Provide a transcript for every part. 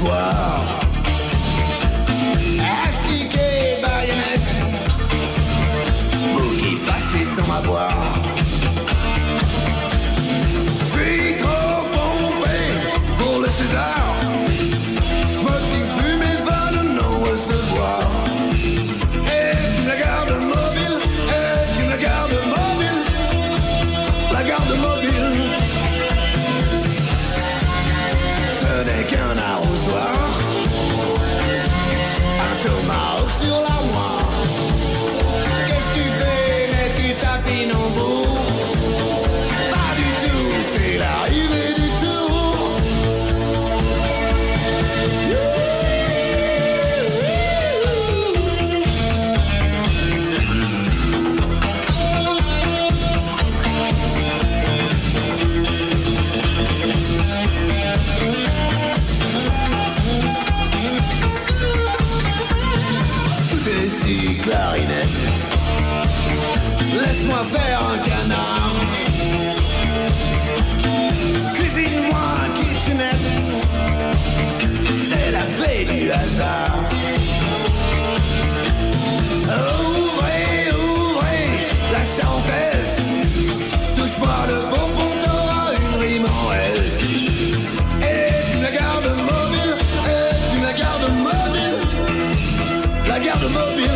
victoire. Astiqué baïonnette, vous qui passez sans m'avoir. Suis trop pompé pour le César. Smoking through me, I don't know where se voir. Et tu me la gardes mobile, et tu me la gardes mobile, la garde mobile. Ce n'est qu'un arrosoir, un tomahawk sur l'armoire. Qu'est-ce que tu fais, mais tu tapines en bourre? Pas du tout, c'est l'arrivée du tour. Clarinette, laisse-moi faire un canard. Cuisine-moi un kitchenette, c'est la fée du hasard. Ouvrez, ouvrez la charentaise, touche-moi le bonbon, t'auras une rime en aise. Et tu me la gardes mobile, et tu me la gardes mobile, la gardes mobile.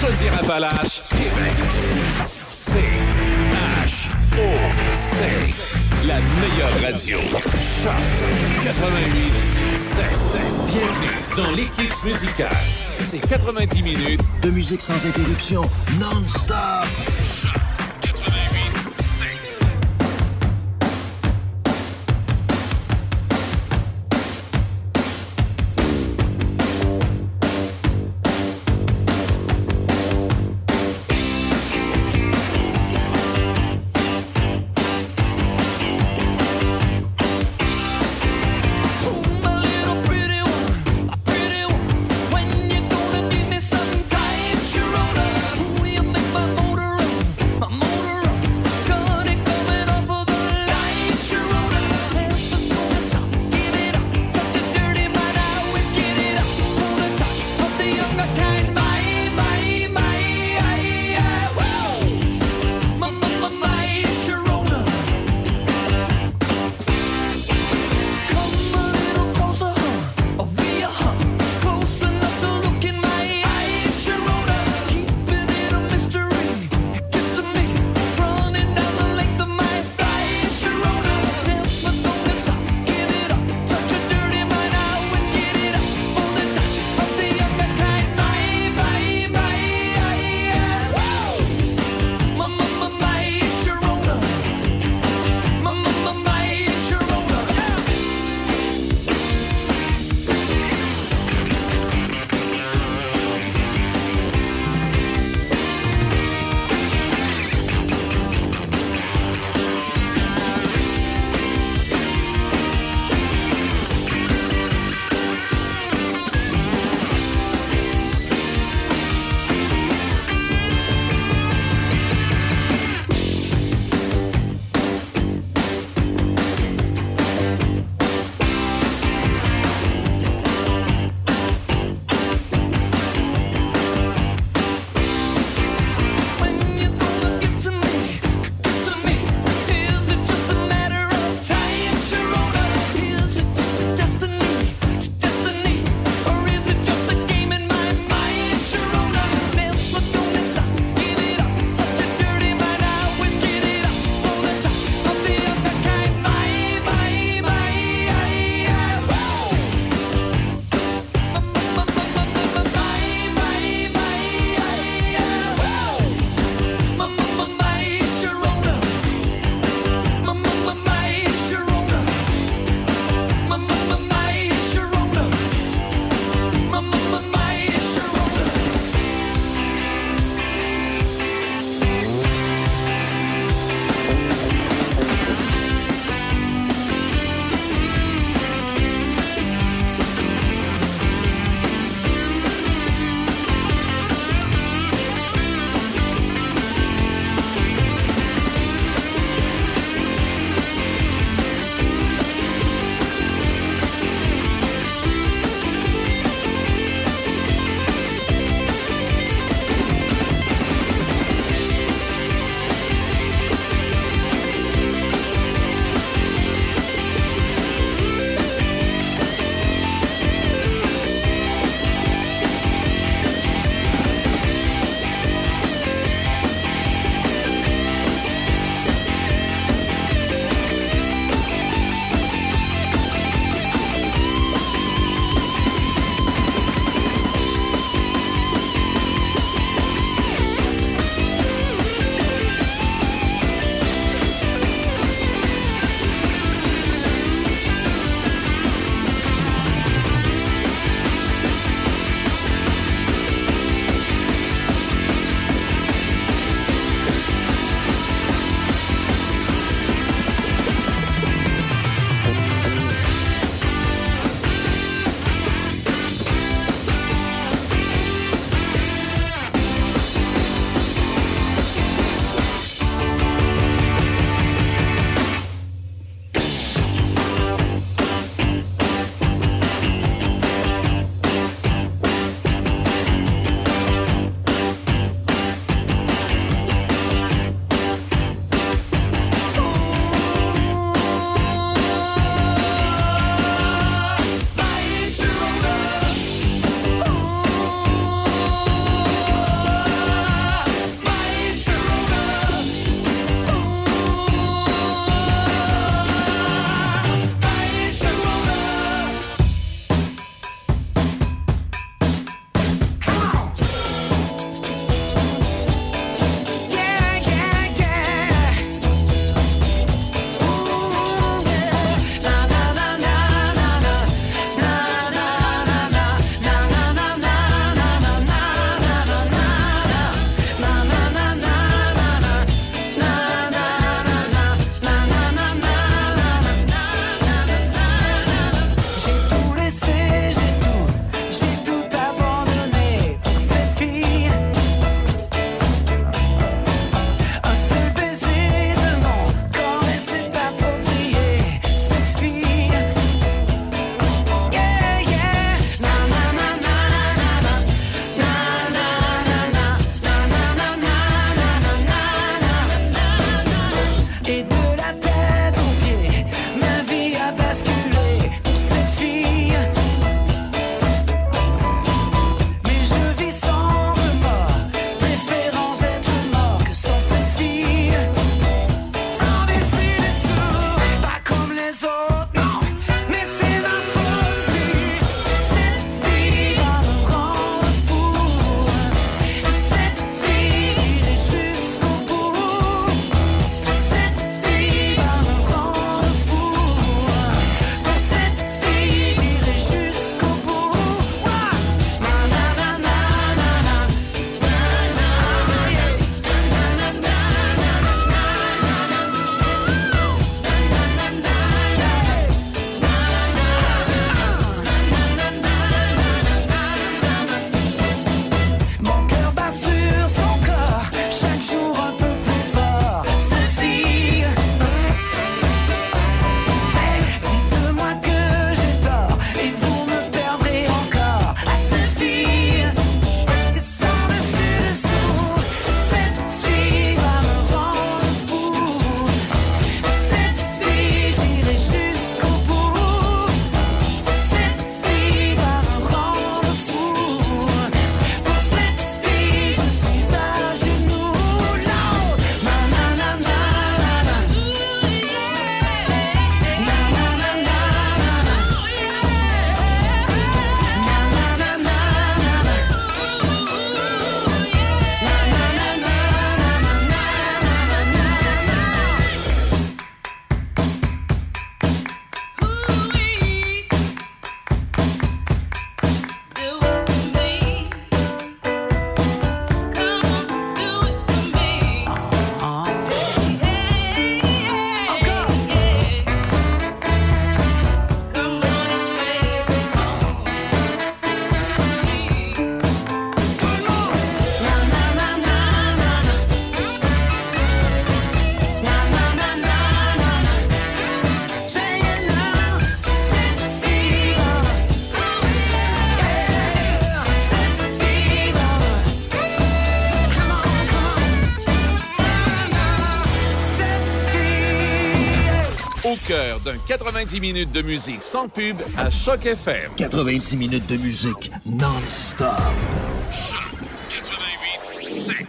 Chaudière-Appalaches, Québec. CHOC, la meilleure radio. Choc 88.7. Bienvenue dans l'équipe musicale. C'est 90 minutes de musique sans interruption, non-stop. Choc 88.7. cœur d'un 90 minutes de musique sans pub à Choc FM. 90 minutes de musique non-stop. Choc 88.7.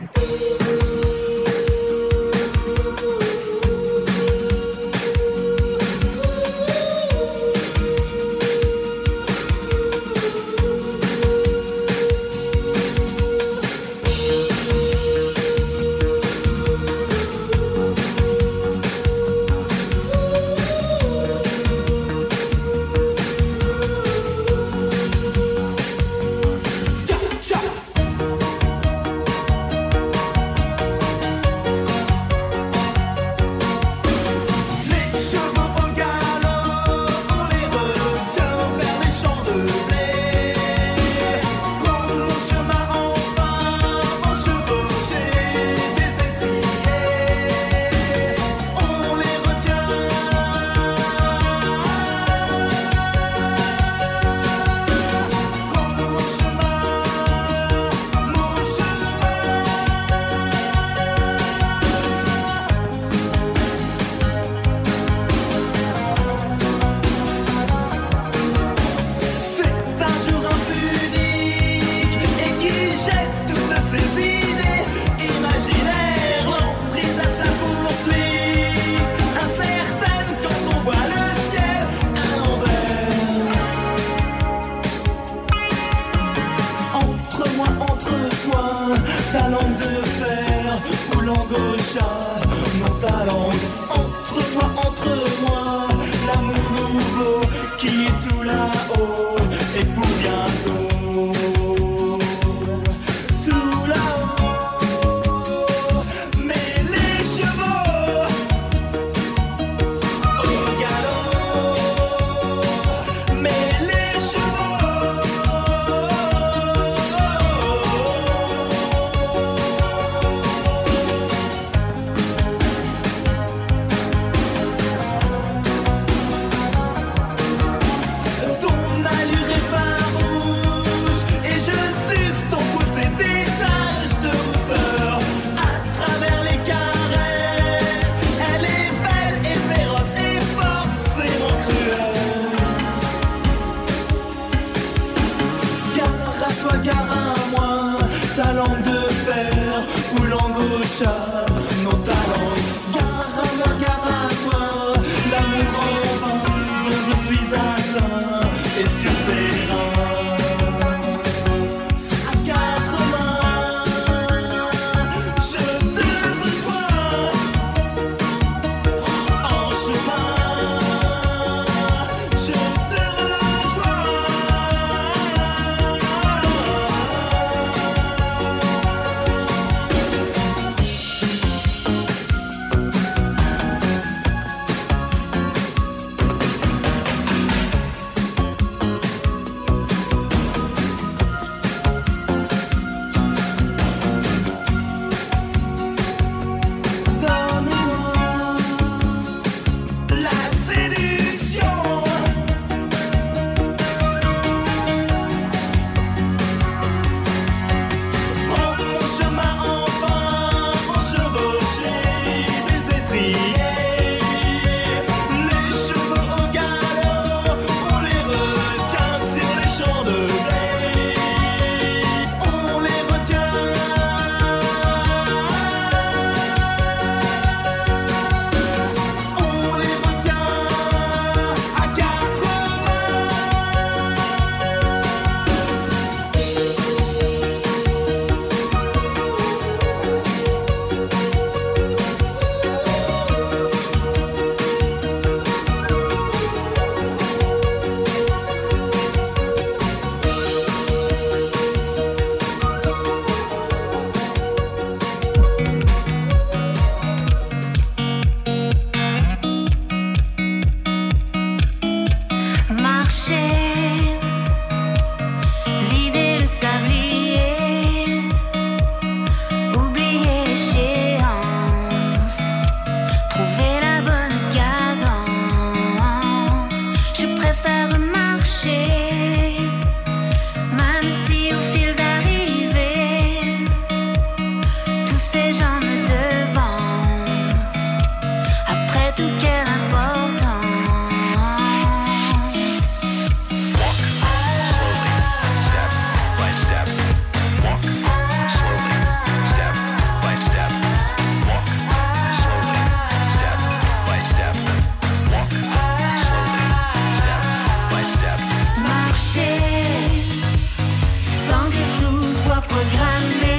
programmé,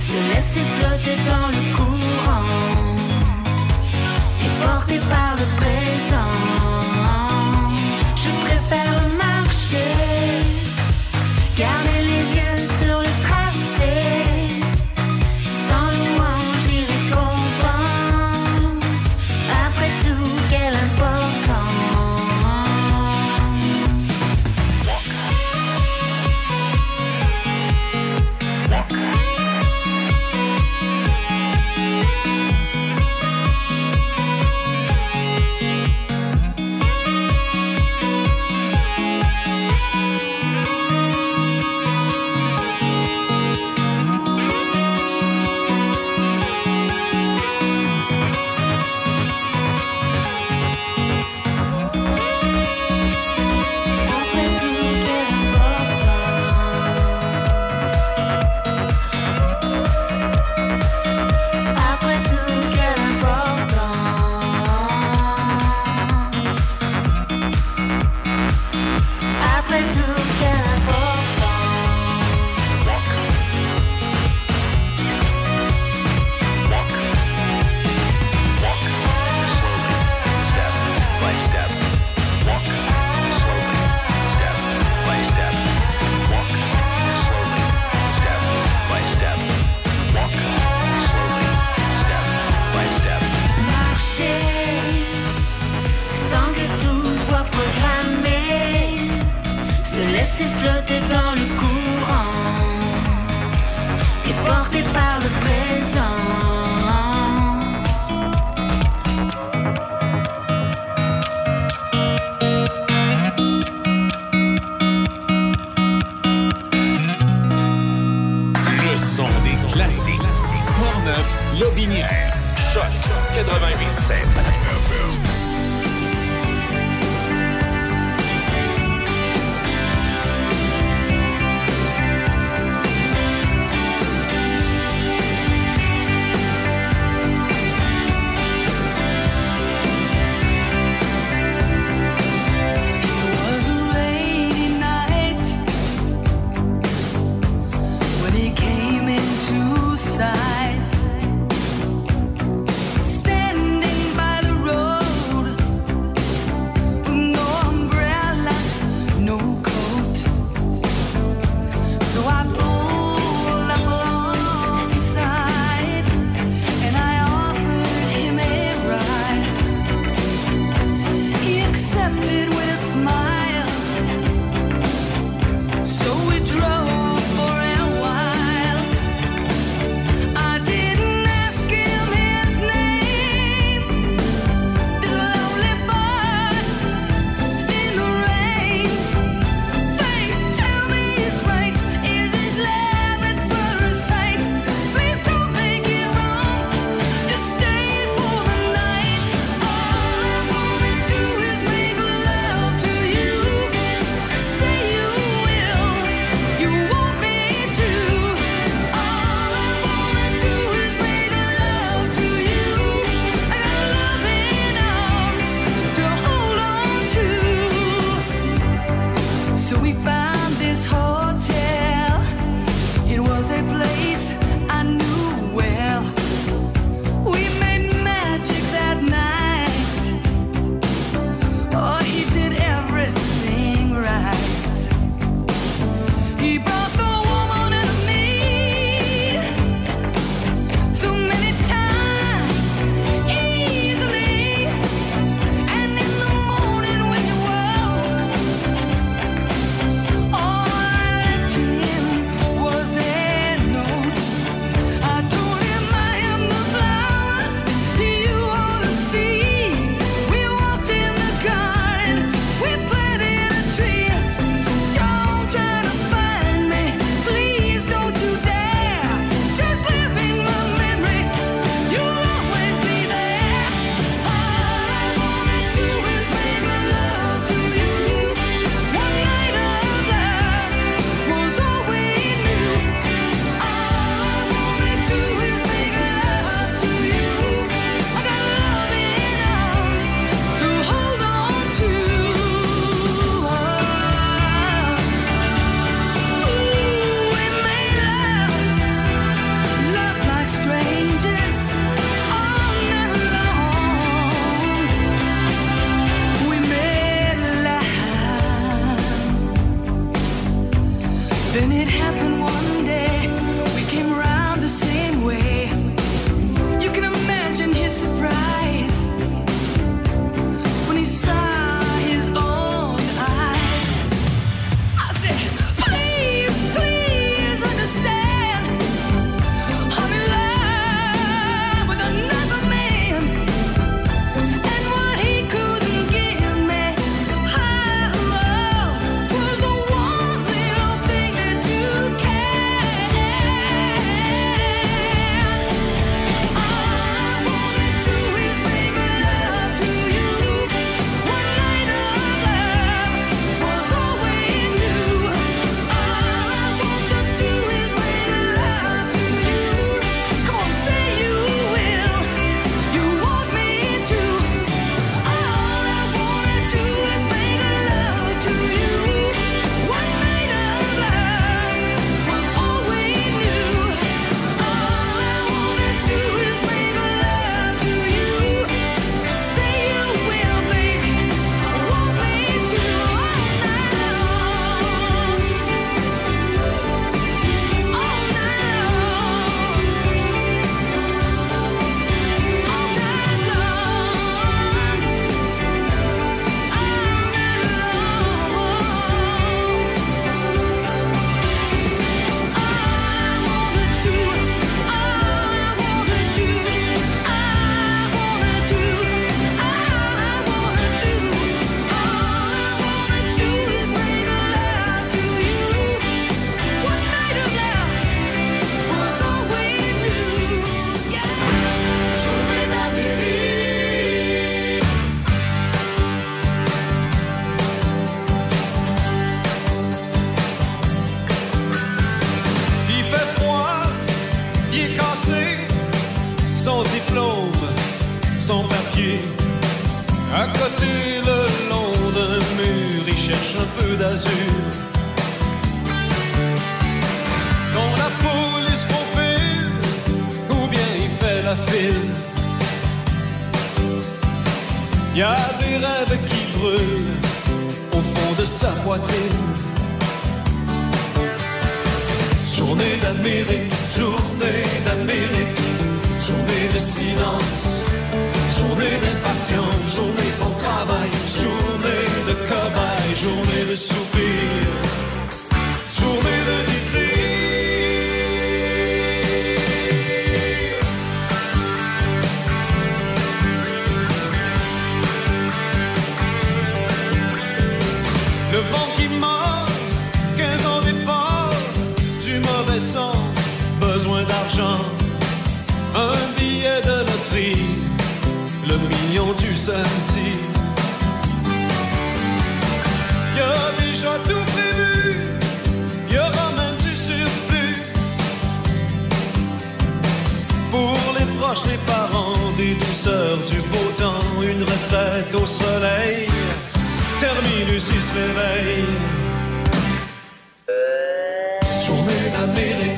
se laisser flotter dans le courant et porté par le présent. Je préfère marcher, garder les yeux sur le tracé, sans louange ni récompense. Après tout, quelle importance. Lotbinière, Choc 97. Then it happened one day, we came round the same way. You can imagine his surprise when he saw his own eyes. I said, please, please understand, I'm in love with another man, and what he couldn't give me, high love, was the one little thing that you can. I wanted to is make love to you. One night of love was all we knew. All I want to do is make love to you. Come on, say you will. You want me to. All I want to do is make love to you. One night of love was all we knew. All I want to do is make love to you. Say you will, baby. Want me to all night long. All Il fait froid, il est cassé, son diplôme, son papier. À côté, le long d'un mur, il cherche un peu d'azur. Quand la police profile, ou bien il fait la file. Il y a des rêves qui brûlent au fond de sa poitrine. Journée d'Amérique, journée de silence, journée d'impatience, journée sans travail, journée de cobaye, journée de soupir, journée de désir. Le vent qui mord, 15 ans d'effort, du mauvais sang. Besoin d'argent, un billet de loterie, le million du samedi. Il y a déjà tout prévu, il y aura même du surplus. Pour les proches, les parents, des douceurs, du beau temps, une retraite au soleil. Terminus, il se réveille. Journée d'Amérique.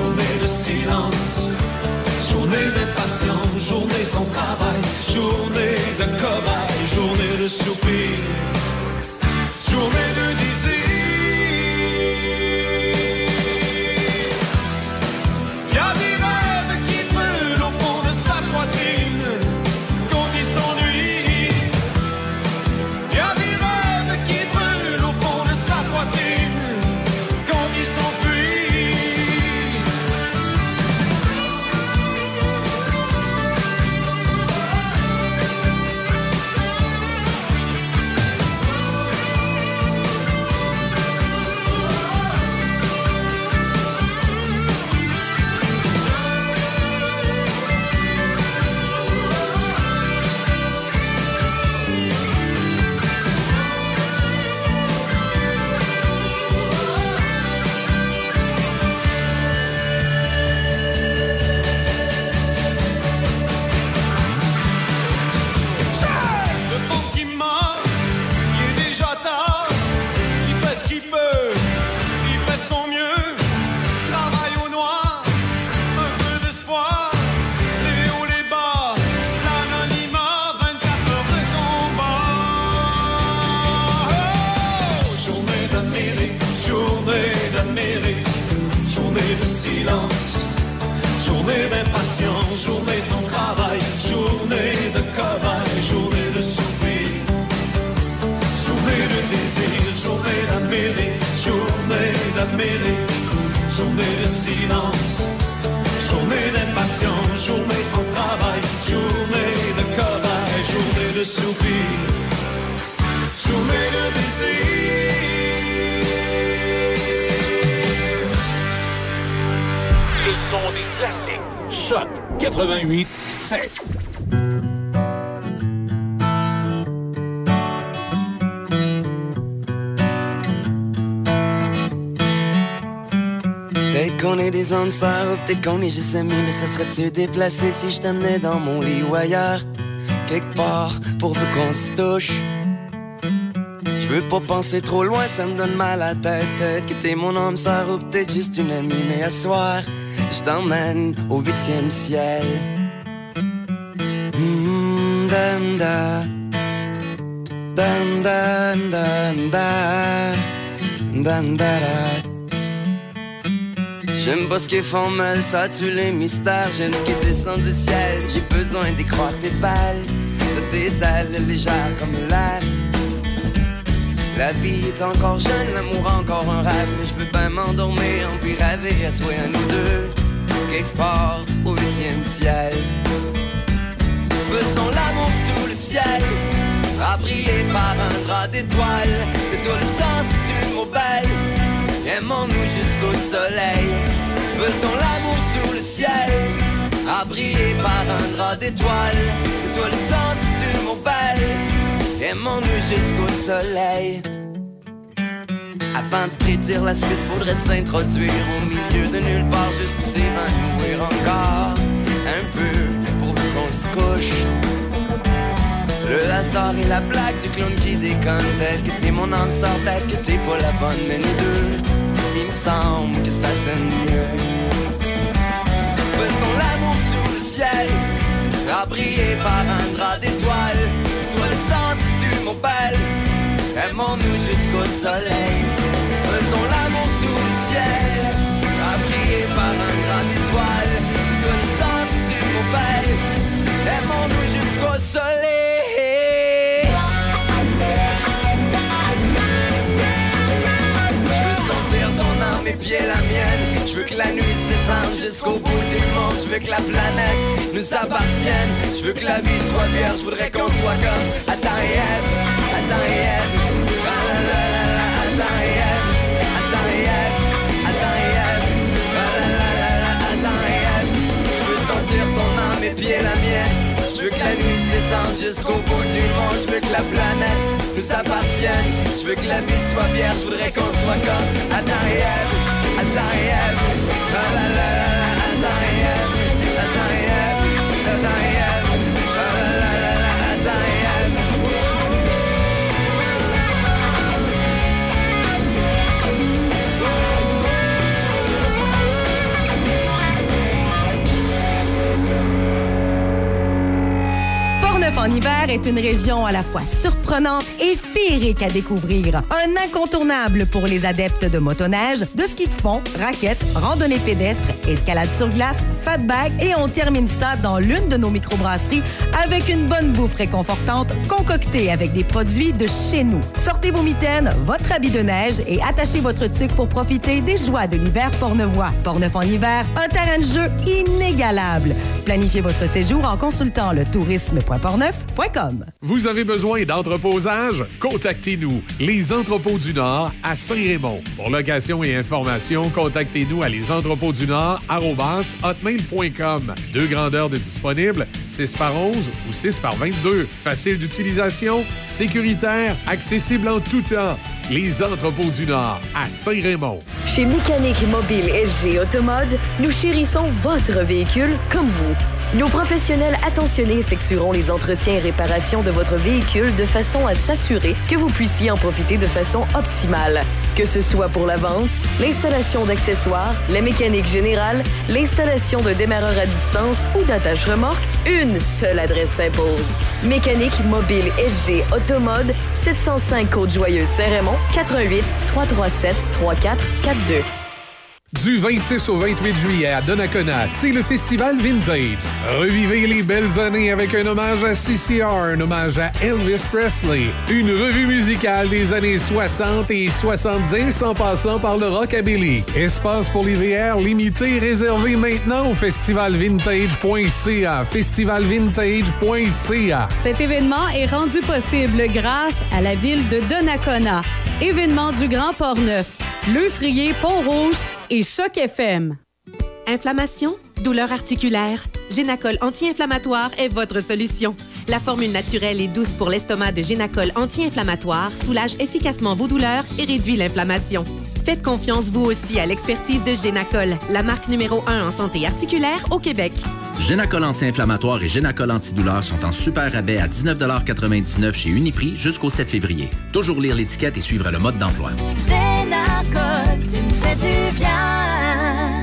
Journée de silence, journée d'impatience, journée sans travail, journée de cobaye, journée de soupir, journée de désir. Il y a des rêves qui brûlent au fond de sa poitrine quand il s'ennuie. Il y a des rêves qui brûlent au fond de sa poitrine quand il s'enfuit. d'admirer, journée de silence, journée d'impatience, journée sans travail, journée de cobaye, journée de soupir, journée de désir, journée d'admirer, journée d'admirer, journée de silence, journée d'impatience, journée sans travail, journée de cobaye, journée de soupir, journée de désir. Le son des classiques. Choc 88.7. Peut-être qu'on est des hommes sœurs, ou peut-être qu'on est juste amis, mais ça serait-tu déplacé si je t'amenais dans mon lit ou ailleurs, quelque part, pourvu qu'on se touche? Je veux pas penser trop loin, ça me donne mal à la tête. Peut-être que t'es mon homme sœur, ou peut-être juste une amie, mais à soir, je t'emmène au 8e ciel. Da da da da da da da. J'aime pas ce qu'ils font mal, ça tue les mystères. J'aime ce qui descend du ciel. J'ai besoin d'y croire tes balles, de tes ailes légères comme l'air. La vie est encore jeune, l'amour encore un rêve, mais je peux pas m'endormir, puis rêver à toi et à nous deux, quelque part au 8e ciel. Faisons l'amour sous le ciel, abrié par un drap d'étoiles, c'est tout le sens du mot belle, aimons-nous jusqu'au soleil. Faisons l'amour sous le ciel, abrié par un drap d'étoiles, c'est tout le sens du mot belle. Aimons-nous jusqu'au soleil. Avant de prédire la suite, faudrait s'introduire au milieu de nulle part, juste ici, renouer encore un peu pour qu'on se couche. Le hasard et la blague du clown qui déconne. Tête que t'es mon âme sœur, tête que t'es pas la bonne, mais nous deux, il me semble que ça sonne mieux. Faisons l'amour sous le ciel, abrié par un drap d'étoiles. Toi le sens du mot belle, aimons-nous jusqu'au soleil. Faisons l'amour sous le ciel, abrié par un drap d'étoile. Toi le sens du mot belle, aimons-nous jusqu'au soleil. Je veux sentir ton âme et pieds la mienne. Je veux que la nuit s'étende jusqu'au bout du monde. Je veux que la planète nous appartiennent. Je veux que la vie soit vierge, je voudrais qu'on soit comme Adam et Ève, Adam et Ève, Adam et Ève, Adam et Ève, Adam et Ève, Adam et Ève. Je veux sentir ton âme et pieds la mienne. Je veux que la nuit s'étende jusqu'au bout du monde. Je veux que la planète nous appartienne. Je veux que la vie soit vierge, je voudrais qu'on soit comme Adam et Ève, Adam et Ève, Adam et Ève, Adam et Ève. Portneuf en hiver est une région à la fois surprenante et féerique à découvrir. Un incontournable pour les adeptes de motoneige, de ski de fond, raquettes, randonnées pédestres, escalade sur glace, fatback, et on termine ça dans l'une de nos microbrasseries avec une bonne bouffe réconfortante concoctée avec des produits de chez nous. Sortez vos mitaines, votre habit de neige et attachez votre tuque pour profiter des joies de l'hiver portneuvois. Portneuf en hiver, un terrain de jeu inégalable. Planifiez votre séjour en consultant le tourisme.portneuf.com. Vous avez besoin d'entreposage? Contactez-nous. Les Entrepôts du Nord à Saint-Raymond. Pour location et information, contactez-nous à lesentrepôtsdunord@hotmail.com. Deux grandeurs de disponibles, 6 par 11 ou 6 par 22. Facile d'utilisation, sécuritaire, accessible en tout temps. Les Entrepôts du Nord à Saint-Raymond. Chez Mécanique Mobile SG Automode, nous chérissons votre véhicule comme vous. Nos professionnels attentionnés effectueront les entretiens et réparations de votre véhicule de façon à s'assurer que vous puissiez en profiter de façon optimale. Que ce soit pour la vente, l'installation d'accessoires, la mécanique générale, l'installation de démarreur à distance ou d'attache-remorque, une seule adresse s'impose. Mécanique Mobile SG Automode, 705 Côte-Joyeuse-Saint-Raymond, 418-337-3442. Du 26 au 28 juillet à Donnacona, c'est le Festival Vintage. Revivez les belles années avec un hommage à CCR, un hommage à Elvis Presley, une revue musicale des années 60 et 70 en passant par le rockabilly. Espace pour les VR limité, réservé maintenant au festivalvintage.ca. Festivalvintage.ca. Cet événement est rendu possible grâce à la ville de Donnacona. Événement du Grand Portneuf, Leufrier, Pont-Rouge et Choc FM. Inflammation, douleur articulaire, Génacol anti-inflammatoire est votre solution. La formule naturelle et douce pour l'estomac de Génacol anti-inflammatoire soulage efficacement vos douleurs et réduit l'inflammation. Faites confiance vous aussi à l'expertise de Génacol, la marque numéro 1 en santé articulaire au Québec. Génacol anti-inflammatoire et Génacol antidouleur sont en super rabais à 19,99 $ chez Uniprix jusqu'au 7 février. Toujours lire l'étiquette et suivre le mode d'emploi. Génacol, tu me fais du bien.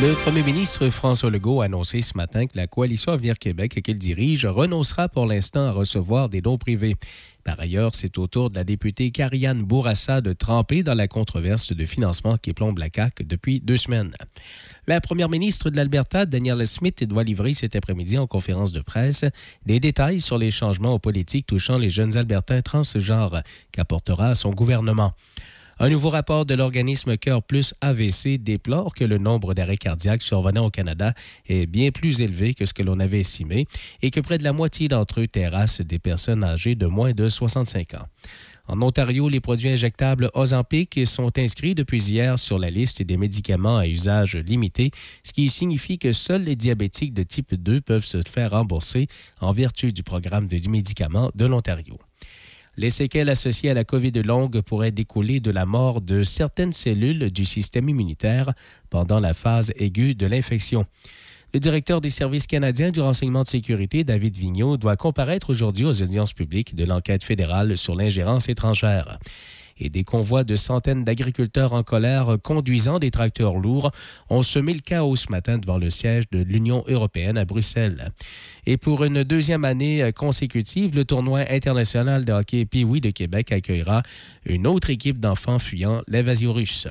Le premier ministre François Legault a annoncé ce matin que la coalition Avenir Québec qu'elle dirige renoncera pour l'instant à recevoir des dons privés. Par ailleurs, c'est au tour de la députée Kariane Bourassa de tremper dans la controverse de financement qui plombe la CAQ depuis 2 semaines. La première ministre de l'Alberta, Danielle Smith, doit livrer cet après-midi en conférence de presse des détails sur les changements aux politiques touchant les jeunes Albertains transgenres qu'apportera son gouvernement. Un nouveau rapport de l'organisme Cœur Plus AVC déplore que le nombre d'arrêts cardiaques survenant au Canada est bien plus élevé que ce que l'on avait estimé et que près de la moitié d'entre eux terrassent des personnes âgées de moins de 65 ans. En Ontario, les produits injectables Ozempic sont inscrits depuis hier sur la liste des médicaments à usage limité, ce qui signifie que seuls les diabétiques de type 2 peuvent se faire rembourser en vertu du programme de médicaments de l'Ontario. Les séquelles associées à la COVID longue pourraient découler de la mort de certaines cellules du système immunitaire pendant la phase aiguë de l'infection. Le directeur des services canadiens du renseignement de sécurité, David Vigneault, doit comparaître aujourd'hui aux audiences publiques de l'enquête fédérale sur l'ingérence étrangère. Et des convois de centaines d'agriculteurs en colère conduisant des tracteurs lourds ont semé le chaos ce matin devant le siège de l'Union européenne à Bruxelles. Et pour une 2e année consécutive, le tournoi international de hockey Pee-Wee de Québec accueillera une autre équipe d'enfants fuyant l'invasion russe.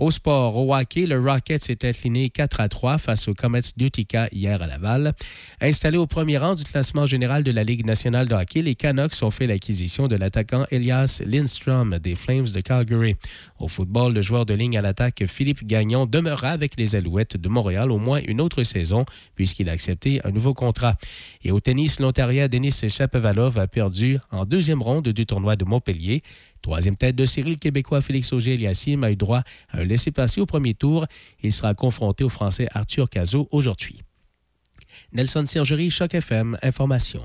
Au sport, au hockey, le Rocket s'est incliné 4-3 face aux Comets d'Utica hier à Laval. Installés au premier rang du classement général de la Ligue nationale de hockey, les Canucks ont fait l'acquisition de l'attaquant Elias Lindstrom des Flames de Calgary. Au football, le joueur de ligne à l'attaque Philippe Gagnon demeurera avec les Alouettes de Montréal au moins une autre saison puisqu'il a accepté un nouveau contrat. Et au tennis, l'Ontarien Denis Shapovalov a perdu en 2e ronde du tournoi de Montpellier. 3e tête de série, le Québécois Félix Auger-Aliassime a eu droit à un laissez-passer au premier tour. Il sera confronté au Français Arthur Cazot aujourd'hui. Nelson Sergerie, Choc FM, Information.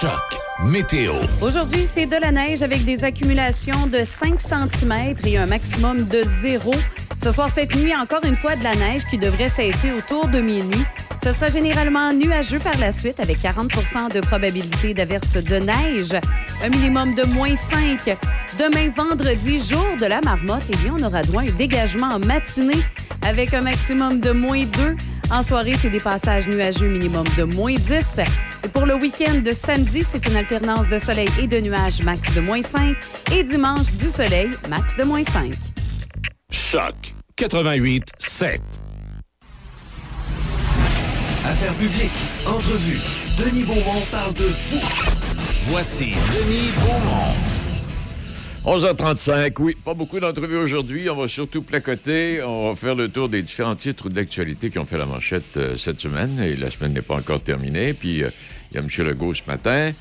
Choc météo. Aujourd'hui, c'est de la neige avec des accumulations de 5 cm et un maximum de 0. Ce soir, cette nuit, encore une fois, de la neige qui devrait cesser autour de minuit. Ce sera généralement nuageux par la suite avec 40 % de probabilité d'averse de neige, un minimum de moins 5. Demain, vendredi, jour de la marmotte, eh bien, on aura droit à un dégagement en matinée avec un maximum de moins 2. En soirée, c'est des passages nuageux, minimum de moins 10. Et pour le week-end de samedi, c'est une alternance de soleil et de nuages, max de moins 5. Et dimanche, du soleil, max de moins 5. Choc 88.7. Affaires publiques, entrevue. Denis Beaumont parle de vous. Voici Denis Beaumont. 11h35, oui, pas beaucoup d'entrevues aujourd'hui. On va surtout placoter. On va faire le tour des différents titres d'actualité qui ont fait la manchette cette semaine. Et la semaine n'est pas encore terminée. Puis, il y a M. Legault ce matin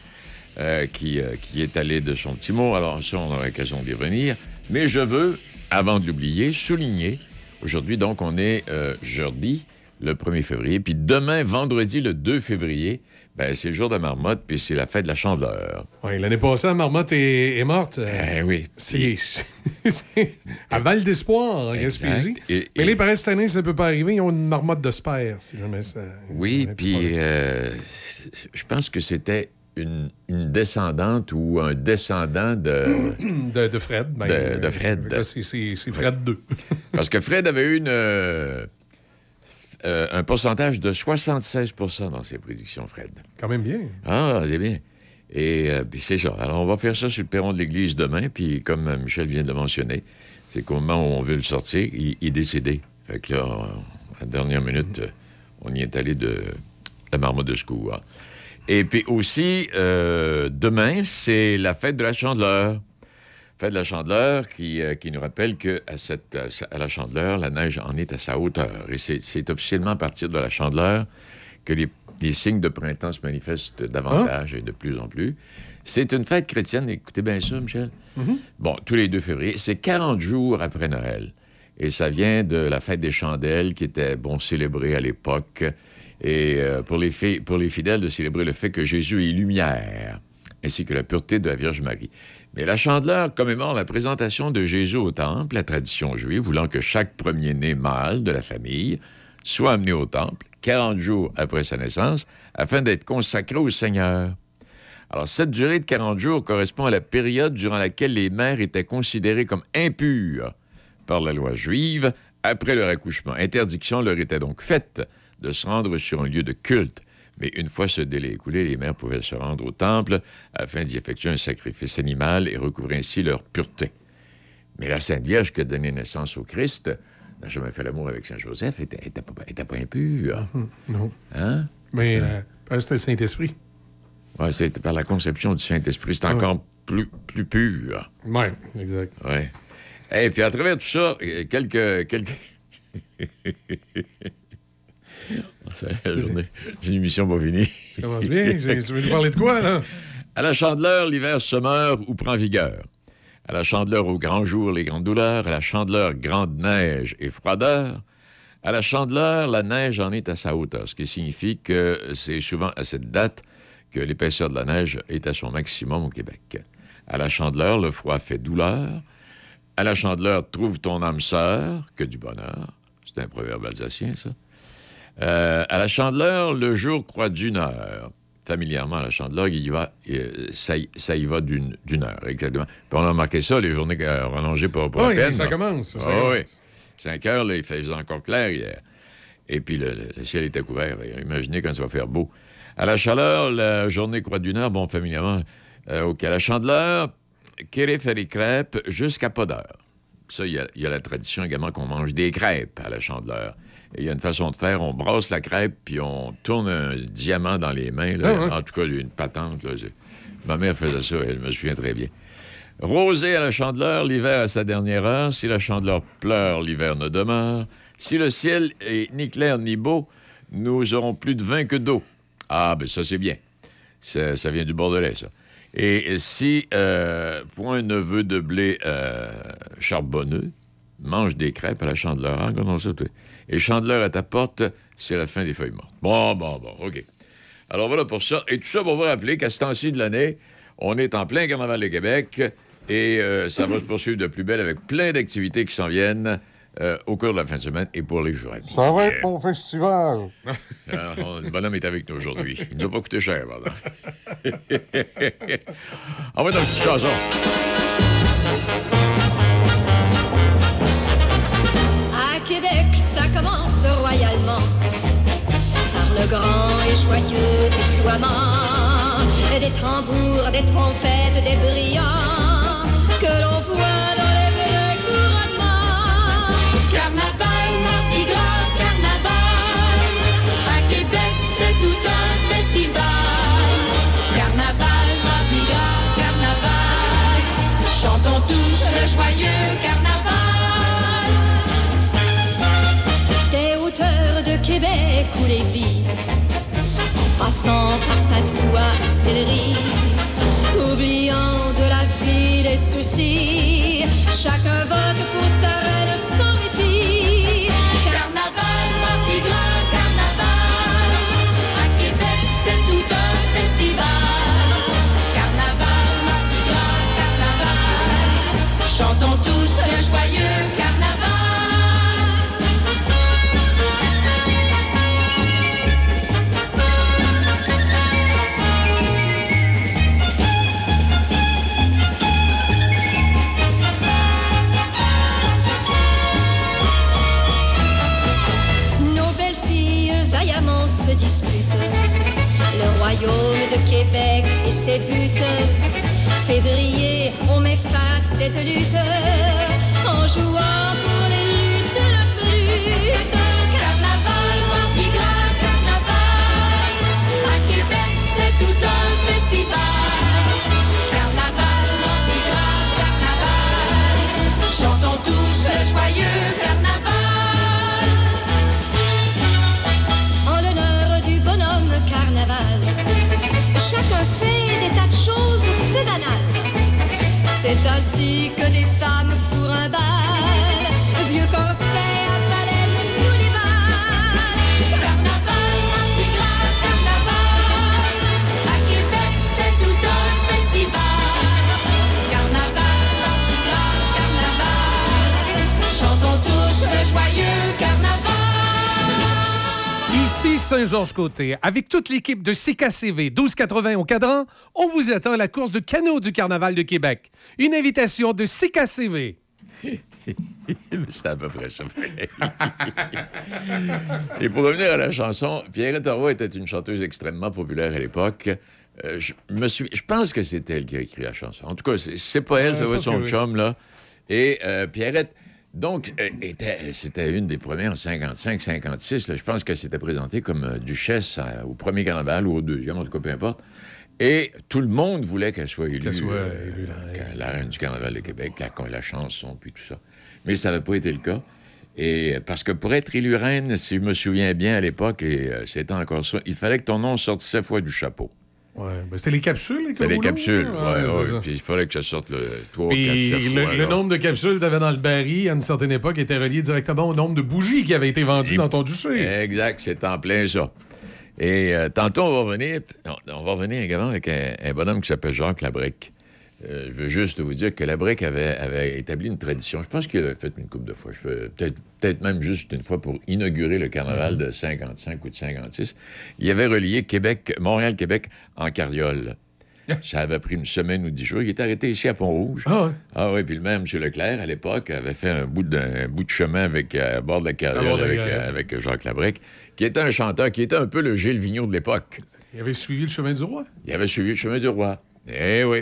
qui est allé de son petit mot. Alors ça, on aura l'occasion d'y revenir. Mais je veux, avant de l'oublier, souligner. Aujourd'hui, donc, on est jeudi. le 1er février. Puis demain, vendredi, le 2 février, ben, c'est le jour de la marmotte, puis c'est la fête de la chandeleur. Oui, l'année passée, la marmotte est morte. Oui. C'est à Val d'Espoir, en Gaspésie. Mais les parents, cette année, ça ne peut pas arriver. Ils ont une marmotte de sperre, si jamais ça... Oui, puis je pense que c'était une descendante ou un descendant de Fred. Ben, de Fred. Là, c'est Fred 2. Parce que Fred avait eu un pourcentage de 76 % dans ses prédictions, Fred. Quand même bien. Ah, c'est bien. Et puis c'est ça. Alors, on va faire ça sur le perron de l'église demain. Puis, comme Michel vient de le mentionner, c'est qu'au moment où on veut le sortir, il est décédé. Fait que là, à la dernière minute, on y est allé de la marmotte de secours. Et puis aussi, demain, c'est la fête de la Chandeleur. Fête de la Chandeleur qui nous rappelle qu'à la Chandeleur, la neige en est à sa hauteur. Et c'est officiellement à partir de la Chandeleur que les signes de printemps se manifestent davantage et de plus en plus. C'est une fête chrétienne. Écoutez bien ça, Michel. Mm-hmm. Bon, tous les 2 février. C'est 40 jours après Noël. Et ça vient de la fête des chandelles qui était, bon, célébrée à l'époque... Et pour les fidèles, de célébrer le fait que Jésus est lumière, ainsi que la pureté de la Vierge Marie. Mais la Chandeleur commémore la présentation de Jésus au temple, la tradition juive, voulant que chaque premier-né mâle de la famille soit amené au temple, 40 jours après sa naissance, afin d'être consacré au Seigneur. Alors, cette durée de 40 jours correspond à la période durant laquelle les mères étaient considérées comme impures par la loi juive après leur accouchement. Interdiction leur était donc faite de se rendre sur un lieu de culte. Mais une fois ce délai écoulé, les mères pouvaient se rendre au temple afin d'y effectuer un sacrifice animal et recouvrer ainsi leur pureté. Mais la Sainte Vierge qui a donné naissance au Christ n'a jamais fait l'amour avec Saint Joseph, n'était pas impure. Non. Hein? Mais c'était le Saint-Esprit. Oui, c'est par la conception du Saint-Esprit. C'est encore plus pur. Oui, exact. Oui. Et puis à travers tout ça, quelques... La journée. L'émission va finir. Ça commence bien. Tu veux nous parler de quoi, là? À la Chandeleur, l'hiver se meurt ou prend vigueur. À la Chandeleur, au grand jour, les grandes douleurs. À la Chandeleur, grande neige et froideur. À la Chandeleur, la neige en est à sa hauteur, ce qui signifie que c'est souvent à cette date que l'épaisseur de la neige est à son maximum au Québec. À la Chandeleur, le froid fait douleur. À la Chandeleur, trouve ton âme sœur, que du bonheur. C'est un proverbe alsacien, ça. À la Chandeleur, le jour croît d'une heure. Familièrement, à la Chandeleur, il y va, ça y va d'une heure, exactement. Puis on a remarqué ça, les journées rallongées pour la peine. Ça commence. Oui. 5 heures, là, il faisait encore clair hier. Et puis le ciel était couvert. Imaginez quand ça va faire beau. À la chaleur, la journée croît d'une heure. Bon, familièrement, OK. À la Chandeleur, kéré fait les crêpes jusqu'à pas d'heure. Ça, il y a la tradition également qu'on mange des crêpes à la Chandeleur. Et il y a une façon de faire, on brasse la crêpe, puis on tourne un diamant dans les mains. Là. En tout cas, une patente. Là. Ma mère faisait ça, elle me souvient très bien. Rosée à la Chandeleur, l'hiver à sa dernière heure. Si la Chandeleur pleure, l'hiver ne demeure. Si le ciel est ni clair ni beau, nous aurons plus de vin que d'eau. Ah, ben ça, c'est bien. Ça vient du Bordelais, ça. Et si point ne veut de blé charbonneux, mange des crêpes à la Chandeleur. Hein? Regardons ça, toi. Et Chandeleur à ta porte, c'est la fin des feuilles mortes. Bon, OK. Alors voilà pour ça. Et tout ça pour vous rappeler qu'à ce temps-ci de l'année, on est en plein Carnaval de Québec et ça va se poursuivre de plus belle avec plein d'activités qui s'en viennent au cours de la fin de semaine et pour les jours à venir. Ça va être mon festival. Alors, le bonhomme est avec nous aujourd'hui. Il nous a pas coûté cher, pardon. On va dans une petite chanson. Québec, ça commence royalement par le grand et joyeux déploiement des tambours, des trompettes, des brillants que l'on voit dans les vrais couronnements. Carnaval, Mardi Gras, carnaval, à Québec c'est tout un festival. Carnaval, Mardi Gras, carnaval, chantons tous le joyeux carnaval. Québec ou Lévis, en passant par Sainte-Foy ou Sillery, oubliant de la vie les soucis. de Québec et ses buts. Février, on met face cette lutte en jouant pour les luttes de la flûte. Carnaval, grand carnaval, à Québec c'est tout un festival. Carnaval, grand carnaval, chantons tous joyeux carnaval. En l'honneur du bonhomme carnaval, chacun fait des tas de choses peu banales. C'est ainsi que des femmes pour un bal, vieux cancer à Palais, nous les balles. Carnaval, intégral, carnaval, à Québec c'est tout un festival. Carnaval, intégral, carnaval, chantons tous le joyeux carnaval. Ici Saint-Georges-Côté, avec toute l'équipe de CKCV 1280 au cadran, on vous attend à la course de canot du Carnaval de Québec. Une invitation de CKCV. C'était à peu près ça. Et pour revenir à la chanson, Pierrette Orvois était une chanteuse extrêmement populaire à l'époque. Je pense que c'est elle qui a écrit la chanson. En tout cas, c'est pas elle, ça doit être son chum, là. Et Pierrette, donc, c'était une des premières en 55-56. Je pense qu'elle s'était présentée comme duchesse au premier carnaval ou au deuxième, en tout cas, peu importe. Et tout le monde voulait qu'elle soit élue, la reine du Carnaval de Québec, la chanson, puis tout ça. Mais ça n'avait pas été le cas. Et parce que pour être élue reine, si je me souviens bien à l'époque, et c'était encore ça, il fallait que ton nom sorte 7 fois du chapeau. Oui, ben c'était les capsules. C'était les capsules, oui. Puis il fallait que ça sorte le 3 ou 4 fois. Le nombre de capsules que tu avais dans le baril, à une certaine époque, était relié directement au nombre de bougies qui avaient été vendues dans ton duché. Exact, c'est en plein ça. Et tantôt, on va revenir également avec un bonhomme qui s'appelle Jacques Labrecque. Je veux juste vous dire que Labrecque avait établi une tradition. Je pense qu'il avait fait une couple de fois. Peut-être même juste une fois pour inaugurer le carnaval de 55 ou de 56. Il avait relié Montréal-Québec en carriole. Ça avait pris une semaine ou 10 jours. Il était arrêté ici à Pont-Rouge. Ah oui? Ah oui, puis le même M. Leclerc, à l'époque, avait fait un bout de chemin à bord de la carriole avec Jacques Labrecque, qui était un chanteur, qui était un peu le Gilles Vigneault de l'époque. Il avait suivi le chemin du roi? Il avait suivi le chemin du roi. Eh oui.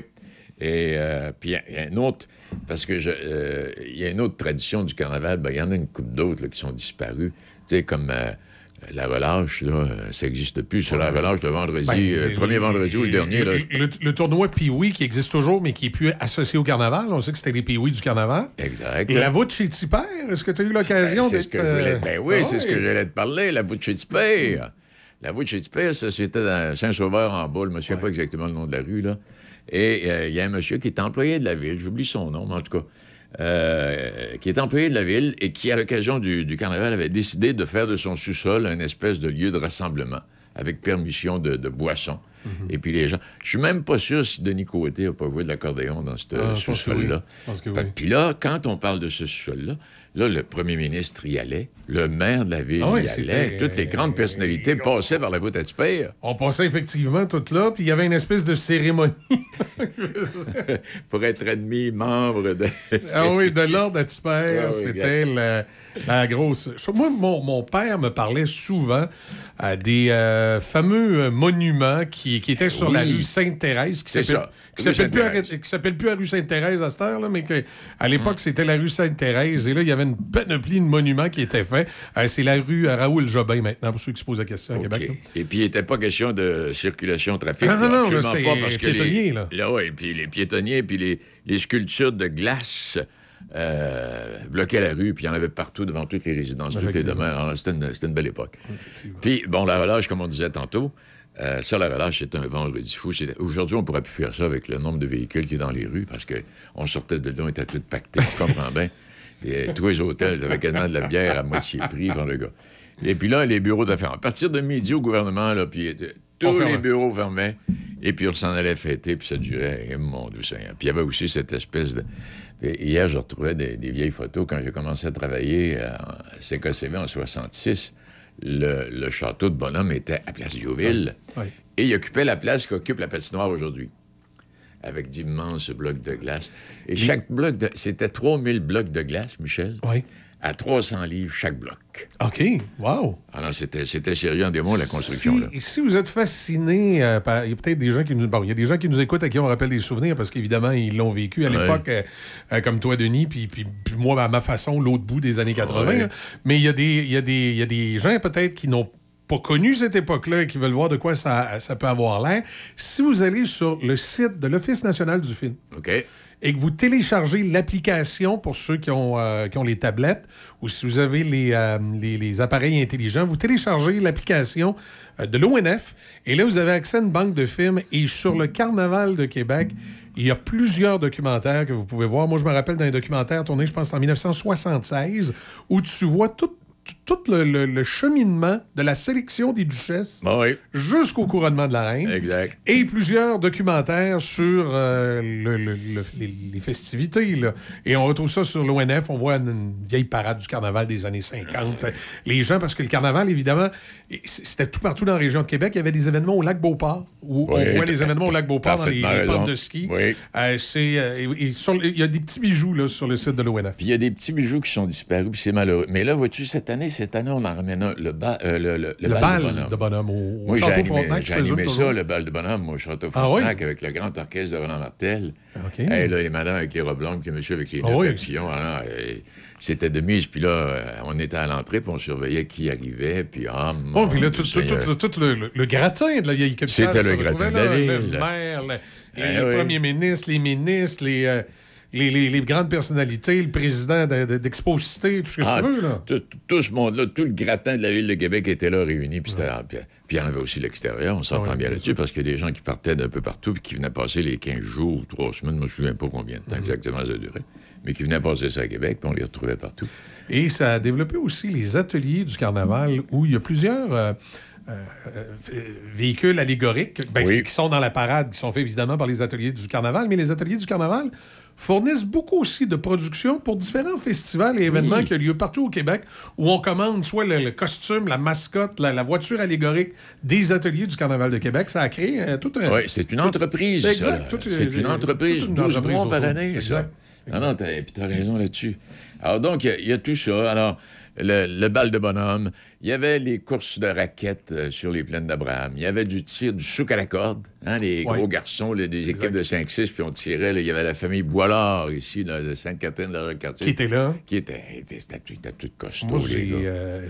Et puis il y a un autre, parce que y a une autre tradition du carnaval, il y en a une couple d'autres qui sont disparues, tu sais, comme... la relâche, là, ça n'existe plus. C'est la relâche de vendredi, premier vendredi ou le dernier. Là. Le tournoi Pee-Wee qui existe toujours, mais qui n'est plus associé au carnaval. On sait que c'était les Pee-Wee du carnaval. Exact. Et la voûte chez Tipper, est-ce que tu as eu l'occasion d'être... c'est ce que j'allais te parler, la voûte chez Tipper. La voûte chez Tipper, ça, c'était dans Saint-Sauveur en bas. Je ne me souviens pas exactement le nom de la rue, là. Et il y a un monsieur qui est employé de la ville. J'oublie son nom, mais en tout cas... qui est employé de la ville et qui, à l'occasion du carnaval, avait décidé de faire de son sous-sol une espèce de lieu de rassemblement, avec permission de boissons. Mm-hmm. Et puis les gens... Je suis même pas sûr si Denis Côté n'a pas joué de l'accordéon dans ce sous-sol-là. Puis là, quand on parle de ce sous-sol-là, là, le premier ministre y allait, le maire de la ville y allait, toutes les grandes personnalités passaient par la voûte à Tipper. On passait effectivement tout là, puis il y avait une espèce de cérémonie. Pour être admis membre de... Ah oui, de l'ordre à Tipper, c'était la grosse... Moi, mon père me parlait souvent des fameux monuments qui étaient sur la rue Sainte-Thérèse, qui s'appelle plus la rue Sainte-Thérèse à cette heure, là, mais qu'à l'époque, c'était la rue Sainte-Thérèse, et là, il y avait une panoplie de monuments qui étaient faits. C'est la rue Raoul-Jobin maintenant, pour ceux qui se posent la question à Québec. Là. Et puis, il n'était pas question de circulation, trafic. Non, c'est piétonnier, là. Là, oui, puis les piétonniers, puis les sculptures de glace bloquaient la rue, puis il y en avait partout devant toutes les résidences, toutes les demeures. C'était une belle époque. Puis, bon, la relâche, comme on disait tantôt, ça, la relâche, c'est un vendredi fou. Aujourd'hui, on pourrait plus faire ça avec le nombre de véhicules qui est dans les rues, parce qu'on sortait de là, on était tous pactés, on comprend bien. Et tous les hôtels, ils avaient quasiment de la bière à moitié prix pour le gars. Et puis là, les bureaux d'affaires. À partir de midi au gouvernement, là, puis tous les bureaux fermaient, et puis on s'en allait fêter, puis ça durait, mon Dieu Seigneur. Puis il y avait aussi cette espèce de... Puis hier, je retrouvais des vieilles photos. Quand j'ai commencé à travailler à CKCV en 66, le château de Bonhomme était à Place Diouville, et il occupait la place qu'occupe la patinoire aujourd'hui, avec d'immenses blocs de glace. Et chaque bloc, c'était 3000 blocs de glace, Michel, à 300 livres chaque bloc. OK. Wow. Alors, c'était sérieux en démon, la construction. Si vous êtes fasciné, par... il y a peut-être des gens qui nous... Bon, il y a des gens qui nous écoutent à qui on rappelle des souvenirs, parce qu'évidemment, ils l'ont vécu à l'époque, comme toi, Denis, puis moi, à ma façon, l'autre bout des années 80. Ouais. Mais il y a des gens, peut-être, qui n'ont pas connu cette époque-là et qui veulent voir de quoi ça peut avoir l'air. Si vous allez sur le site de l'Office national du film... OK. Et que vous téléchargez l'application pour ceux qui ont les tablettes, ou si vous avez les appareils intelligents, vous téléchargez l'application de l'ONF, et là, vous avez accès à une banque de films, et sur le Carnaval de Québec, il y a plusieurs documentaires que vous pouvez voir. Moi, je me rappelle d'un documentaire tourné, je pense, en 1976, où tu vois tout le cheminement de la sélection des duchesses jusqu'au couronnement de la reine. Exact. Et plusieurs documentaires sur les festivités. Là. Et on retrouve ça sur l'ONF. On voit une vieille parade du carnaval des années 50. Les gens, parce que le carnaval, évidemment, c'était tout partout dans la région de Québec. Il y avait des événements au lac Beauport. On voit les événements au lac Beauport dans les pentes de ski. Oui. Il y a des petits bijoux là, sur le site de l'ONF. Il y a des petits bijoux qui sont disparus, puis c'est malheureux. Mais là, vois-tu, cette année, on en ramène un, le bal de bonhomme. Moi, j'ai animé ça, le bal de bonhomme, au Château Frontenac, avec le grand orchestre de Renan Martel. Okay. Et là, les madames avec les robes blanches, les messieurs avec les papillons. C'était de mise. Puis là, on était à l'entrée, puis on surveillait qui arrivait. Puis puis là, tout le gratin de la vieille capitale. C'était le gratin de la ville. Le maire, les premiers ministres, les ministres, les grandes personnalités, le président d'Exposité, tout ce que tu veux, là. Tout ce monde-là, tout le gratin de la ville de Québec était là réuni. Puis il y en avait aussi l'extérieur, on s'entend bien là-dessus, parce qu'il y a des gens qui partaient d'un peu partout, puis qui venaient passer les 15 jours ou 3 semaines, moi je ne me souviens pas combien de temps exactement ça durait, mais qui venaient passer ça à Québec, puis on les retrouvait partout. Et ça a développé aussi les ateliers du Carnaval, où il y a plusieurs... véhicules allégoriques qui sont dans la parade, qui sont faits évidemment par les ateliers du Carnaval, mais les ateliers du Carnaval fournissent beaucoup aussi de production pour différents festivals et événements qui ont lieu partout au Québec, où on commande soit le costume, la mascotte, la voiture allégorique des ateliers du Carnaval de Québec. Ça a créé tout un... Oui, c'est une entreprise. Exact. C'est une entreprise. 12 mois par année. Exact. Ça. Non, t'as raison là-dessus. Alors donc, il y a tout ça. Alors... Le bal de bonhomme, il y avait les courses de raquettes sur les plaines d'Abraham, il y avait du tir, du souk à la corde, les gros garçons, des équipes de 5-6, puis on tirait, il y avait la famille Boilard, ici, de Sainte-Catherine-de-Cartier. Qui était là? C'était tout costaud, les gars.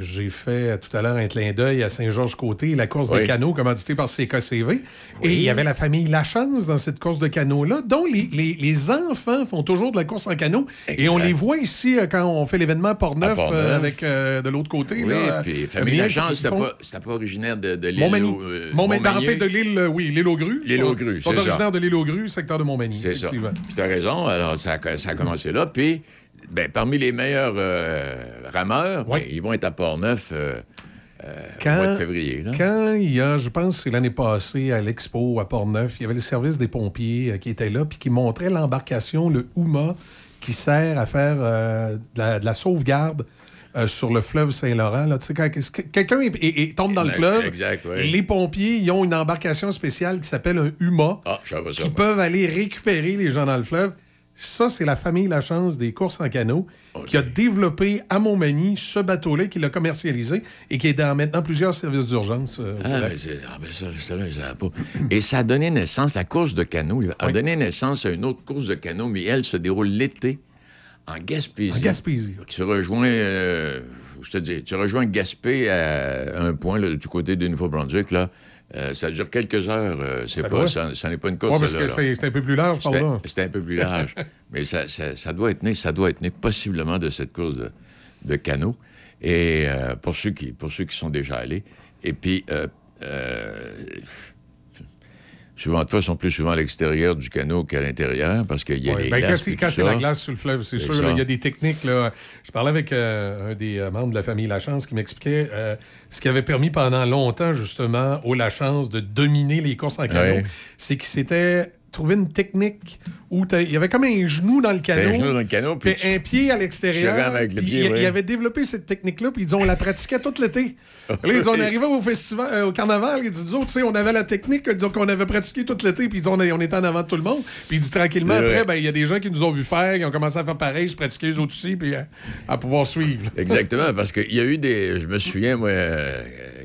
J'ai fait tout à l'heure un clin d'œil à Saint-Georges-Côté, la course des canots, commanditée par CKCV, et il y avait la famille Lachance dans cette course de canots-là, dont les enfants font toujours de la course en canot, et on les voit ici quand on fait l'événement Portneuf, de l'autre côté. Puis famille Lachance, c'était pas originaire de l'île... Montmagny. En fait, de l'île, l'île aux Grues. L'île aux Grues, c'est ça. Originaire de l'île aux Grues, secteur de Montmagny. C'est ça. Puis t'as raison, alors ça a commencé là, puis parmi les meilleurs rameurs, ils vont être à Portneuf... au mois de février. Là. Quand il y a, je pense que c'est l'année passée, à l'Expo, à Portneuf, il y avait le service des pompiers qui était là, puis qui montrait l'embarcation, le Houma, qui sert à faire de la sauvegarde sur le fleuve Saint-Laurent. Là, quand quelqu'un tombe dans le fleuve, les pompiers ils ont une embarcation spéciale qui s'appelle un Huma, qui peuvent aller récupérer les gens dans le fleuve. Ça, c'est la famille Lachance des courses en canot qui a développé à Montmagny ce bateau-là, qui l'a commercialisé et qui est dans maintenant plusieurs services d'urgence. Et ça a donné naissance, la course de canot a donné naissance à une autre course de canot, mais elle se déroule l'été. En Gaspésie. Tu rejoins Gaspé à un point, là, du côté du Nouveau-Brunswick, là. Ça dure quelques heures. Ça n'est pas une course, parce que c'est un peu plus large, pardon. C'est un peu plus large. Mais ça doit être né possiblement de cette course de canot. Et pour ceux qui sont déjà allés. Et puis... souvent, de fois, sont plus souvent à l'extérieur du canot qu'à l'intérieur, parce qu'il y a des glaces. Quand c'est la glace sur le fleuve, c'est sûr, il y a des techniques. Là. Je parlais avec un des membres de la famille Lachance qui m'expliquait ce qui avait permis pendant longtemps, justement, aux Lachance de dominer les courses en canot. C'est qu'ils s'étaient trouvé une technique où il y avait comme un genou dans le canot. Un genou dans le canot, puis un pied à l'extérieur. Il avait développé cette technique-là, puis ils disaient, on la pratiquait tout l'été. Là, ils ont arrivé au festival, au carnaval, ils disaient, tu sais, on avait la technique qu'on avait pratiquée tout l'été, puis ils disaient, on était en avant de tout le monde. Puis ils disaient, tranquillement, après, ben, il y a des gens qui nous ont vu faire, ils ont commencé à faire pareil, se pratiquer eux autres aussi, puis à pouvoir suivre. Exactement, parce qu'il y a eu des... Je me souviens, moi,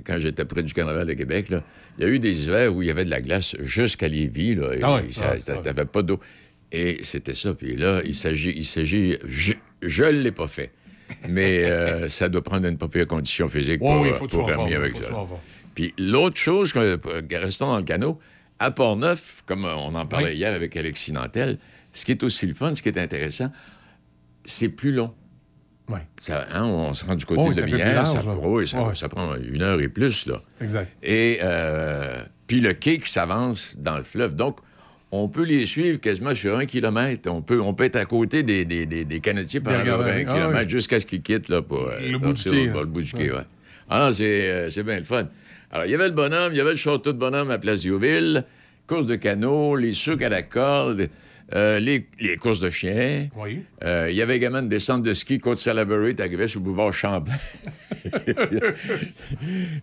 quand j'étais près du carnaval de Québec, là, il y a eu des hivers où il y avait de la glace jusqu'à Lévis, là, et t'avais pas d'eau. Et c'était ça. Puis là, il s'agit je ne l'ai pas fait, mais ça doit prendre une propre condition physique pour faire mieux avec ça. Puis l'autre chose, restons dans le canot, à Portneuf, comme on en parlait hier avec Alexis Nantel, ce qui est aussi le fun, ce qui est intéressant, c'est plus long. Ouais. Ça, hein, on se rend du côté de Lotbinière, ça prend 1 heure et plus. Là. Exact. Et puis le quai qui s'avance dans le fleuve. Donc, on peut les suivre quasiment sur 1 kilomètre. On peut être à côté des canotiers pendant 20 kilomètres jusqu'à ce qu'ils quittent là, pour le bout du quai. Ah, c'est bien le fun. Alors, il y avait le bonhomme, il y avait le château de bonhomme à Place Diouville, course de canot, les sucs à la corde... les courses de chiens. Oui. Il y avait également une descente de ski Côte-Salaberry, t'arrivais sur le boulevard Champlain.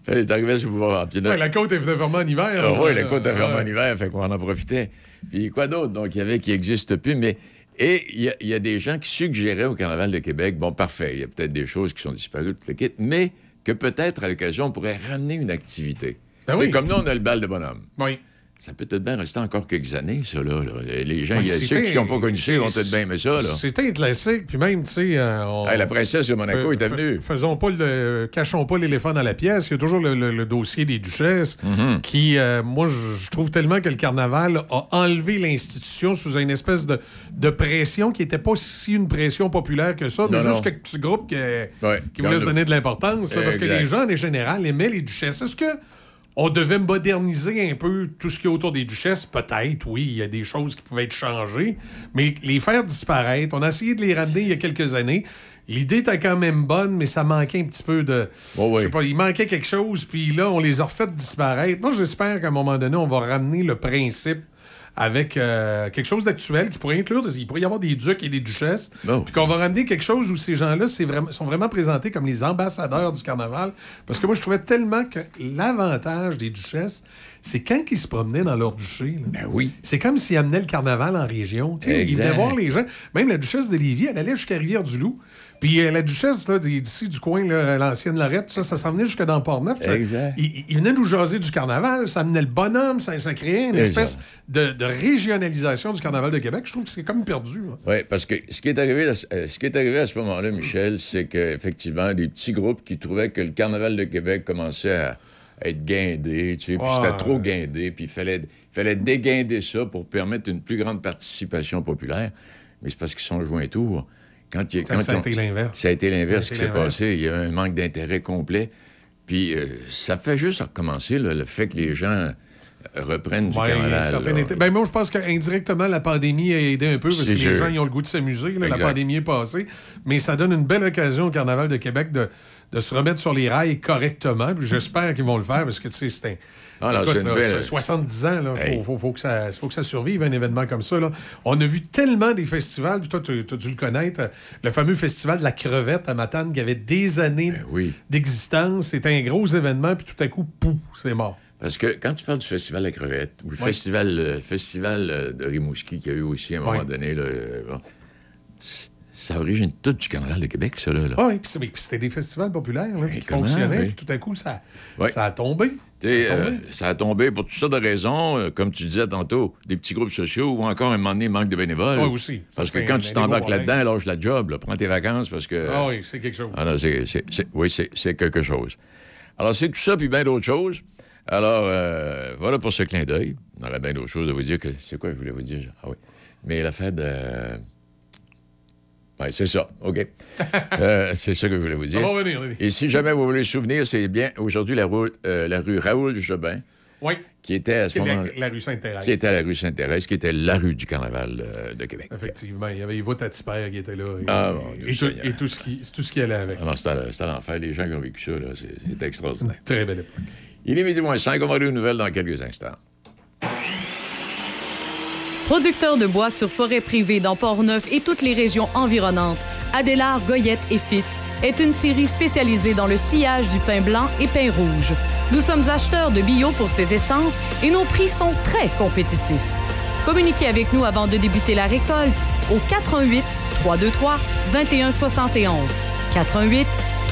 T'arrivais sur le boulevard... la côte est vraiment en hiver. La côte est vraiment en hiver, fait qu'on en profitait. Puis quoi d'autre, donc, il y avait qui n'existe plus, mais... Et il y a des gens qui suggéraient au Carnaval de Québec, bon, parfait, il y a peut-être des choses qui sont disparues, tout le kit, mais que peut-être, à l'occasion, on pourrait ramener une activité. Ben oui. Comme là, on a le bal de bonhomme. Oui. Ça peut peut-être bien rester encore quelques années, ça, là. Les gens, ceux qui n'ont pas connu ça, vont peut-être bien aimer ça, là. C'était un classique, puis même, tu sais... la princesse de Monaco était venue. Cachons pas l'éléphant dans la pièce. Il y a toujours le dossier des duchesses qui... moi, je trouve tellement que le carnaval a enlevé l'institution sous une espèce de pression qui n'était pas si une pression populaire que ça, mais juste quelques petits groupes qui voulaient se donner de l'importance, parce que les gens, en général, aimaient les duchesses. Est-ce que... on devait moderniser un peu tout ce qui est autour des duchesses, peut-être, oui, il y a des choses qui pouvaient être changées, mais les faire disparaître, on a essayé de les ramener il y a quelques années, l'idée était quand même bonne, mais ça manquait un petit peu de... Je sais pas, il manquait quelque chose, puis là, on les a refait disparaître. Moi, j'espère qu'à un moment donné, on va ramener le principe avec quelque chose d'actuel qui pourrait inclure... Il pourrait y avoir des ducs et des duchesses. Puis qu'on va ramener quelque chose où ces gens-là sont vraiment présentés comme les ambassadeurs du carnaval. Parce que moi, je trouvais tellement que l'avantage des duchesses, c'est quand ils se promenaient dans leur duché. Là, c'est comme s'ils amenaient le carnaval en région. Ils venaient voir les gens. Même la duchesse de Lévis, elle allait jusqu'à Rivière-du-Loup. Puis la duchesse, là, d'ici du coin, là, l'ancienne Lorette, ça s'en venait jusque dans Portneuf. Il venait nous jaser du carnaval, ça amenait le bonhomme, ça créait une espèce de régionalisation du carnaval de Québec. Je trouve que c'est comme perdu. Oui, parce que ce qui est arrivé à ce moment-là, Michel, c'est qu'effectivement, des petits groupes qui trouvaient que le carnaval de Québec commençait à être guindé, tu sais, puis c'était trop guindé, puis il fallait déguinder ça pour permettre une plus grande participation populaire. Mais c'est parce qu'ils sont joints autour. Ça a été l'inverse. Ça a été l'inverse qui s'est passé. Il y a un manque d'intérêt complet. Puis ça fait juste recommencer, là, le fait que les gens reprennent du carnaval. Moi, je pense qu'indirectement, la pandémie a aidé un peu, parce que les gens ils ont le goût de s'amuser. Là, la pandémie est passée. Mais ça donne une belle occasion au Carnaval de Québec de se remettre sur les rails correctement. Puis j'espère qu'ils vont le faire, parce que, tu sais, c'est un... Écoute, 70 ans, il faut que ça survive, un événement comme ça. Là. On a vu tellement des festivals, puis toi, tu as dû le connaître, le fameux festival de la crevette à Matane, qui avait des années d'existence. C'était un gros événement, puis tout à coup, pouf, c'est mort. Parce que quand tu parles du festival de la crevette, ou le festival de Rimouski qu'il y a eu aussi à un moment donné, là, ça origine tout du Carnaval de Québec, ça, là. Oui, puis c'était des festivals populaires là, qui fonctionnaient, puis tout à coup, ça a tombé. Ça a tombé pour toutes sortes de raisons, comme tu disais tantôt, des petits groupes sociaux ou encore, à un moment donné, manque de bénévoles. Oui, aussi. Parce que quand tu t'embarques là-dedans, lâche la job, là, prends tes vacances, parce que... oui, c'est quelque chose. Ah, non, c'est quelque chose. Alors, c'est tout ça, puis bien d'autres choses. Alors, voilà pour ce clin d'œil. On aurait bien d'autres choses à vous dire que... C'est quoi je voulais vous dire? Ah oui. Mais l'affaire de... Oui, c'est ça. OK. C'est ça que je voulais vous dire. Ça va venir, et si jamais vous voulez souvenir, c'est bien aujourd'hui la rue Raoul-Jobin, qui était à ce moment-là... La rue Sainte-Thérèse. Qui était à la rue Sainte-Thérèse, qui était la rue du Carnaval de Québec. Effectivement. Il y avait les voûtes à Tipper qui étaient là. Et tout ce qui allait avec. Alors, c'était l'enfer. Les gens qui ont vécu ça, là, c'était extraordinaire. Très belle époque. Il est midi moins 5. On va aller aux nouvelles dans quelques instants. Producteur de bois sur forêt privée dans Portneuf et toutes les régions environnantes, Adélard Goyette et Fils est une série spécialisée dans le sillage du pain blanc et pain rouge. Nous sommes acheteurs de bio pour ces essences et nos prix sont très compétitifs. Communiquez avec nous avant de débuter la récolte au 418-323-2171.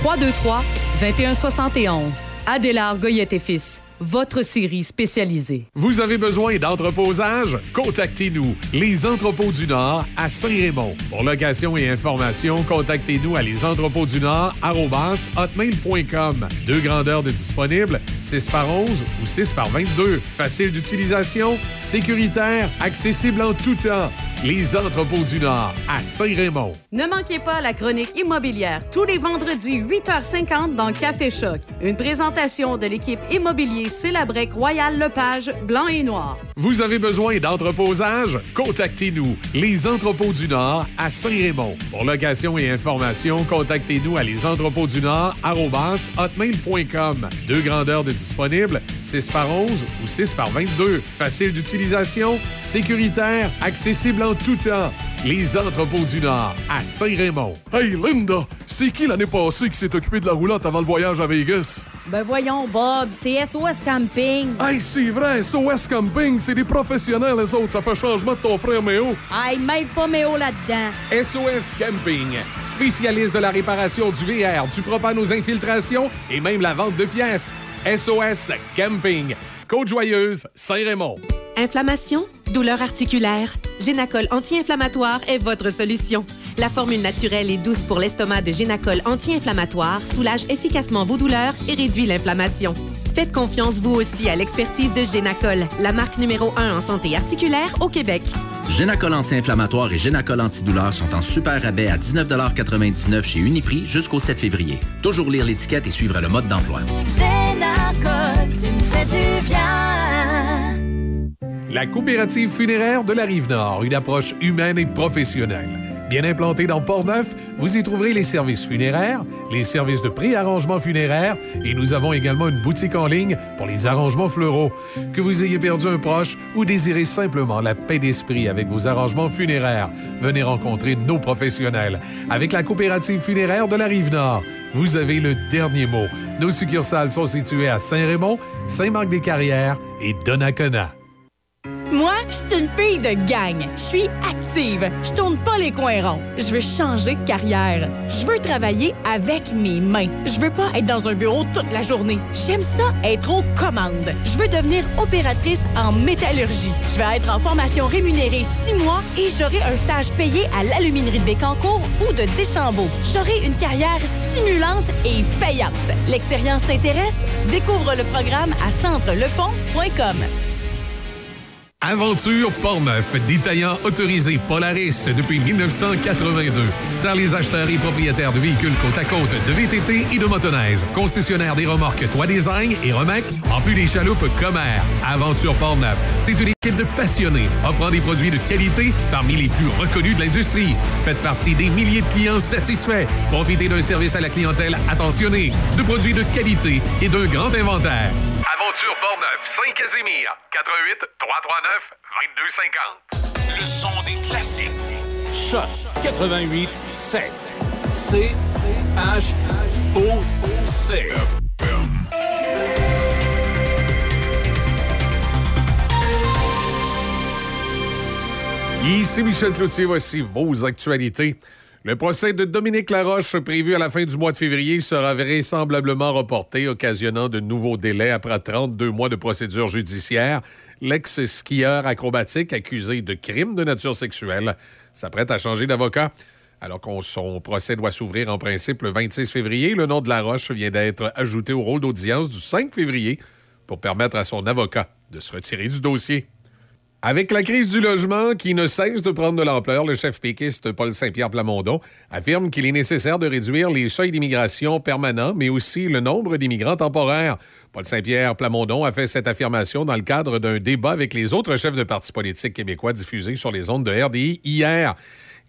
418-323-2171. Adélard Goyette et Fils. Votre série spécialisée. Vous avez besoin d'entreposage? Contactez-nous. Les Entrepôts du Nord à Saint-Raymond. Pour location et information, contactez-nous à lesentrepôtsdunord@hotmail.com. Deux grandeurs de disponibles, 6 par 11 ou 6 par 22. Facile d'utilisation, sécuritaire, accessible en tout temps. Les Entrepôts du Nord à Saint-Raymond. Ne manquez pas la chronique immobilière tous les vendredis 8h50 dans Café Choc. Une présentation de l'équipe immobilier Jacques Labrecque Royal Lepage Blanc et Noir. Vous avez besoin d'entreposage? Contactez-nous. Les Entrepôts du Nord à Saint-Raymond. Pour location et information, contactez-nous à lesentrepôtsdunord@hotmail.com. Deux grandeurs de disponibles, 6 par 11 ou 6 par 22. Facile d'utilisation, sécuritaire, accessible en tout temps. Les Entrepôts du Nord à Saint-Raymond. Hey Linda, c'est qui l'année passée qui s'est occupé de la roulotte avant le voyage à Vegas? Ben voyons Bob, c'est SOS Camping. Hey, c'est vrai, SOS Camping, c'est des professionnels les autres, ça fait changement de ton frère Méo. Hey, m'aide pas Méo là-dedans. SOS Camping, spécialiste de la réparation du VR, du propane aux infiltrations et même la vente de pièces. SOS Camping. Côte-Joyeuse, Saint-Raymond. Inflammation, douleur articulaire, Génacol anti-inflammatoire est votre solution. La formule naturelle et douce pour l'estomac de Génacol anti-inflammatoire soulage efficacement vos douleurs et réduit l'inflammation. Faites confiance vous aussi à l'expertise de Génacol, la marque numéro 1 en santé articulaire au Québec. Génacol anti-inflammatoire et Génacol antidouleur sont en super rabais à 19,99 $ chez Uniprix jusqu'au 7 février. Toujours lire l'étiquette et suivre le mode d'emploi. Génacol, tu me fais du bien. La coopérative funéraire de la Rive-Nord, une approche humaine et professionnelle. Bien implantée dans Portneuf, vous y trouverez les services funéraires, les services de pré-arrangement funéraire et nous avons également une boutique en ligne pour les arrangements floraux. Que vous ayez perdu un proche ou désirez simplement la paix d'esprit avec vos arrangements funéraires, venez rencontrer nos professionnels. Avec la coopérative funéraire de la Rive-Nord, vous avez le dernier mot. Nos succursales sont situées à Saint-Raymond, Saint-Marc-des-Carrières et Donnacona. Moi, je suis une fille de gang. Je suis active. Je tourne pas les coins ronds. Je veux changer de carrière. Je veux travailler avec mes mains. Je veux pas être dans un bureau toute la journée. J'aime ça être aux commandes. Je veux devenir opératrice en métallurgie. Je vais être en formation rémunérée 6 mois et j'aurai un stage payé à l'aluminerie de Bécancour ou de Deschambault. J'aurai une carrière stimulante et payante. L'expérience t'intéresse? Découvre le programme à centrelepont.com. Aventure Portneuf, détaillant autorisé Polaris depuis 1982. Sert les acheteurs et propriétaires de véhicules côte à côte, de VTT et de motoneige. Concessionnaire des remorques Trois Design et Remac, en plus des chaloupes Comair. Aventure Portneuf, c'est une équipe de passionnés offrant des produits de qualité parmi les plus reconnus de l'industrie. Faites partie des milliers de clients satisfaits. Profitez d'un service à la clientèle attentionné, de produits de qualité et d'un grand inventaire. Aventure Portneuf, Saint-Casimir, 418-339-2250. Le son des classiques. Choc 88.7. C-H-O-C. Ici Michel Cloutier, voici vos actualités. Le procès de Dominique Laroche, prévu à la fin du mois de février, sera vraisemblablement reporté, occasionnant de nouveaux délais après 32 mois de procédure judiciaire. L'ex-skieur acrobatique accusé de crimes de nature sexuelle s'apprête à changer d'avocat. Alors que son procès doit s'ouvrir en principe le 26 février, le nom de Laroche vient d'être ajouté au rôle d'audience du 5 février pour permettre à son avocat de se retirer du dossier. Avec la crise du logement qui ne cesse de prendre de l'ampleur, le chef péquiste Paul Saint-Pierre Plamondon affirme qu'il est nécessaire de réduire les seuils d'immigration permanents, mais aussi le nombre d'immigrants temporaires. Paul Saint-Pierre Plamondon a fait cette affirmation dans le cadre d'un débat avec les autres chefs de partis politiques québécois diffusés sur les ondes de RDI hier.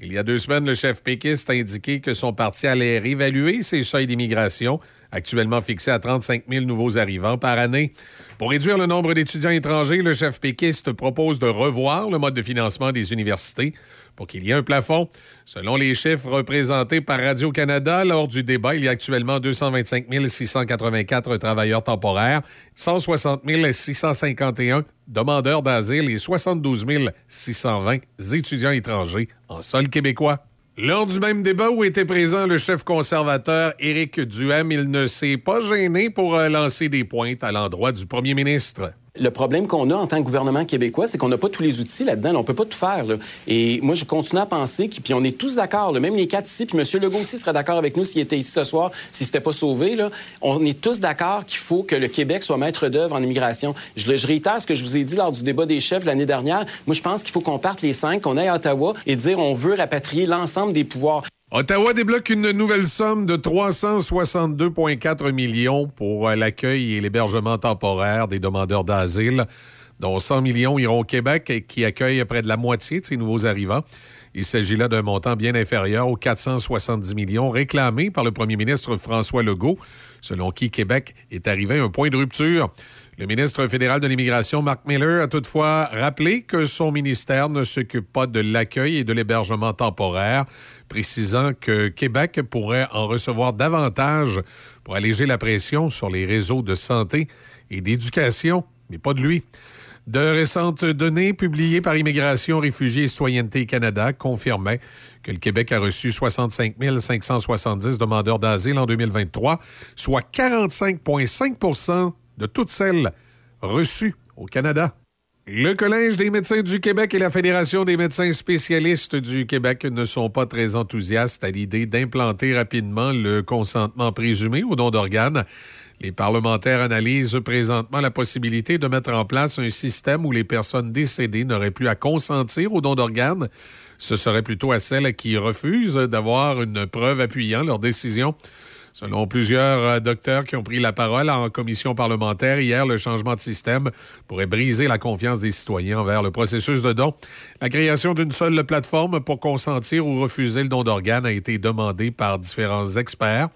Il y a 2 semaines, le chef péquiste a indiqué que son parti allait réévaluer ses seuils d'immigration actuellement fixé à 35 000 nouveaux arrivants par année. Pour réduire le nombre d'étudiants étrangers, le chef péquiste propose de revoir le mode de financement des universités pour qu'il y ait un plafond. Selon les chiffres présentés par Radio-Canada, lors du débat, il y a actuellement 225 684 travailleurs temporaires, 160 651 demandeurs d'asile et 72 620 étudiants étrangers en sol québécois. Lors du même débat où était présent le chef conservateur Éric Duhaime, il ne s'est pas gêné pour lancer des pointes à l'endroit du premier ministre. Le problème qu'on a en tant que gouvernement québécois, c'est qu'on n'a pas tous les outils là-dedans. Là, on ne peut pas tout faire. Là. Et moi, je continue à penser, puis on est tous d'accord, là, même les quatre ici, puis M. Legault aussi serait d'accord avec nous s'il était ici ce soir, s'il ne s'était pas sauvé. Là. On est tous d'accord qu'il faut que le Québec soit maître d'œuvre en immigration. Je réitère ce que je vous ai dit lors du débat des chefs l'année dernière. Moi, je pense qu'il faut qu'on parte les cinq, qu'on aille à Ottawa et dire on veut rapatrier l'ensemble des pouvoirs. Ottawa débloque une nouvelle somme de 362,4 millions pour l'accueil et l'hébergement temporaire des demandeurs d'asile, dont 100 millions iront au Québec, qui accueille près de la moitié de ces nouveaux arrivants. Il s'agit là d'un montant bien inférieur aux 470 millions réclamés par le premier ministre François Legault, selon qui Québec est arrivé à un point de rupture. Le ministre fédéral de l'Immigration, Marc Miller, a toutefois rappelé que son ministère ne s'occupe pas de l'accueil et de l'hébergement temporaire, précisant que Québec pourrait en recevoir davantage pour alléger la pression sur les réseaux de santé et d'éducation, mais pas de lui. De récentes données publiées par Immigration, Réfugiés et Citoyenneté Canada confirmaient que le Québec a reçu 65 570 demandeurs d'asile en 2023, soit 45,5 % de toutes celles reçues au Canada. Le Collège des médecins du Québec et la Fédération des médecins spécialistes du Québec ne sont pas très enthousiastes à l'idée d'implanter rapidement le consentement présumé au don d'organes. Les parlementaires analysent présentement la possibilité de mettre en place un système où les personnes décédées n'auraient plus à consentir au don d'organes. Ce serait plutôt à celles qui refusent d'avoir une preuve appuyant leur décision. Selon plusieurs docteurs qui ont pris la parole en commission parlementaire hier, le changement de système pourrait briser la confiance des citoyens envers le processus de don. La création d'une seule plateforme pour consentir ou refuser le don d'organes a été demandée par différents experts,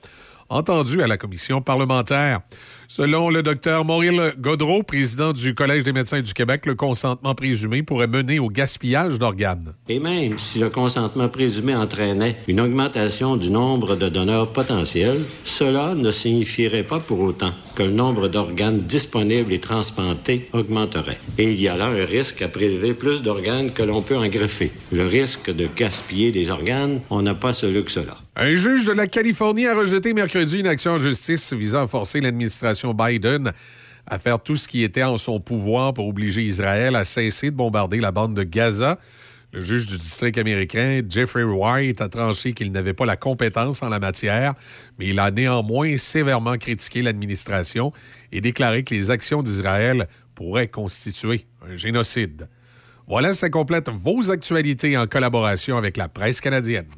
entendu à la commission parlementaire. Selon le docteur Maurice Godreau, président du Collège des médecins du Québec, le consentement présumé pourrait mener au gaspillage d'organes. Et même si le consentement présumé entraînait une augmentation du nombre de donneurs potentiels, cela ne signifierait pas pour autant que le nombre d'organes disponibles et transplantés augmenterait. Et il y a là un risque à prélever plus d'organes que l'on peut en greffer. Le risque de gaspiller des organes, on n'a pas ce luxe-là. Un juge de la Californie a rejeté mercredi une action en justice visant à forcer l'administration Biden à faire tout ce qui était en son pouvoir pour obliger Israël à cesser de bombarder la bande de Gaza. Le juge du district américain, Jeffrey White, a tranché qu'il n'avait pas la compétence en la matière, mais il a néanmoins sévèrement critiqué l'administration et déclaré que les actions d'Israël pourraient constituer un génocide. Voilà, ça complète vos actualités en collaboration avec la presse canadienne.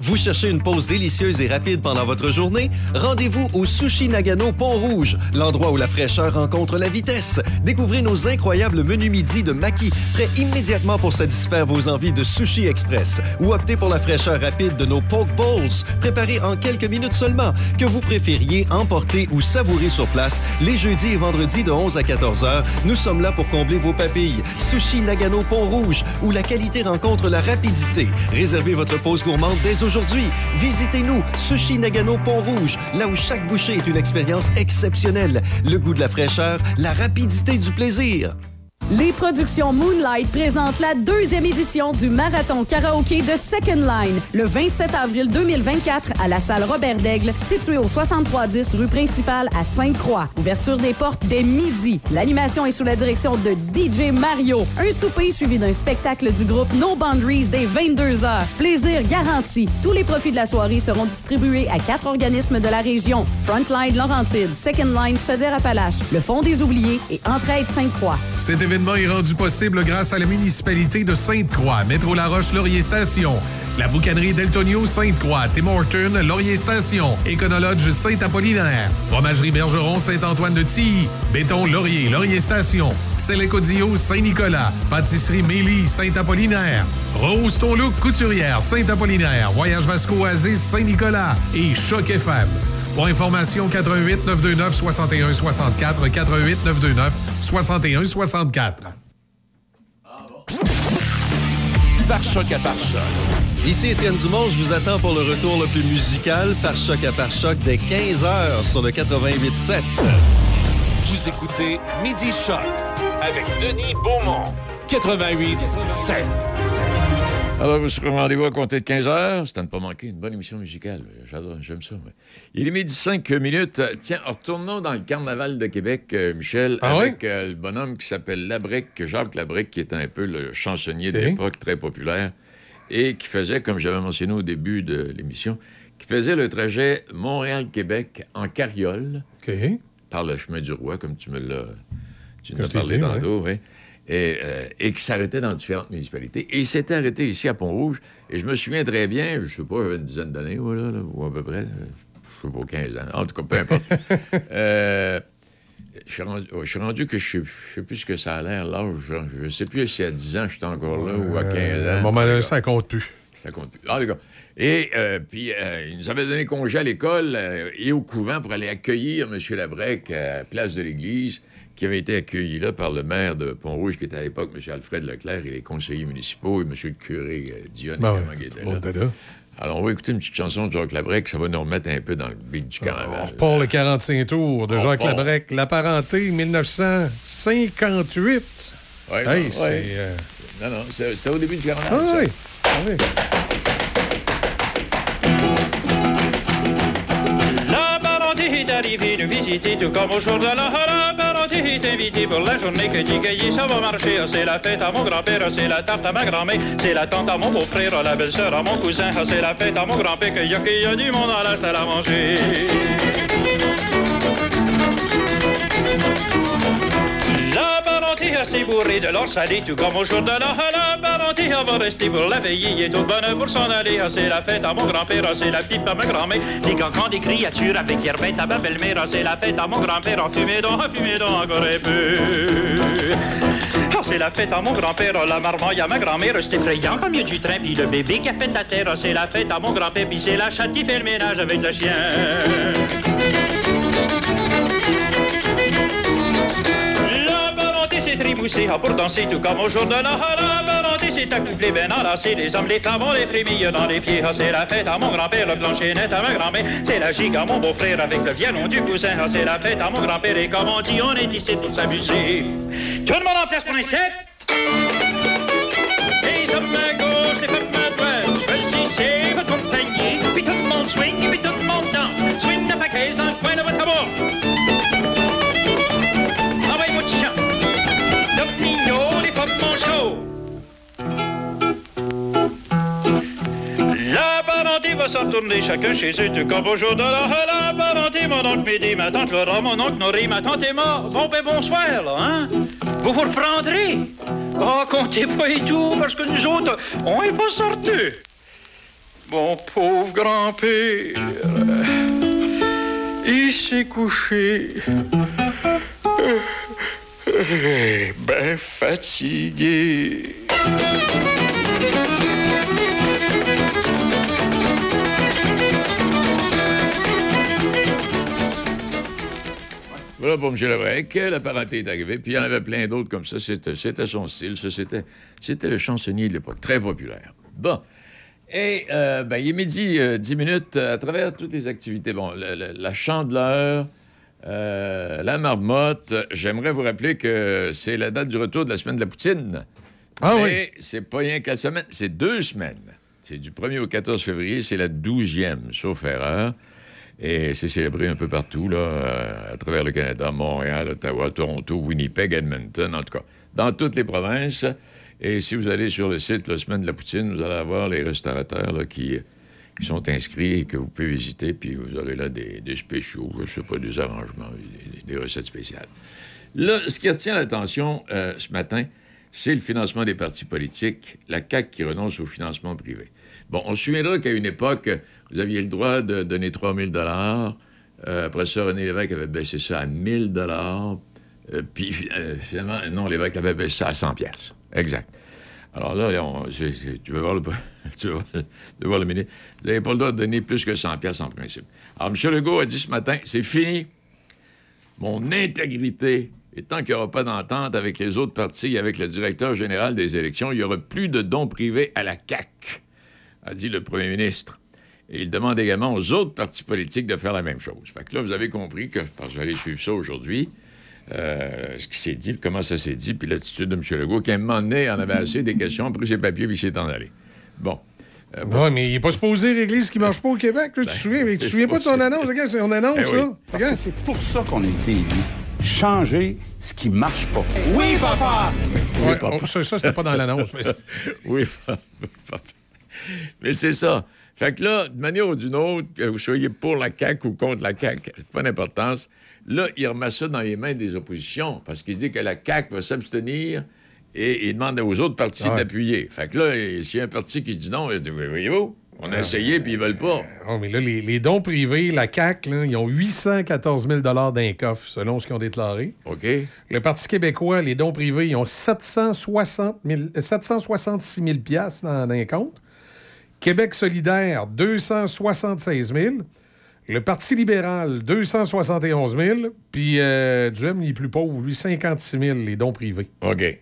Vous cherchez une pause délicieuse et rapide pendant votre journée? Rendez-vous au Sushi Nagano Pont-Rouge, l'endroit où la fraîcheur rencontre la vitesse. Découvrez nos incroyables menus midi de maki, prêts immédiatement pour satisfaire vos envies de Sushi Express. Ou optez pour la fraîcheur rapide de nos Poke Bowls, préparés en quelques minutes seulement, que vous préfériez emporter ou savourer sur place les jeudis et vendredis de 11 à 14 heures. Nous sommes là pour combler vos papilles. Sushi Nagano Pont-Rouge, où la qualité rencontre la rapidité. Réservez votre pause gourmande dès aujourd'hui. Visitez-nous, Sushi Nagano Pont-Rouge, là où chaque bouchée est une expérience exceptionnelle. Le goût de la fraîcheur, la rapidité du plaisir. Les productions Moonlight présentent la deuxième édition du Marathon Karaoké de Second Line, le 27 avril 2024 à la salle Robert-Daigle, située au 6310 rue principale à Sainte-Croix. Ouverture des portes dès midi. L'animation est sous la direction de DJ Mario. Un souper suivi d'un spectacle du groupe No Boundaries dès 22h. Plaisir garanti. Tous les profits de la soirée seront distribués à 4 organismes de la région. Frontline Laurentide, Second Line Chaudière-Appalaches, le Fonds des Oubliés et Entraide Sainte-Croix. L'événement est rendu possible grâce à la municipalité de Sainte-Croix, Métro Laroche, Laurier Station, la boucanerie Deltonio, Sainte-Croix, Tim Horton, Laurier Station, Éconologe Saint-Apollinaire, Fromagerie Bergeron, Saint-Antoine-de-Tilly, Béton Laurier, Laurier Station, Sélécodio, Saint-Nicolas, Pâtisserie Mélie, Saint-Apollinaire, Rose Tonlouk, Couturière, Saint-Apollinaire, Voyage Vasco Oasis, Saint-Nicolas et Choc FM. Pour information, 88-929-61-64, 88-929-61-64. Ah bon? Par choc à par choc. Ici Étienne Dumont, je vous attends pour le retour le plus musical, par choc à par choc, dès 15h sur le 88.7. Vous écoutez Midi Choc avec Denis Beaumont, 88.7. Alors, vous serez au rendez-vous à compter de 15h. C'est à ne pas manquer une bonne émission musicale. J'adore, j'aime ça. Mais... Il est midi 5 minutes. Tiens, retournons dans le Carnaval de Québec, Michel, le bonhomme qui s'appelle Labrecque, Jacques Labrecque, qui était un peu le chansonnier de l'époque, très populaire, et qui faisait, comme j'avais mentionné au début de l'émission, qui faisait le trajet Montréal-Québec en carriole, par le chemin du Roi, comme tu me l'as parlé tantôt, et qui s'arrêtait dans différentes municipalités. Et il s'était arrêté ici à Pont-Rouge. Et je me souviens très bien, je sais pas, j'avais une dizaine d'années, voilà, là, ou à peu près, je sais pas, 15 ans. En tout cas, peu importe. Je suis rendu que je sais plus ce que ça a l'air, l'âge. Je sais plus si à 10 ans, j'étais encore là, ou à 15 ans. À un moment donné, ça compte plus. Ça compte plus. Ah, d'accord. Et puis, il nous avait donné congé à l'école et au couvent pour aller accueillir M. Labrecque à Place de l'Église, qui avait été accueilli là par le maire de Pont-Rouge, qui était à l'époque M. Alfred Leclerc, et les conseillers municipaux, et M. le curé Dionne, qui était là. Alors, on va écouter une petite chanson de Jacques Labrecque, ça va nous remettre un peu dans le beat du carnaval. On repart le 45 tours de Jacques Labrecque, La Parenté, 1958. Oui, non, c'était au début du carnaval, La Parenté est arrivée de visiter, tout comme au jour de la est invité pour la journée que dit Gaillet, ça va marcher. C'est la fête à mon grand-père, c'est la tarte à ma grand-mère, c'est la tante à mon beau-frère, la belle-sœur à mon cousin. C'est la fête à mon grand-père, qu'il y a du monde à la salle à manger. La parenté assez bourrée de l'or salé, tout comme au jour de la parenté va rester pour la veillée et tout bonheur pour s'en aller. C'est la fête à mon grand-père, c'est la pipe à ma grand-mère, des cancans, des créatures avec Herbette à ma belle-mère. C'est la fête à mon grand-père, fumez donc encore un peu. C'est la fête à mon grand-père, la marmaille à ma grand-mère, c'est effrayant comme il y a du train, puis le bébé qui a fait de la terre. C'est la fête à mon grand-père, puis c'est la chatte qui fait le ménage avec le chien. C'est trémoussé pour danser tout comme au jour de la parenté. C'est accouplé, bien enlacé, les hommes, les femmes, les frémilles dans les pieds. C'est la fête à mon grand-père, le plancher net à ma grand-mère. C'est la gigue à mon beau-frère avec le violon du cousin. C'est la fête à mon grand-père et comme on dit, on est ici pour s'amuser. Tout le monde en place pour les sept. Les hommes à gauche, les femmes à droite, choisissez votre compagnie. Puis tout le monde swing, puis tout le monde danse. Swing la paquet dans le coin de votre amour. Envoyez-moi du chant. La parenté va s'en retourner chacun chez eux, tout comme au jour de la parenté. Mon oncle Médé, ma tante Laura, mon oncle Noré, ma tante Emma. Bon ben bonsoir là, hein? Vous vous reprendrez. Oh, comptez pas et tout, parce que nous autres, on est pas sortis. Mon pauvre grand-père, il s'est couché. Ben fatigué. Voilà pour M. Labrecque, la parenté est arrivée. Puis il y en avait plein d'autres comme ça. C'était son style. C'était le chansonnier de l'époque, très populaire. Bon. Et il est midi 10 minutes à travers toutes les activités. Bon, la chandeleur. La marmotte, j'aimerais vous rappeler que c'est la date du retour de la semaine de la poutine. Ah oui? Mais c'est pas rien qu'à semaine, c'est 2 semaines. C'est du 1er au 14 février, c'est la 12e, sauf erreur. Et c'est célébré un peu partout, là, à travers le Canada, Montréal, Ottawa, Toronto, Winnipeg, Edmonton, en tout cas, dans toutes les provinces. Et si vous allez sur le site, la semaine de la poutine, vous allez avoir les restaurateurs là, qui sont inscrits et que vous pouvez visiter, puis vous aurez là des spéciaux, je ne sais pas, des arrangements, des recettes spéciales. Là, ce qui retient l'attention ce matin, c'est le financement des partis politiques, la CAQ qui renonce au financement privé. Bon, on se souviendra qu'à une époque, vous aviez le droit de donner 3 000 $. Après ça, René Lévesque avait baissé ça à 1 000 $. Puis finalement, non, Lévesque avait baissé ça à 100 $. Exact. Alors là, tu veux voir le ministre. Vous n'avez pas le droit de donner plus que 100 piastres en principe. Alors, M. Legault a dit ce matin, c'est fini. Mon intégrité, et tant qu'il n'y aura pas d'entente avec les autres partis et avec le directeur général des élections, il n'y aura plus de dons privés à la CAQ, a dit le premier ministre. Et il demande également aux autres partis politiques de faire la même chose. Fait que là, vous avez compris que, parce que j'allais suivre ça aujourd'hui, ce qui s'est dit, comment ça s'est dit, puis l'attitude de M. Legault, qu'à un moment donné, en avait assez des questions, pris ses papiers, puis il s'est en allé. Bon. Non, mais il n'est pas supposé régler ce qui ne marche pas au Québec. Là, ben, tu te souviens pas de son annonce? Regarde, on annonce, ben là. Oui. Regarde. C'est pour ça qu'on a été élus. Changer ce qui ne marche pas. Oui, papa! Oui, papa. Ouais, ça, c'était pas dans l'annonce. Mais oui, papa. Mais c'est ça. Fait que là, de manière ou d'une autre, que vous soyez pour la CAQ ou contre la CAQ, c'est pas d'importance. Là, il remet ça dans les mains des oppositions parce qu'il dit que la CAQ va s'abstenir et il demande aux autres partis d'appuyer. Fait que là, s'il y a un parti qui dit non, il dit, voyez-vous, on a essayé puis ils veulent pas. Non, mais là, les dons privés, la CAQ, là, ils ont 814 000 dans les coffres, selon ce qu'ils ont déclaré. OK. Le Parti québécois, les dons privés, ils ont 766 000 dans les comptes. Québec solidaire, 276 000. Le Parti libéral, 271 000. Puis Duhaime, il est plus pauvre, lui, 56 000, les dons privés. OK.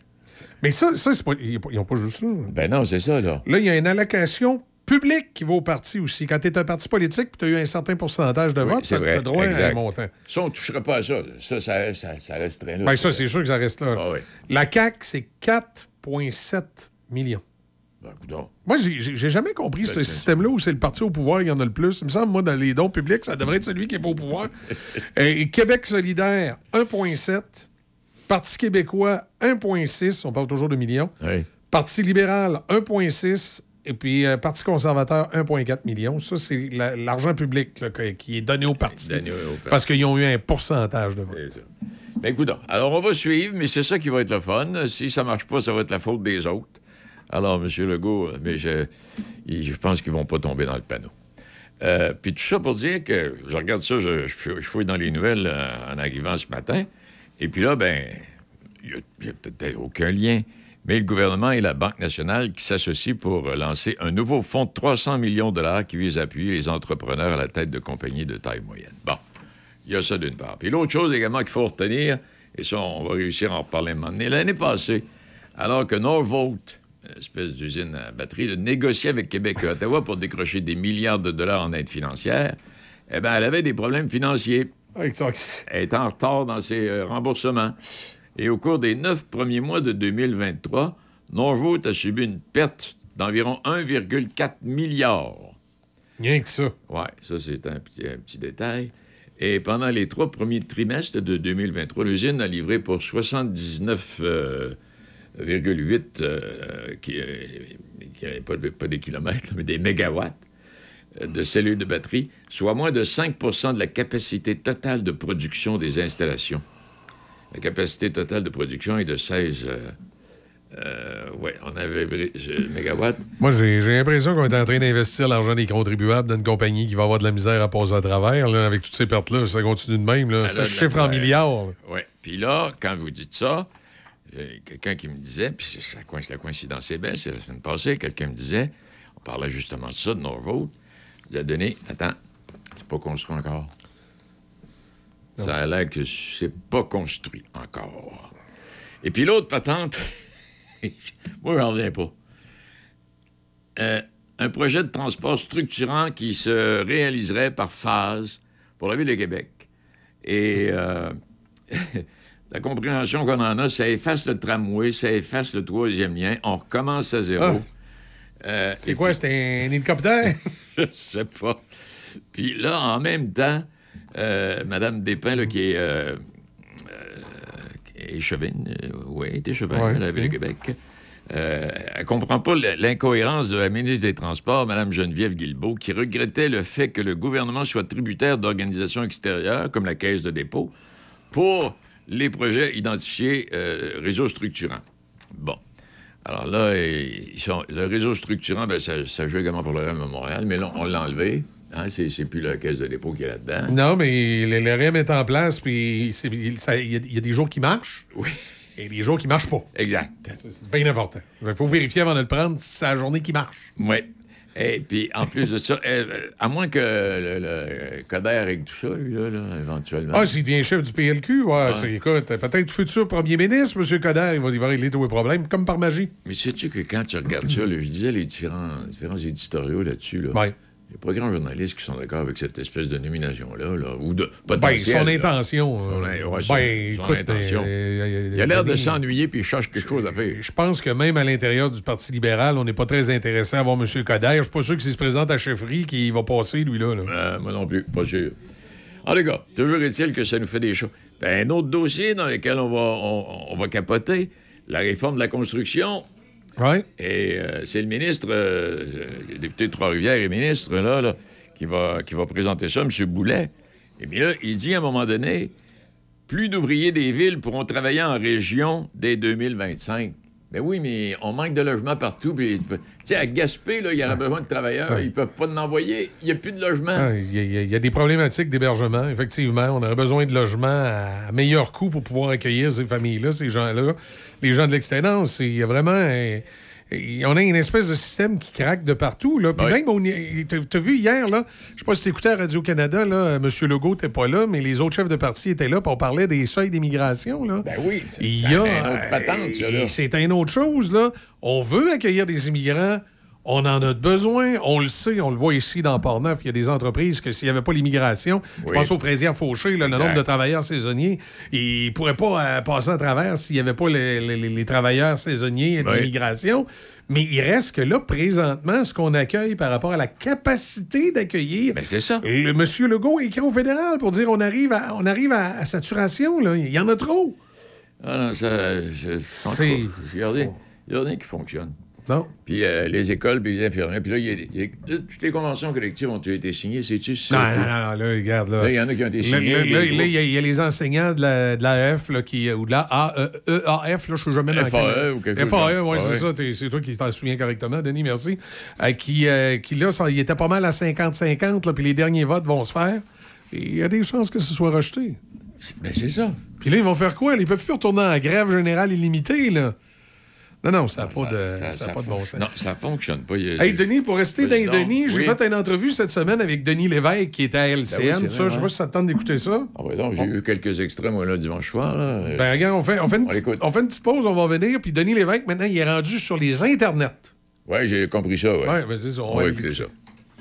Mais ça c'est pas... Ils n'ont pas juste ça. Ben non, c'est ça, là. Là, il y a une allocation publique qui va au parti aussi. Quand tu es un parti politique et tu as eu un certain pourcentage de vote, tu as droit à un montant. Ça, on ne toucherait pas à ça. Ça resterait là. Ben ça, c'est sûr que ça reste là. Ah, oui. La CAQ, c'est 4,7 millions. Moi, j'ai jamais compris ce système-là où c'est le parti au pouvoir, il y en a le plus. Il me semble, moi, dans les dons publics, ça devrait être celui qui n'est pas au pouvoir. Québec solidaire, 1,7. Parti québécois, 1,6. On parle toujours de millions. Oui. Parti libéral, 1,6. Et puis Parti conservateur, 1,4 million. Ça, c'est l'argent public là, qui est donné au parti. Parce qu'ils ont eu un pourcentage de vote. Ben, écoute, alors on va suivre, mais c'est ça qui va être le fun. Si ça ne marche pas, ça va être la faute des autres. Alors, M. Legault, mais je pense qu'ils ne vont pas tomber dans le panneau. Puis tout ça pour dire que je regarde ça, je fouille dans les nouvelles en arrivant ce matin, et puis là, ben, il n'y a peut-être aucun lien, mais le gouvernement et la Banque nationale qui s'associent pour lancer un nouveau fonds de 300 millions de dollars qui vise à appuyer les entrepreneurs à la tête de compagnies de taille moyenne. Bon, il y a ça d'une part. Puis l'autre chose également qu'il faut retenir, et ça, on va réussir à en reparler un moment donné, l'année passée, alors que Norvolt, espèce d'usine à batterie, de négocier avec Québec et Ottawa pour décrocher des milliards de dollars en aide financière, eh bien, elle avait des problèmes financiers. Elle est en retard dans ses remboursements. Et au cours des 9 premiers mois de 2023, Norvolt a subi une perte d'environ 1,4 milliard. Rien que ça. Oui, ça, c'est un petit détail. Et pendant les 3 premiers trimestres de 2023, l'usine a livré pour 79... 0,8, qui n'est pas des kilomètres, mais des mégawatts de cellules de batterie, soit moins de 5 % de la capacité totale de production des installations. La capacité totale de production est de 16... oui, on avait mégawatts. Moi, j'ai l'impression qu'on est en train d'investir l'argent des contribuables dans une compagnie qui va avoir de la misère à passer à travers. Là, avec toutes ces pertes-là, ça continue de même. Là. Ça se chiffre en milliards. Oui. Puis là, quand vous dites ça... Quelqu'un qui me disait, puis la coïncidence est belle, c'est la semaine passée, quelqu'un me disait, on parlait justement de ça, de Norvolt, il a donné, attends, c'est pas construit encore. Non. Ça a l'air que c'est pas construit encore. Et puis l'autre patente, moi, j'en reviens pas. Un projet de transport structurant qui se réaliserait par phase pour la Ville de Québec. Et... la compréhension qu'on en a, ça efface le tramway, ça efface le troisième lien. On recommence à zéro. Ah. C'est quoi, puis... c'était un hélicoptère? Je sais pas. Puis là, en même temps, Mme Despins, là, qui est échevine, oui, échevine, à la Ville de Québec, elle comprend pas l'incohérence de la ministre des Transports, Mme Geneviève Guilbeault, qui regrettait le fait que le gouvernement soit tributaire d'organisations extérieures, comme la Caisse de dépôt, pour... les projets identifiés réseau structurant. Bon. Alors là, le réseau structurant, ben, ça joue également pour le REM à Montréal, mais là, on l'a enlevé. Hein, c'est plus la Caisse de dépôt qui est là-dedans. Non, mais le REM est en place, puis il y a des jours qui marchent. Oui. et les jours qui ne marchent pas. Exact. C'est bien important. Il faut vérifier avant de le prendre si c'est la journée qui marche. Oui. Et puis, en plus de ça, à moins que le Coderre et tout ça, lui-là, là, éventuellement. Ah, s'il devient chef du PLQ, ouais, ah. C'est, écoute, peut-être futur premier ministre, M. Coderre, il va régler tous les problèmes, comme par magie. Mais sais-tu que quand tu regardes ça, là, je disais les différents éditoriaux là-dessus, là. Oui. Il n'y a pas de grands journalistes qui sont d'accord avec cette espèce de nomination-là, là, ou de potentiel. Ben, son intention. Son intention. Il a l'air de s'ennuyer puis il cherche quelque chose à faire. Je pense que même à l'intérieur du Parti libéral, on n'est pas très intéressé à voir M. Coderre. Je ne suis pas sûr que s'il se présente à chefferie qu'il va passer, lui-là. Là. Moi non plus, pas sûr. En tout cas, toujours est-il que ça nous fait des choses. Ben, un autre dossier dans lequel on va capoter, la réforme de la construction... Ouais. Et c'est le ministre, le député de Trois-Rivières et ministre, là qui va présenter ça, M. Boulet. Et bien là, il dit à un moment donné, plus d'ouvriers des villes pourront travailler en région dès 2025. Ben oui, mais on manque de logements partout. Tu sais, à Gaspé, là, il y a besoin de travailleurs. Ouais. Ils ne peuvent pas en envoyer. Il n'y a plus de logements. Il y a des problématiques d'hébergement, effectivement. On aurait besoin de logements à meilleur coût pour pouvoir accueillir ces familles-là, ces gens-là, les gens de l'extérieur. Il y a vraiment... on a une espèce de système qui craque de partout. Là. Puis oui. T'as vu hier, là, je sais pas si t'écoutais à Radio-Canada, là, M. Legault n'était pas là, mais les autres chefs de parti étaient là, puis on parlait des seuils d'immigration. Là. Ben oui, c'est une autre chose. Là. On veut accueillir des immigrants, on en a besoin, on le sait, on le voit ici dans Portneuf, il y a des entreprises que s'il n'y avait pas l'immigration, oui. Je pense aux fraisières fauchées, le nombre de travailleurs saisonniers, ils ne pourraient pas passer à travers s'il n'y avait pas les travailleurs saisonniers et de l'immigration. Mais il reste que là, présentement, ce qu'on accueille par rapport à la capacité d'accueillir... Mais c'est ça. Le monsieur Legault écrit au fédéral pour dire on arrive à saturation, là. Il y en a trop. Ah non, ça... Il y en a qui fonctionnent. Non. Puis les écoles, puis les infirmières. Puis là, toutes les conventions collectives ont été signées, sais-tu? Non, là, regarde, là. Là, il y en a qui ont été signées. Il y a les enseignants de l'AEF, là, ou de la EAF, là, je ne sais jamais dans FAE ou quelque chose. FAE, oui, c'est ça. C'est toi qui t'en souviens correctement, Denis, merci. Qui là, il était pas mal à 50-50, là, puis les derniers votes vont se faire. Il y a des chances que ce soit rejeté. Ben, c'est ça. Puis là, ils vont faire quoi? Ils peuvent plus retourner en grève générale illimitée, là. Non, ça n'a pas de bon sens. Non, ça ne fonctionne pas. Hey, Denis, pour rester dans Denis, j'ai fait une entrevue cette semaine avec Denis Lévesque, qui était à LCN. Ben oui, je ne sais pas si ça te tente d'écouter ça. Ah oui, donc, j'ai eu quelques extraits, moi, là, dimanche soir. Là. Ben, regarde, on fait une petite pause, on va revenir. Puis Denis Lévesque, maintenant, il est rendu sur les internets. Oui, j'ai compris ça. Oui, ben, c'est ça. On va écouter ça.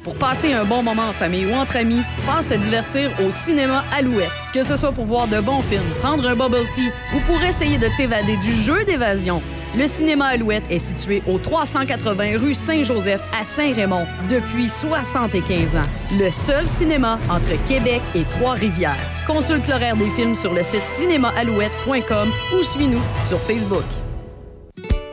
Pour passer un bon moment en famille ou entre amis, pense te divertir au cinéma Alouette. Que ce soit pour voir de bons films, prendre un bubble tea ou pour essayer de t'évader du jeu d'évasion, le cinéma Alouette est situé au 380 rue Saint-Joseph à Saint-Raymond depuis 75 ans. Le seul cinéma entre Québec et Trois-Rivières. Consulte l'horaire des films sur le site cinémaalouette.com ou suis-nous sur Facebook.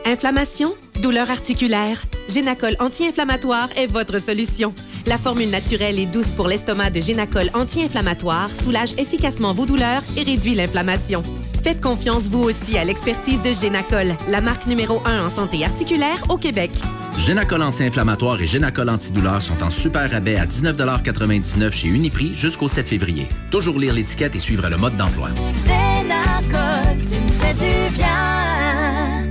Inflammation, douleur articulaire, Génacol anti-inflammatoire est votre solution. La formule naturelle et douce pour l'estomac de Génacol anti-inflammatoire soulage efficacement vos douleurs et réduit l'inflammation. Faites confiance, vous aussi, à l'expertise de Génacol, la marque numéro 1 en santé articulaire au Québec. Génacol anti-inflammatoire et Génacol antidouleur sont en super rabais à 19,99 $ chez Uniprix jusqu'au 7 février. Toujours lire l'étiquette et suivre le mode d'emploi. Génacol, tu me fais du bien.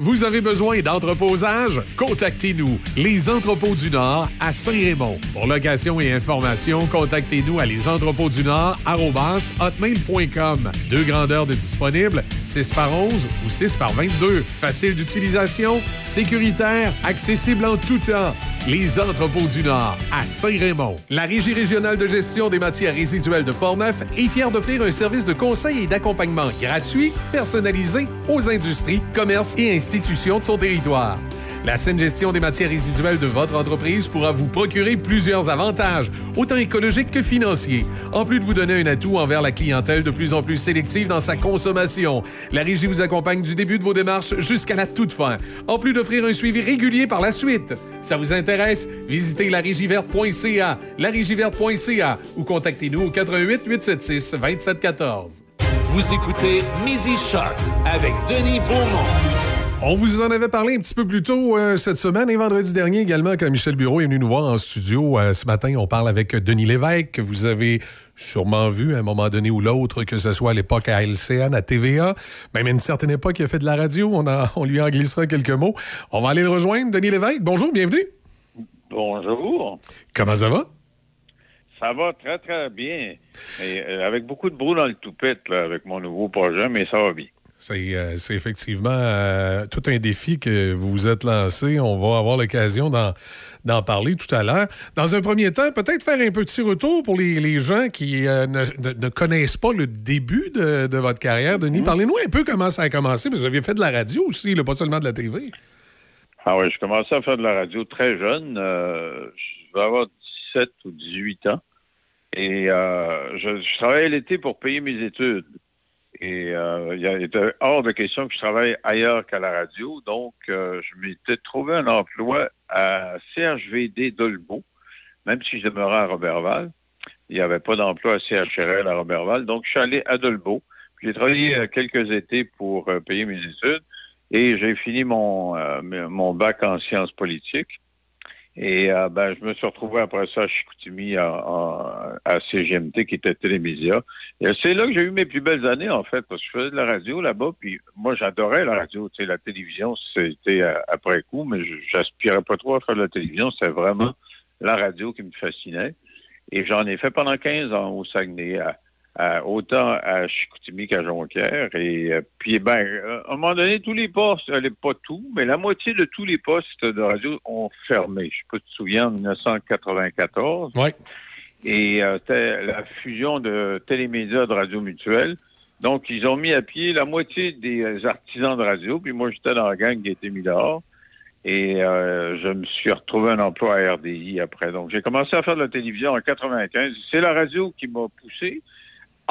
Vous avez besoin d'entreposage? Contactez-nous, Les Entrepôts du Nord, à Saint-Raymond. Pour location et information, contactez-nous à lesentrepôtsdunord@hotmail.com. 2 grandeurs de disponibles, 6 par 11 ou 6 par 22. Facile d'utilisation, sécuritaire, accessible en tout temps. Les Entrepôts du Nord, à Saint-Raymond. La Régie régionale de gestion des matières résiduelles de Portneuf est fière d'offrir un service de conseil et d'accompagnement gratuit, personnalisé aux industries, commerces et institutions de son territoire. La saine gestion des matières résiduelles de votre entreprise pourra vous procurer plusieurs avantages, autant écologiques que financiers. En plus de vous donner un atout envers la clientèle de plus en plus sélective dans sa consommation, la Régie vous accompagne du début de vos démarches jusqu'à la toute fin, en plus d'offrir un suivi régulier par la suite. Ça vous intéresse? Visitez laregieverte.ca, laregieverte.ca ou contactez-nous au 88 876 2714. Vous écoutez Midi Choc avec Denis Beaumont. On vous en avait parlé un petit peu plus tôt cette semaine et vendredi dernier également quand Michel Bureau est venu nous voir en studio. Ce matin, on parle avec Denis Lévesque, que vous avez sûrement vu à un moment donné ou l'autre, que ce soit à l'époque à LCN, à TVA, même à une certaine époque, il a fait de la radio. On lui en glissera quelques mots. On va aller le rejoindre. Denis Lévesque, bonjour, bienvenue. Bonjour. Comment ça va? Ça va très, très bien. Et avec beaucoup de brou dans le toupette, là, avec mon nouveau projet, mais ça va bien. C'est effectivement tout un défi que vous vous êtes lancé. On va avoir l'occasion d'en parler tout à l'heure. Dans un premier temps, peut-être faire un petit retour pour les gens qui ne connaissent pas le début de votre carrière. Denis, parlez-nous un peu comment ça a commencé. Parce que vous aviez fait de la radio aussi, là, pas seulement de la TV. Ah oui, je commençais à faire de la radio très jeune. Je devais avoir 17 ou 18 ans. Et je travaillais l'été pour payer mes études. Et il était hors de question que je travaille ailleurs qu'à la radio. Donc, je m'étais trouvé un emploi à CHVD d'Olbeau, même si je demeurais à Roberval. Il n'y avait pas d'emploi à CHRL à Roberval. Donc, je suis allé à Dolbeau. J'ai travaillé quelques étés pour payer mes études. Et j'ai fini mon bac en sciences politiques. Et je me suis retrouvé après ça à Chicoutimi, à CGMT, qui était Télémédia. Et c'est là que j'ai eu mes plus belles années, en fait, parce que je faisais de la radio là-bas, puis moi, j'adorais la radio. Tu sais, la télévision, c'était après coup, mais j'aspirais pas trop à faire de la télévision. C'était vraiment la radio qui me fascinait. Et j'en ai fait pendant 15 ans au Saguenay, autant à Chicoutimi qu'à Jonquière. Et puis, à un moment donné, tous les postes, pas tout, mais la moitié de tous les postes de radio ont fermé. Je ne sais pas si tu te souviens, en 1994. Oui. Et c'était la fusion de Télémédia de Radio Mutuelle. Donc, ils ont mis à pied la moitié des artisans de radio. Puis moi, j'étais dans la gang qui était mis dehors. Et je me suis retrouvé un emploi à RDI après. Donc, j'ai commencé à faire de la télévision en 1995. C'est la radio qui m'a poussé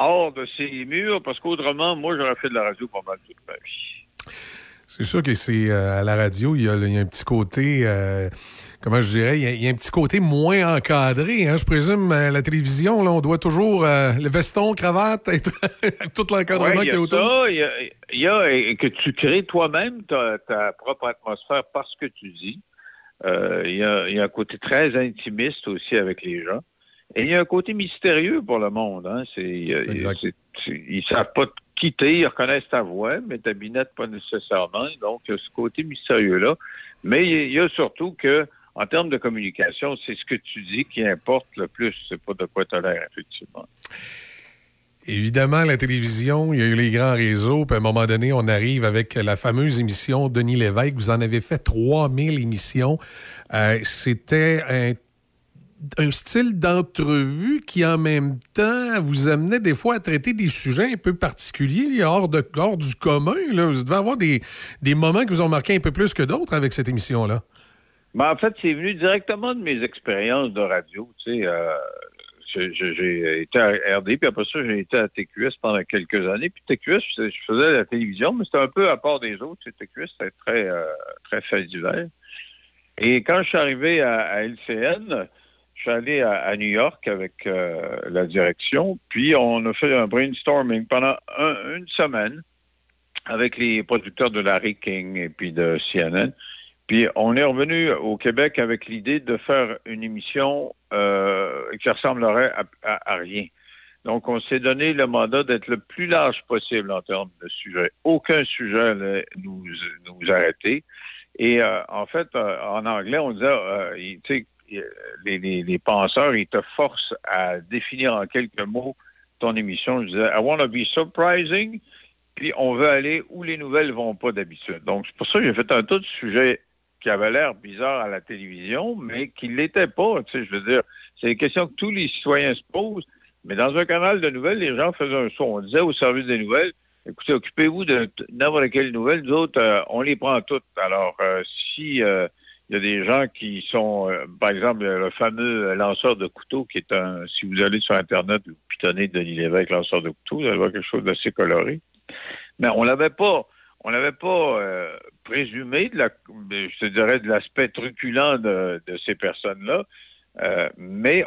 hors de ces murs, parce qu'autrement, moi, j'aurais fait de la radio pas mal toute ma vie. C'est sûr que c'est à la radio, il y a un petit côté, comment je dirais, il y a un petit côté moins encadré. Hein? Je présume, la télévision, là, on doit toujours le veston, cravate, être tout l'encadrement qu'il y a autour. Il y a que tu crées toi-même ta propre atmosphère parce que tu dis. Il y a un côté très intimiste aussi avec les gens. Et il y a un côté mystérieux pour le monde. Hein? Ils ne savent pas te quitter, ils reconnaissent ta voix, mais ta binette pas nécessairement. Donc, il y a ce côté mystérieux-là. Mais il y a surtout que, en termes de communication, c'est ce que tu dis qui importe le plus. C'est pas de quoi t'as l'air, effectivement. Évidemment, la télévision, il y a eu les grands réseaux, puis à un moment donné, on arrive avec la fameuse émission Denis Lévesque. Vous en avez fait 3000 émissions. C'était un style d'entrevue qui, en même temps, vous amenait des fois à traiter des sujets un peu particuliers, hors du commun. Là. Vous devez avoir des moments qui vous ont marqué un peu plus que d'autres avec cette émission-là. Ben, en fait, c'est venu directement de mes expériences de radio. Tu sais, j'ai été à RD, puis après ça, j'ai été à TQS pendant quelques années. Puis TQS, je faisais la télévision, mais c'était un peu à part des autres. Tu sais, TQS, c'était très, très fait divers. Et quand je suis arrivé à LCN... Je suis allé à New York avec la direction, puis on a fait un brainstorming pendant une semaine avec les producteurs de Larry King et puis de CNN. Puis on est revenu au Québec avec l'idée de faire une émission qui ressemblerait à rien. Donc on s'est donné le mandat d'être le plus large possible en termes de sujets. Aucun sujet ne nous arrêtait. Et en fait, en anglais, on disait, tu sais, les penseurs, ils te forcent à définir en quelques mots ton émission. Je disais, I want to be surprising, puis on veut aller où les nouvelles vont pas d'habitude. Donc, c'est pour ça que j'ai fait un tas de sujets qui avaient l'air bizarres à la télévision, mais qui ne l'étaient pas. Tu sais, je veux dire, c'est des questions que tous les citoyens se posent, mais dans un canal de nouvelles, les gens faisaient un saut. On disait au service des nouvelles, écoutez, occupez-vous de n'importe quelle nouvelle. Nous autres, on les prend toutes. Alors, si... il y a des gens qui sont, par exemple, le fameux lanceur de couteau qui est un... Si vous allez sur Internet, vous pitonnez Denis Lévesque, lanceur de couteau, vous allez voir quelque chose d'assez coloré. Mais on n'avait pas présumé, je te dirais, de l'aspect truculent de ces personnes-là, mais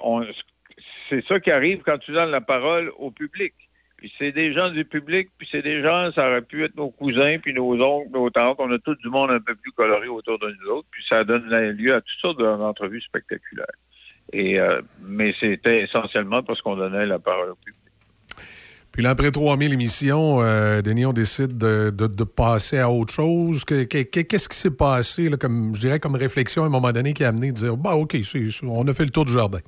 c'est ça qui arrive quand tu donnes la parole au public. Puis c'est des gens du public, puis c'est des gens, ça aurait pu être nos cousins, puis nos oncles, nos tantes. On a tout du monde un peu plus coloré autour de nous autres, puis ça donne lieu à toutes sortes d'entrevues spectaculaires. Et, mais c'était essentiellement parce qu'on donnait la parole au public. Puis là, après 3000 émissions, Denis, on décide de passer à autre chose. Qu'est-ce qui s'est passé, là, comme, je dirais, comme réflexion à un moment donné qui a amené à dire, bah, OK, on a fait le tour du jardin?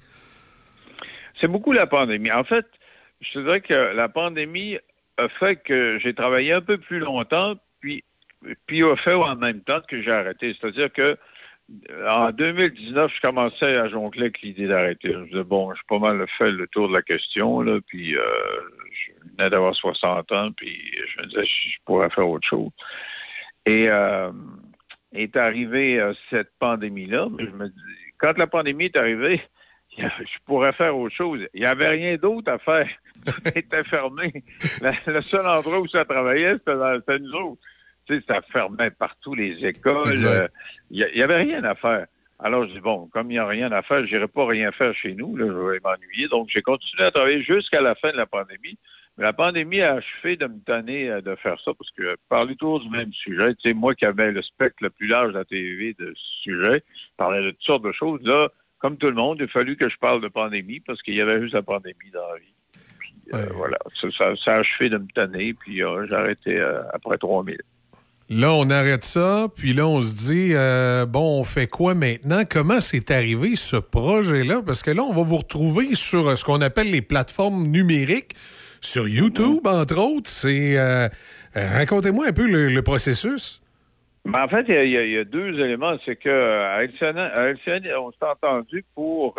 C'est beaucoup la pandémie. En fait, je dirais que la pandémie a fait que j'ai travaillé un peu plus longtemps, puis a fait en même temps que j'ai arrêté. C'est-à-dire que en 2019, je commençais à jongler avec l'idée d'arrêter. Je me disais, bon, j'ai pas mal fait le tour de la question, là, puis je venais d'avoir 60 ans, puis je me disais, je pourrais faire autre chose. Et est arrivée cette pandémie-là, mais je me dis, quand la pandémie est arrivée, je pourrais faire autre chose. Il n'y avait rien d'autre à faire. C'était fermé. Le seul endroit où ça travaillait, c'était nous autres. Tu sais, ça fermait partout, les écoles. Il n'y avait rien à faire. Alors, je dis, bon, comme il n'y a rien à faire, je n'irai pas rien faire chez nous. Là, je vais m'ennuyer. Donc, j'ai continué à travailler jusqu'à la fin de la pandémie. Mais la pandémie a achevé de me tanner de faire ça parce que parler toujours du même sujet. Tu sais, moi qui avais le spectre le plus large de la TV de ce sujet, je parlais de toutes sortes de choses. Là, comme tout le monde, il a fallu que je parle de pandémie parce qu'il y avait juste la pandémie dans la vie. Puis, voilà, ça a achevé de me tanner. Puis, j'ai arrêté après 3000. Là, on arrête ça, puis là, on se dit, bon, on fait quoi maintenant? Comment c'est arrivé, ce projet-là? Parce que là, on va vous retrouver sur ce qu'on appelle les plateformes numériques, sur YouTube, entre autres. C'est racontez-moi un peu le processus. Mais en fait, il y a deux éléments. C'est qu'à LCN, on s'est entendu pour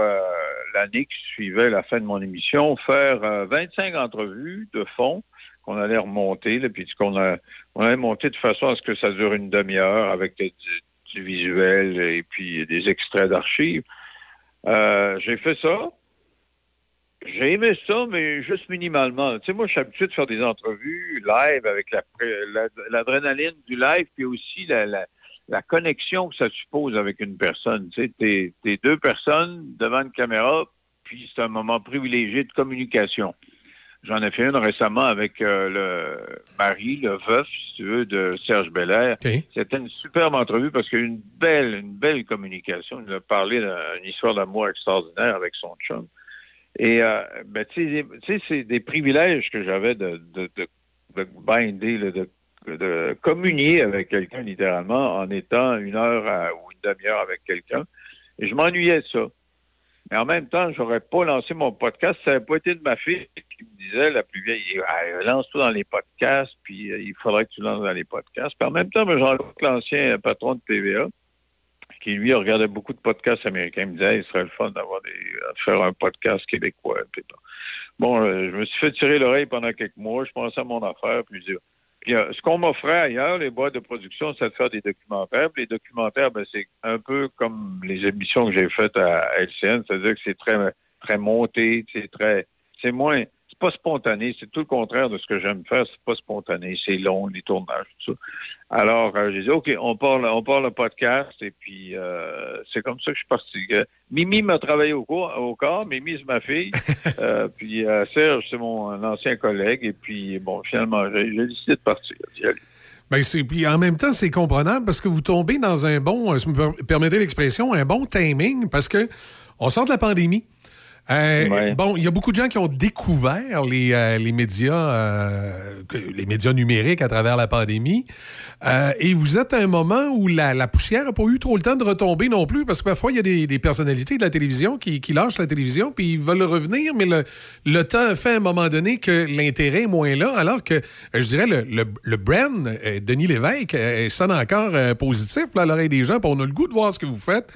l'année qui suivait la fin de mon émission, faire 25 entrevues de fond qu'on allait remonter, là, puis qu'on allait monter de façon à ce que ça dure une demi-heure avec du visuel et puis des extraits d'archives. J'ai fait ça. J'ai aimé ça, mais juste minimalement. Tu sais, moi, je suis habitué de faire des entrevues live avec l'adrénaline du live, puis aussi la connexion que ça suppose avec une personne. Tu sais, t'es deux personnes devant une caméra, puis c'est un moment privilégié de communication. J'en ai fait une récemment avec le mari, le veuf, si tu veux, de Serge Belair. Okay. C'était une superbe entrevue parce qu'il y a eu une belle communication. Il a parlé d'une histoire d'amour extraordinaire avec son chum. Et, ben, tu sais, c'est des privilèges que j'avais de binder, de communier avec quelqu'un, littéralement, en étant une heure ou une demi-heure avec quelqu'un. Et je m'ennuyais de ça. Mais en même temps, j'aurais pas lancé mon podcast. Ça n'avait pas été de ma fille qui me disait, la plus vieille, « Lance-toi dans les podcasts, puis il faudrait que tu lances dans les podcasts. » Puis en même temps, Jean-Luc, l'ancien patron de TVA, qui, lui, regardait beaucoup de podcasts américains, il me disait, « Il serait le fun de faire un podcast québécois. » Bon, je me suis fait tirer l'oreille pendant quelques mois. Je pensais à mon affaire, puis je dis, puis, ce qu'on m'offrait ailleurs, les boîtes de production, c'est de faire des documentaires. Puis les documentaires, ben, c'est un peu comme les émissions que j'ai faites à LCN, c'est-à-dire que c'est très, très monté, c'est moins, c'est pas spontané, c'est tout le contraire de ce que j'aime faire, c'est pas spontané, c'est long, les tournages, tout ça. Alors, j'ai dit, OK, on part le podcast, et puis c'est comme ça que je suis parti. Mimi m'a travaillé au corps, Mimi, c'est ma fille, puis Serge, c'est mon ancien collègue, et puis, bon, finalement, j'ai décidé de partir, d'y aller. Ben puis en même temps, c'est comprenable, parce que vous tombez dans un bon, si vous me permettez l'expression, un bon timing, parce que on sort de la pandémie. Ouais. Bon, il y a beaucoup de gens qui ont découvert les médias numériques à travers la pandémie. Et vous êtes à un moment où la poussière n'a pas eu trop le temps de retomber non plus, parce que parfois, il y a des personnalités de la télévision qui lâchent la télévision, puis ils veulent revenir, mais le temps fait à un moment donné que l'intérêt est moins là, alors que, je dirais, le brand, Denis Lévesque, sonne encore positif là, à l'oreille des gens, puis on a le goût de voir ce que vous faites.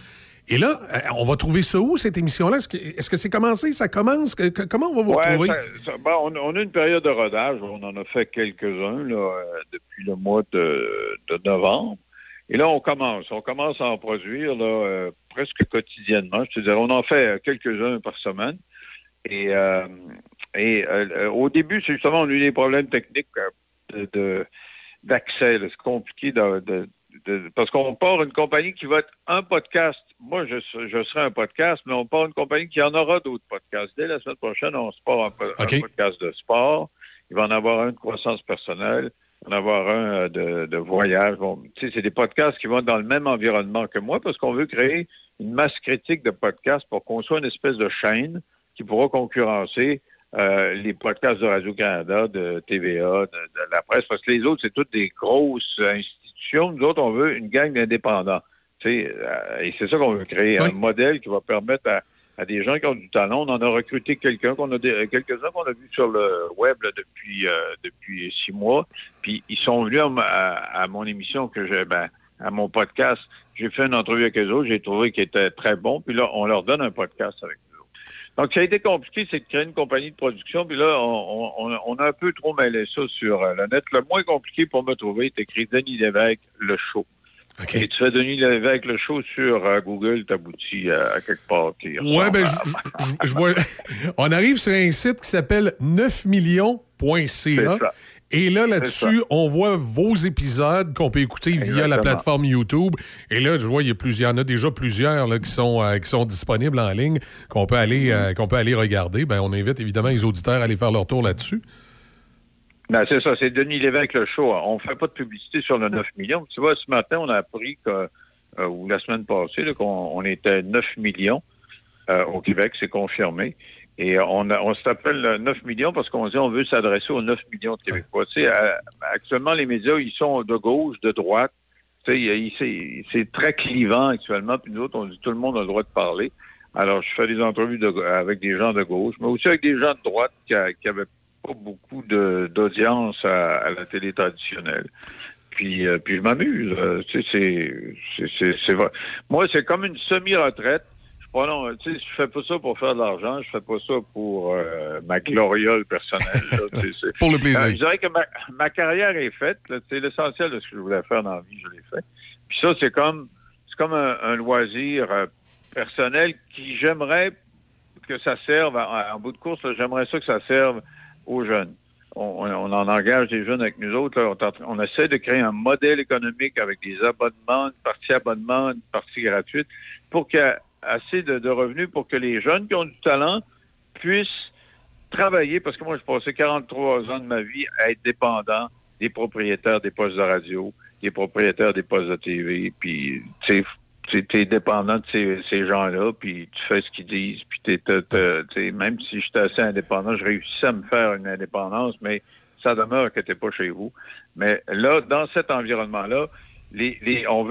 Et là, on va trouver ça où, cette émission-là? Est-ce que c'est commencé? Ça commence? Comment on va vous retrouver? Ben, on a une période de rodage. On en a fait quelques-uns là, depuis le mois de novembre. Et là, on commence à en produire là, presque quotidiennement. Je te dirais, on en fait quelques-uns par semaine. Et au début, c'est justement, on a eu des problèmes techniques d'accès. Là. C'est compliqué parce qu'on part une compagnie qui va être un podcast. Moi, je serai un podcast, mais on part une compagnie qui en aura d'autres podcasts. Dès la semaine prochaine, on se part un podcast de sport. Il va en avoir un de croissance personnelle, en avoir un de voyage. Bon, tu sais, c'est des podcasts qui vont dans le même environnement que moi parce qu'on veut créer une masse critique de podcasts pour qu'on soit une espèce de chaîne qui pourra concurrencer les podcasts de Radio-Canada, de TVA, de la presse, parce que les autres, c'est toutes des grosses institutions. Nous autres, on veut une gang d'indépendants. Tu sais, et c'est ça qu'on veut créer, oui. Un modèle qui va permettre à des gens qui ont du talent. On en a recruté quelques-uns qu'on a vus sur le web là, depuis 6 mois. Puis ils sont venus à mon émission, à mon podcast. J'ai fait une entrevue avec eux autres, j'ai trouvé qu'ils étaient très bons. Puis là, on leur donne un podcast avec eux autres. Donc, ça a été compliqué, c'est de créer une compagnie de production. Puis là, on a un peu trop mêlé ça sur le net. Le moins compliqué pour me trouver, c'est écrit Denis Lévesque, le show. Okay. Et tu fais Denis Lévesque le show sur Google, t'aboutis à quelque part. Ouais, je vois. On arrive sur un site qui s'appelle 9millions.ca. Et là-dessus, on voit vos épisodes qu'on peut écouter via la plateforme YouTube. Et là, je vois, il y en a déjà plusieurs là, qui sont disponibles en ligne, qu'on peut aller regarder. Ben, on invite évidemment les auditeurs à aller faire leur tour là-dessus. Non, c'est ça, c'est Denis Lévesque le show. On ne fait pas de publicité sur le 9 millions. Tu vois, ce matin, on a appris ou la semaine passée, là, qu'on était 9 millions au Québec, c'est confirmé. Et on s'appelle 9 millions parce qu'on dit on veut s'adresser aux 9 millions de Québécois. Tu sais, actuellement, les médias, ils sont de gauche, de droite. Tu sais, c'est très clivant actuellement. Puis nous autres, on dit tout le monde a le droit de parler. Alors, je fais des entrevues avec des gens de gauche, mais aussi avec des gens de droite qui avaient pas beaucoup d'audience à la télé traditionnelle. Puis je m'amuse. Tu sais, c'est vrai. Moi, c'est comme une semi-retraite. Tu sais, je fais pas ça pour faire de l'argent. Je fais pas ça pour ma gloriole personnelle. Là, pour le plaisir. Je dirais que ma carrière est faite. C'est l'essentiel de ce que je voulais faire dans la vie. Je l'ai fait. Puis ça, c'est comme un loisir personnel qui j'aimerais que ça serve. En bout de course, là, j'aimerais ça que ça serve aux jeunes. On en engage des jeunes avec nous autres. Là. On essaie de créer un modèle économique avec des abonnements, une partie abonnement, une partie gratuite, pour qu'il y ait assez de revenus pour que les jeunes qui ont du talent puissent travailler. Parce que moi, j'ai passé 43 ans de ma vie à être dépendant des propriétaires des postes de radio, des propriétaires des postes de TV. Puis, tu sais, t'es dépendant de ces gens-là, puis tu fais ce qu'ils disent, puis même si j'étais assez indépendant, je réussissais à me faire une indépendance, mais ça demeure que t'es pas chez vous. Mais là, dans cet environnement-là, on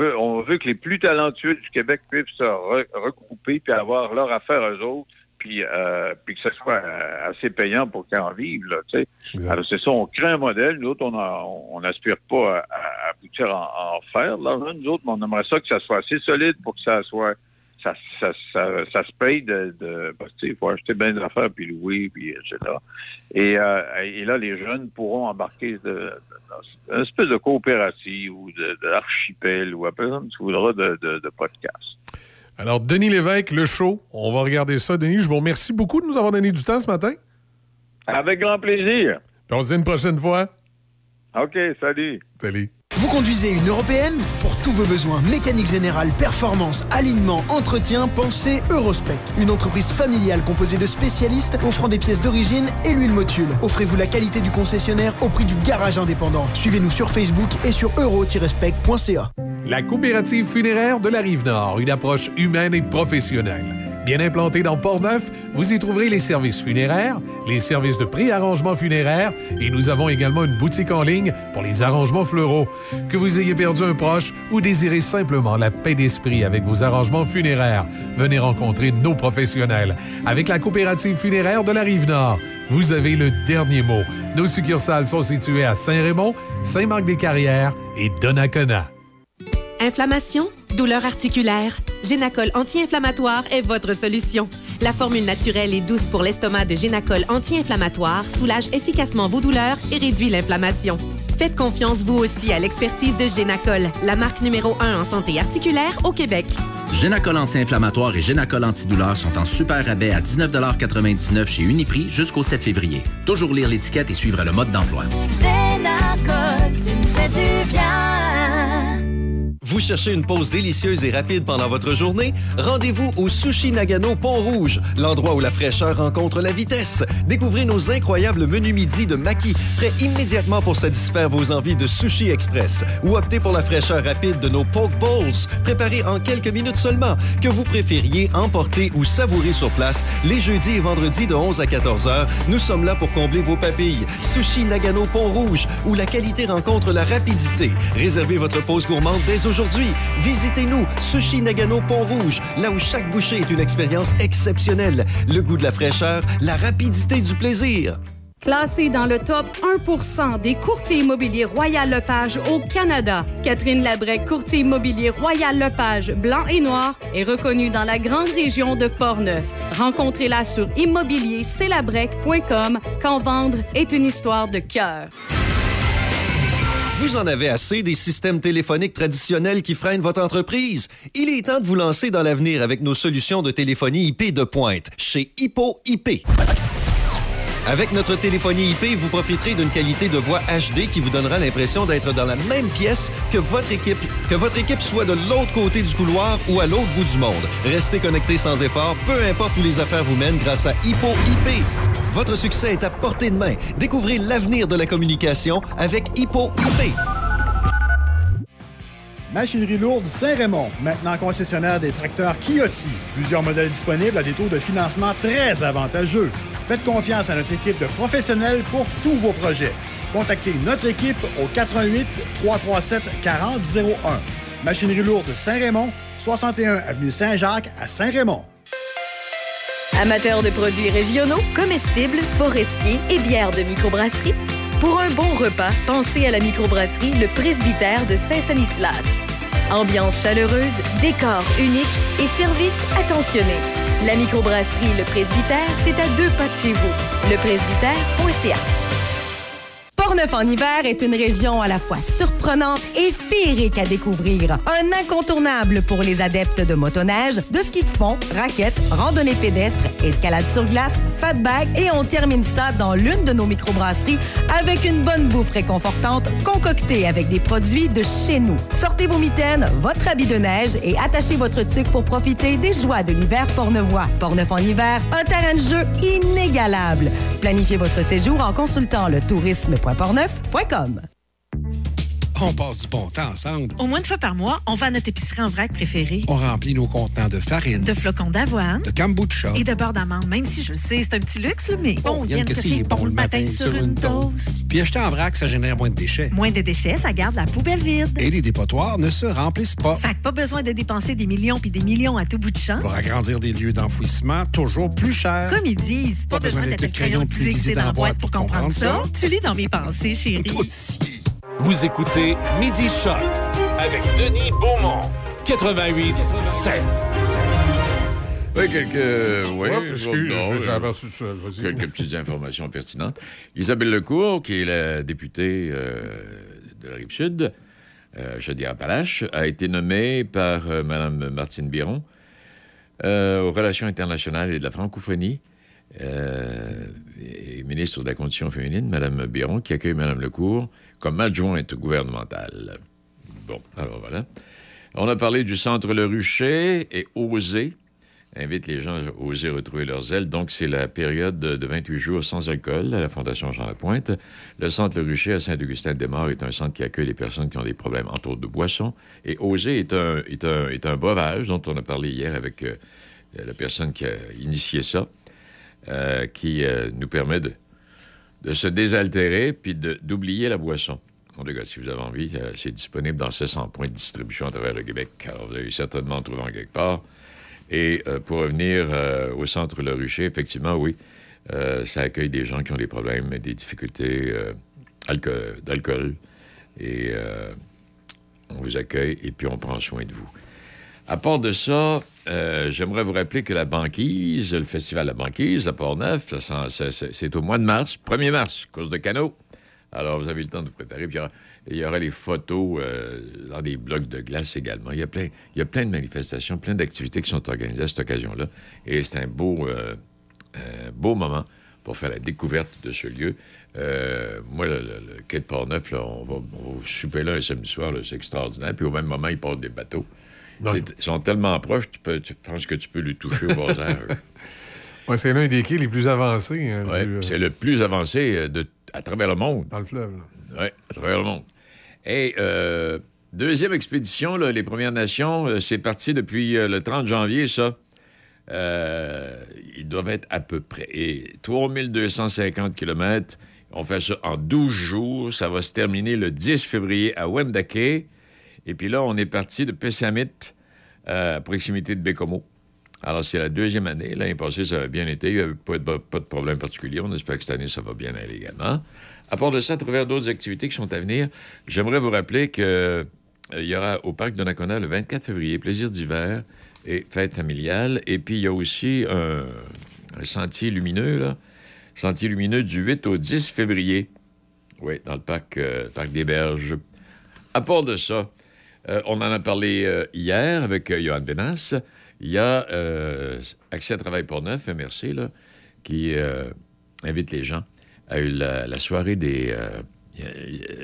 veut que les plus talentueux du Québec puissent se regrouper puis avoir leur affaire eux autres, puis que ce soit assez payant pour qu'ils en vivent. Là, tu sais. Alors c'est ça, on crée un modèle. Nous autres, on n'aspire pas à aboutir à en faire. Là, nous autres, on aimerait ça que ça soit assez solide pour que ça se paye parce que, tu sais, il faut acheter bien des affaires, puis louer, puis etc. Et là, les jeunes pourront embarquer dans une espèce de coopérative ou d'archipel ou appelez ça comme tu voudras de podcast. Alors, Denis Lévesque, le show, on va regarder ça. Denis, je vous remercie beaucoup de nous avoir donné du temps ce matin. Avec grand plaisir. Puis on se dit une prochaine fois. OK, salut. Salut. Vous conduisez une européenne? Pour tous vos besoins, mécanique générale, performance, alignement, entretien, pensez Eurospec. Une entreprise familiale composée de spécialistes offrant des pièces d'origine et l'huile motule. Offrez-vous la qualité du concessionnaire au prix du garage indépendant. Suivez-nous sur Facebook et sur euro-spec.ca. La coopérative funéraire de la Rive-Nord, une approche humaine et professionnelle. Bien implantée dans Portneuf, vous y trouverez les services funéraires, les services de pré-arrangement funéraire et nous avons également une boutique en ligne pour les arrangements fleuraux. Que vous ayez perdu un proche ou désirez simplement la paix d'esprit avec vos arrangements funéraires, venez rencontrer nos professionnels. Avec la coopérative funéraire de la Rive-Nord, vous avez le dernier mot. Nos succursales sont situées à Saint-Raymond, Saint-Marc-des-Carrières et Donnacona. Inflammation, douleur articulaire, Génacol anti-inflammatoire est votre solution. La formule naturelle et douce pour l'estomac de Génacol anti-inflammatoire soulage efficacement vos douleurs et réduit l'inflammation. Faites confiance vous aussi à l'expertise de Génacol, la marque numéro 1 en santé articulaire au Québec. Génacol anti-inflammatoire et Génacol antidouleur sont en super rabais à 19,99 $ chez Uniprix jusqu'au 7 février. Toujours lire l'étiquette et suivre le mode d'emploi. Génacol, tu me fais du bien. Vous cherchez une pause délicieuse et rapide pendant votre journée? Rendez-vous au Sushi Nagano Pont-Rouge, l'endroit où la fraîcheur rencontre la vitesse. Découvrez nos incroyables menus midi de maki, prêts immédiatement pour satisfaire vos envies de Sushi Express. Ou optez pour la fraîcheur rapide de nos Poke Bowls, préparés en quelques minutes seulement. Que vous préfériez emporter ou savourer sur place, les jeudis et vendredis de 11 à 14 heures, nous sommes là pour combler vos papilles. Sushi Nagano Pont-Rouge, où la qualité rencontre la rapidité. Réservez votre pause gourmande dès aujourd'hui. Visitez-nous, Sushi Nagano Pont-Rouge, là où chaque bouchée est une expérience exceptionnelle. Le goût de la fraîcheur, la rapidité du plaisir. Classée dans le top 1% des courtiers immobiliers Royal Lepage au Canada, Catherine Labrecque, courtier immobilier Royal Lepage blanc et noir, est reconnue dans la grande région de Portneuf. Rencontrez-la sur immobilierclabrecque.com. Quand vendre est une histoire de cœur. Vous en avez assez des systèmes téléphoniques traditionnels qui freinent votre entreprise? Il est temps de vous lancer dans l'avenir avec nos solutions de téléphonie IP de pointe, chez Hippo IP. Avec notre téléphonie IP, vous profiterez d'une qualité de voix HD qui vous donnera l'impression d'être dans la même pièce que votre équipe soit de l'autre côté du couloir ou à l'autre bout du monde. Restez connecté sans effort, peu importe où les affaires vous mènent grâce à Hippo IP. Votre succès est à portée de main. Découvrez l'avenir de la communication avec Hippo IP. Machinerie lourde Saint-Raymond, maintenant concessionnaire des tracteurs Kioti. Plusieurs modèles disponibles à des taux de financement très avantageux. Faites confiance à notre équipe de professionnels pour tous vos projets. Contactez notre équipe au 418-337-4001. Machinerie lourde Saint-Raymond, 61 avenue Saint-Jacques à Saint-Raymond. Amateurs de produits régionaux, comestibles, forestiers et bières de microbrasserie, pour un bon repas, pensez à la microbrasserie Le Presbytère de Saint-Sanislas. Ambiance chaleureuse, décor unique et service attentionné. La microbrasserie Le Presbytère, c'est à 2 pas de chez vous. Lepresbytère.ca. Portneuf en hiver est une région à la fois surprenante et féerique à découvrir. Un incontournable pour les adeptes de motoneige, de ski de fond, raquettes, randonnées pédestres, escalade sur glace, fat bag et on termine ça dans l'une de nos microbrasseries avec une bonne bouffe réconfortante concoctée avec des produits de chez nous. Sortez vos mitaines, votre habit de neige et attachez votre tuque pour profiter des joies de l'hiver portneuvois. Portneuf en hiver, un terrain de jeu inégalable. Planifiez votre séjour en consultant le tourisme.com. Portneuf.com. On passe du bon temps ensemble. Au moins une fois par mois, on va à notre épicerie en vrac préférée. On remplit nos contenants de farine, de flocons d'avoine, de kombucha et de beurre d'amande, même si je le sais, c'est un petit luxe, mais bon, il y a que c'est bon le matin sur une dose. Puis acheter en vrac, ça génère moins de déchets. Moins de déchets, ça garde la poubelle vide. Et les dépotoirs ne se remplissent pas. Fait que pas besoin de dépenser des millions puis des millions à tout bout de champ. Pour agrandir des lieux d'enfouissement toujours plus chers. Comme ils disent, pas besoin d'être le crayon le plus aiguisé dans la boîte pour comprendre ça. Tu lis dans mes pensées, chérie. Toi aussi. Vous écoutez Midi Choc avec Denis Beaumont, 88.7. Oui, quelques petites informations pertinentes. Isabelle Lecour, qui est la députée de la Rive-Sud, Chaudière-Appalaches, a été nommée par Mme Martine Biron aux Relations internationales et de la francophonie. Et ministre de la Condition féminine, Mme Biron, qui accueille Mme Lecour comme adjointe gouvernementale. Bon, alors voilà. On a parlé du Centre Le Rucher et Oser. Invite les gens à oser retrouver leurs ailes. Donc, c'est la période de 28 jours sans alcool à la Fondation Jean Lapointe. Le Centre Le Rucher à Saint-Augustin-des-Maures est un centre qui accueille les personnes qui ont des problèmes, entre autres de boissons. Et Oser est un breuvage dont on a parlé hier avec la personne qui a initié ça. Qui nous permet de se désaltérer puis d'oublier la boisson. En tout cas, si vous avez envie, c'est disponible dans 700 points de distribution à travers le Québec. Alors, vous allez certainement en trouver en quelque part. Et pour revenir au Centre Le Rucher, effectivement, oui, ça accueille des gens qui ont des problèmes, des difficultés d'alcool. Et on vous accueille et puis on prend soin de vous. À part de ça, j'aimerais vous rappeler que la banquise, le festival La Banquise à Portneuf, c'est au mois de mars, 1er mars, course de canot. Alors, vous avez le temps de vous préparer. Puis il y aura les photos dans des blocs de glace également. Il y a plein de manifestations, plein d'activités qui sont organisées à cette occasion-là. Et c'est un beau moment pour faire la découverte de ce lieu. Moi, le quai de Portneuf, là, on va souper là un samedi soir, c'est extraordinaire. Puis au même moment, ils portent des bateaux. Ils sont tellement proches, tu penses que tu peux lui toucher au bazar. Ouais, c'est l'un des quais les plus avancés. Hein, ouais, c'est le plus avancé à travers le monde. Dans le fleuve. Oui, à travers le monde. Et deuxième expédition, là, les Premières Nations, c'est parti depuis le 30 janvier, ça. Ils doivent être à peu près. Et 3250 km. On fait ça en 12 jours. Ça va se terminer le 10 février à Wendake. Et puis là, on est parti de Pessamit, à proximité de Baie-Comeau. Alors, c'est la deuxième année. L'année passée, ça a bien été. Il n'y avait pas de problème particulier. On espère que cette année, ça va bien aller également. À part de ça, à travers d'autres activités qui sont à venir, j'aimerais vous rappeler qu'il y aura au parc Donnacona le 24 février, plaisir d'hiver et fête familiale. Et puis, il y a aussi un sentier lumineux, là. Sentier lumineux du 8 au 10 février. Oui, dans le parc des Berges. À part de ça, on en a parlé hier avec Johan Bénas. Il y a Accès Travail Portneuf, MRC, là, qui invite les gens à la soirée des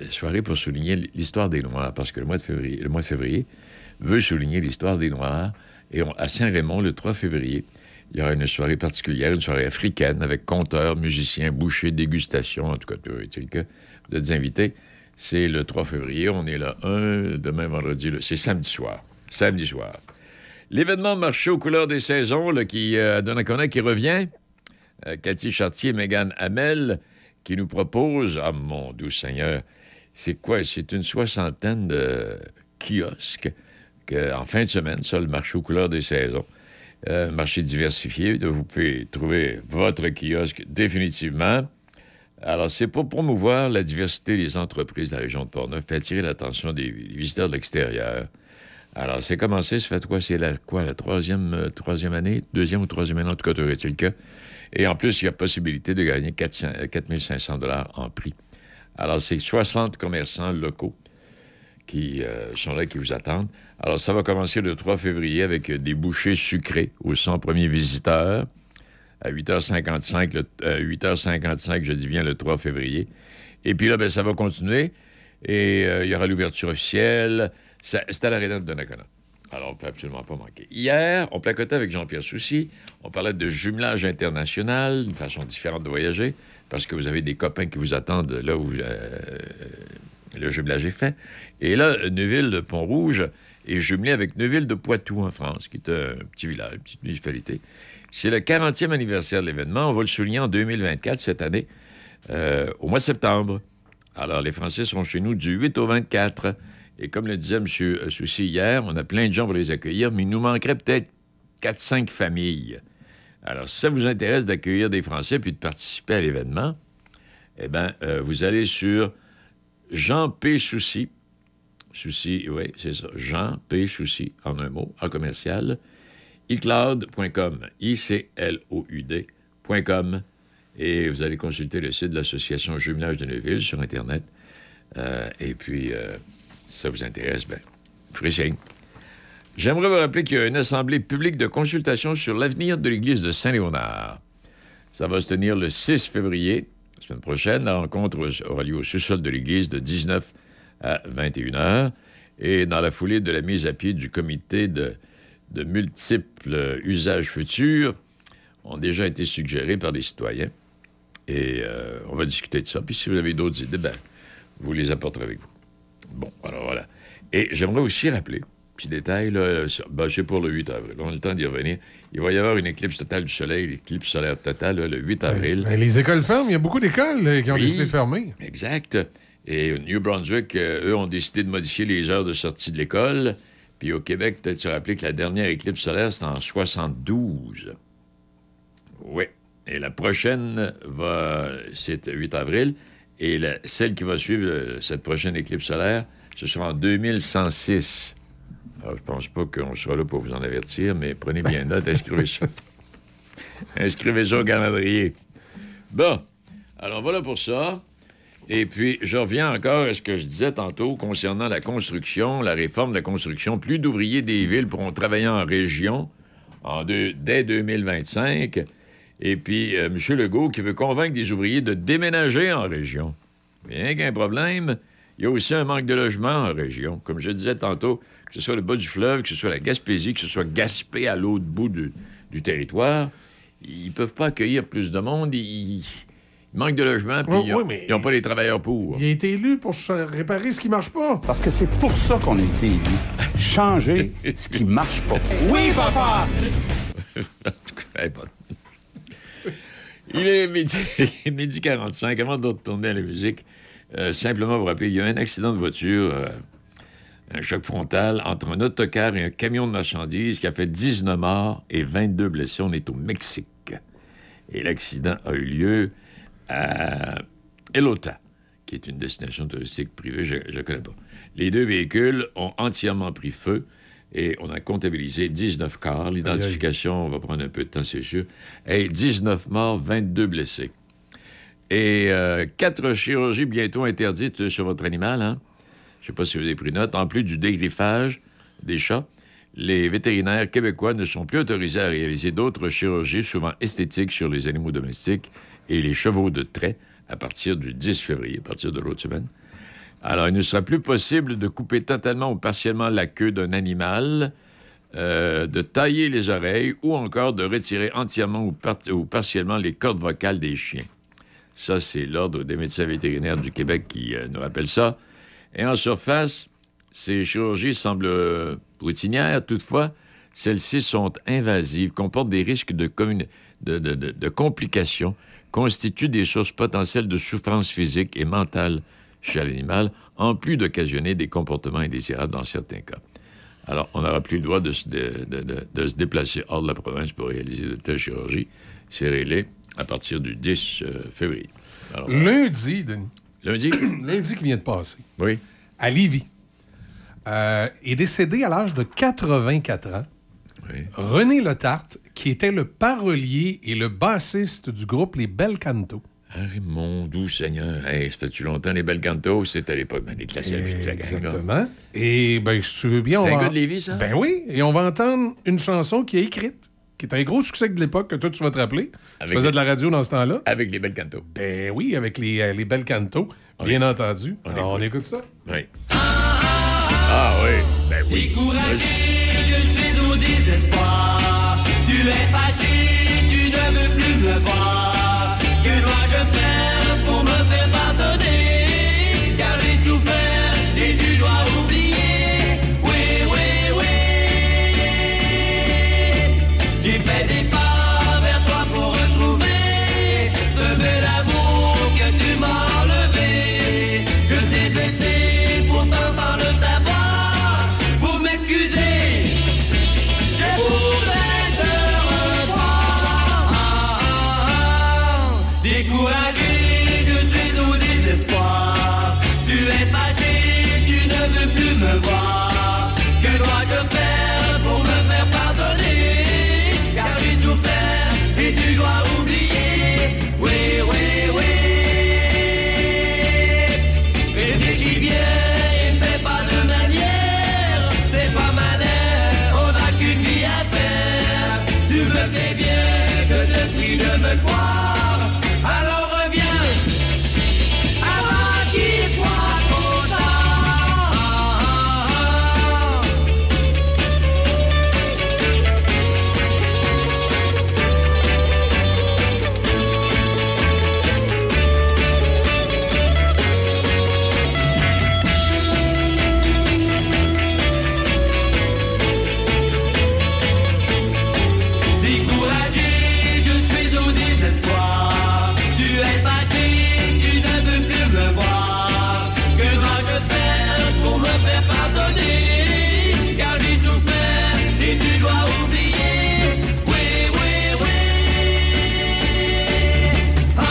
soirée pour souligner l'histoire des Noirs, parce que le mois de février veut souligner l'histoire des Noirs. Et à Saint-Raymond, le 3 février, il y aura une soirée particulière, une soirée africaine, avec conteurs, musiciens, bouchers, dégustation, en tout cas, vous êtes invités. C'est le 3 février, on est là demain, vendredi, c'est samedi soir. Samedi soir. L'événement marché aux couleurs des saisons, là, à Donnacona, qui revient. Cathy Chartier et Mégane Hamel, qui nous proposent, ah mon doux Seigneur, c'est quoi? C'est une soixantaine de kiosques en fin de semaine, ça, le marché aux couleurs des saisons. Marché diversifié, vous pouvez trouver votre kiosque définitivement. Alors, c'est pour promouvoir la diversité des entreprises de la région de Portneuf et attirer l'attention des visiteurs de l'extérieur. Alors, c'est commencé, ça fait quoi? C'est la troisième année? Deuxième ou troisième année, en tout cas, aurait-il le cas. Et en plus, il y a possibilité de gagner 4 500 $ en prix. Alors, c'est 60 commerçants locaux qui sont là, qui vous attendent. Alors, ça va commencer le 3 février avec des bouchées sucrées aux 100 premiers visiteurs. À 8h55, je dis bien, le 3 février. Et puis là, ben, ça va continuer. Et il y aura l'ouverture officielle. C'est à l'aréna de Donnacona. Alors, on ne peut absolument pas manquer. Hier, on placotait avec Jean-Pierre Soucy. On parlait de jumelage international, une façon différente de voyager, parce que vous avez des copains qui vous attendent là où le jumelage est fait. Et là, Neuville de Pont-Rouge est jumelé avec Neuville de Poitou, en France, qui est un petit village, une petite municipalité. C'est le 40e anniversaire de l'événement. On va le souligner en 2024, cette année, au mois de septembre. Alors, les Français sont chez nous du 8 au 24. Et comme le disait M. Soucy hier, on a plein de gens pour les accueillir, mais il nous manquerait peut-être 4-5 familles. Alors, si ça vous intéresse d'accueillir des Français puis de participer à l'événement, eh bien, vous allez sur Jean P. Soucy. Soucy, oui, c'est ça. Jean P. Soucy, en un mot, en commercial. iCloud.com, iCloud.com. Et vous allez consulter le site de l'Association Jumelage de Neuville sur Internet. Et puis... si ça vous intéresse, bien, frissing. J'aimerais vous rappeler qu'il y a une assemblée publique de consultation sur l'avenir de l'église de Saint-Léonard. Ça va se tenir le 6 février, la semaine prochaine. La rencontre aura lieu au sous-sol de l'église de 19 à 21h. Et dans la foulée de la mise à pied du comité de multiples usages futurs, ont déjà été suggérés par les citoyens. Et on va discuter de ça. Puis si vous avez d'autres idées, bien, vous les apporterez avec vous. Bon, alors voilà. Et j'aimerais aussi rappeler, petit détail, là, c'est pour le 8 avril. On a le temps d'y revenir. Il va y avoir une éclipse totale du soleil, l'éclipse solaire totale, là, le 8 avril. Mais les écoles ferment. Il y a beaucoup d'écoles qui ont décidé de fermer. Exact. Et New Brunswick, eux, ont décidé de modifier les heures de sortie de l'école. Puis au Québec, peut-être se rappeler que la dernière éclipse solaire, c'est en 72. Oui. Et la prochaine, c'est 8 avril. Et celle qui va suivre cette prochaine éclipse solaire, ce sera en 2106. Alors, je ne pense pas qu'on sera là pour vous en avertir, mais prenez bien note, inscrivez ça. Inscrivez ça au calendrier. Bon, alors voilà pour ça. Et puis, je reviens encore à ce que je disais tantôt concernant la construction, la réforme de la construction. Plus d'ouvriers des villes pourront travailler en région dès 2025. Et puis, M. Legault qui veut convaincre des ouvriers de déménager en région. Bien qu'un problème, il y a aussi un manque de logement en région. Comme je disais tantôt, que ce soit le bas du fleuve, que ce soit la Gaspésie, que ce soit Gaspé à l'autre bout du territoire, ils peuvent pas accueillir plus de monde. Il manque de logement, puis ils n'ont pas les travailleurs pour. Il a été élu pour réparer ce qui marche pas. Parce que c'est pour ça qu'on a été élu. Changer ce qui marche pas. Oui, papa! Il est midi 45. Avant de retourner à la musique, simplement vous rappeler, il y a un accident de voiture, un choc frontal entre un autocar et un camion de marchandises qui a fait 19 morts et 22 blessés. On est au Mexique. Et l'accident a eu lieu à Elota, qui est une destination touristique privée, je ne connais pas. Les deux véhicules ont entièrement pris feu et on a comptabilisé 19 corps. L'identification va prendre un peu de temps, c'est sûr. Et 19 morts, 22 blessés. Et 4 chirurgies bientôt interdites sur votre animal. Hein? Je ne sais pas si vous avez pris note. En plus du dégriffage des chats, les vétérinaires québécois ne sont plus autorisés à réaliser d'autres chirurgies, souvent esthétiques, sur les animaux domestiques et les chevaux de trait à partir du 10 février, à partir de l'autre semaine. Alors, il ne sera plus possible de couper totalement ou partiellement la queue d'un animal, de tailler les oreilles ou encore de retirer entièrement ou partiellement les cordes vocales des chiens. Ça, c'est l'Ordre des médecins vétérinaires du Québec qui nous rappelle ça. Et en surface, ces chirurgies semblent routinières. Toutefois, celles-ci sont invasives, comportent des risques de complications, constituent des sources potentielles de souffrance physique et mentale chez l'animal, en plus d'occasionner des comportements indésirables dans certains cas. Alors, on n'aura plus le droit de se déplacer hors de la province pour réaliser de telles chirurgies. C'est réglé à partir du 10 février. Alors, lundi, Denis. Lundi? Lundi qui vient de passer. Oui. À Lévis. Est décédé à l'âge de 84 ans. Oui. René Letarte, qui était le parolier et le bassiste du groupe Les Bel Canto. Ah, mon doux Seigneur, hey, ça fait-tu longtemps, les Bel Canto? C'était à l'époque, ben, les classiques. Exactement. Là. Et, bien, si tu veux bien... C'est un gars de Lévis, ça? Ben oui, et on va entendre une chanson qui est écrite, qui est un gros succès de l'époque, que toi, tu vas te rappeler. Tu faisais de la radio dans ce temps-là. Avec les Bel Canto. Ben oui, avec les Bel Canto, bien entendu. Alors, on écoute ça? Oui. Ah oui, ben oui. Découragé, je suis au désespoir. Tu es fâché, tu ne veux plus me voir. Que dois-je faire pour me faire pardonner? Car j'ai souffert et tu dois oublier. Oui, oui, oui. J'ai fait des pas vers toi pour retrouver ce bel amour que tu m'as enlevé. Je t'ai blessé, pourtant sans le savoir. Vous m'excusez, je voulais te revoir. Ah, ah, ah. Découragé, je suis au désespoir. Tu es fâché, tu ne veux plus me voir. Que dois-je faire pour me faire pardonner? Car j'ai souffert et tu dois oublier. Oui, oui, oui. Réfléchis bien et fais pas de manière. C'est pas malheur, on n'a qu'une vie à faire. Tu me plais bien, je te prie de me croire. Alors reviens, avant qu'il soit trop tard. Découragé, je suis au désespoir. Tu es fâché, tu ne veux plus me voir. Que dois-je faire pour me faire pardonner? Car j'ai souffert et tu dois oublier. Oui, oui, oui. Ah, ah,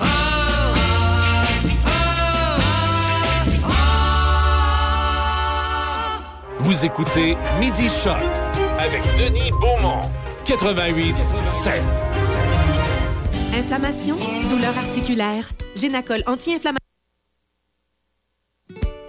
ah, ah, ah, ah, ah. Vous écoutez Midi Choc avec Denis Beaumont, 88.7. Inflammation, douleur articulaire, Génacol anti-inflammatoire.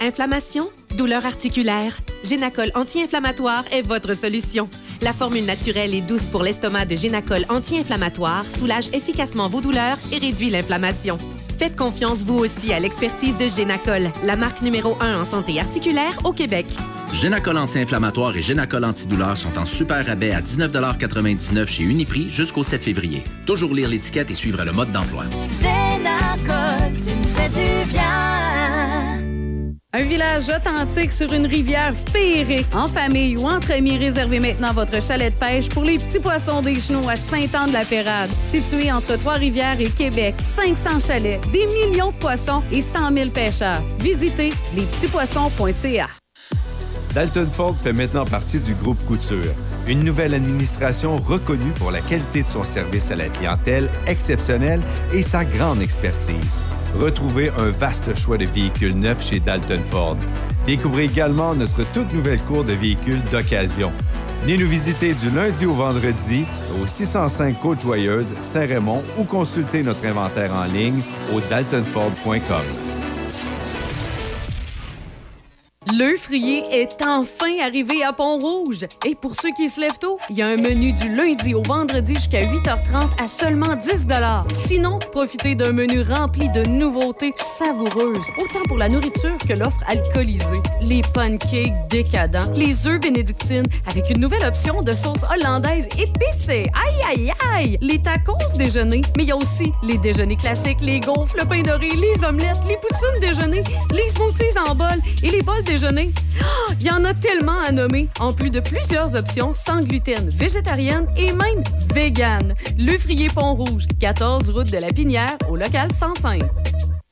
Inflammation, douleur articulaire, Génacol anti-inflammatoire est votre solution. La formule naturelle et douce pour l'estomac de Génacol anti-inflammatoire soulage efficacement vos douleurs et réduit l'inflammation. Faites confiance vous aussi à l'expertise de Génacol, la marque numéro 1 en santé articulaire au Québec. Génacol anti-inflammatoire et Génacol antidouleur sont en super rabais à 19,99 $ chez Uniprix jusqu'au 7 février. Toujours lire l'étiquette et suivre le mode d'emploi. Génacol, tu me fais du bien. Un village authentique sur une rivière féerique. En famille ou entre amis, réservez maintenant votre chalet de pêche pour les petits poissons des genoux à Saint-Anne-de-la-Pérade. Situé entre Trois-Rivières et Québec, 500 chalets, des millions de poissons et 100 000 pêcheurs. Visitez lespetitspoissons.ca. Dalton Ford fait maintenant partie du groupe Couture. Une nouvelle administration reconnue pour la qualité de son service à la clientèle exceptionnelle et sa grande expertise. Retrouvez un vaste choix de véhicules neufs chez Dalton Ford. Découvrez également notre toute nouvelle cour de véhicules d'occasion. Venez nous visiter du lundi au vendredi au 605 Côte-Joyeuse, Saint-Raymond ou consultez notre inventaire en ligne au daltonford.com. L'œufrier est enfin arrivé à Pont-Rouge. Et pour ceux qui se lèvent tôt, il y a un menu du lundi au vendredi jusqu'à 8h30 à seulement 10 $. Sinon, profitez d'un menu rempli de nouveautés savoureuses, autant pour la nourriture que l'offre alcoolisée. Les pancakes décadents, les œufs bénédictines avec une nouvelle option de sauce hollandaise épicée. Aïe, aïe, aïe! Les tacos déjeuner, mais il y a aussi les déjeuners classiques, les gaufres, le pain doré, les omelettes, les poutines déjeuner, les smoothies en bol et les bols déjeuner. Oh, il y en a tellement à nommer, en plus de plusieurs options sans gluten, végétarienne et même végane. L'œufrier Pont-Rouge, 14 route de la Pinière, au local 105.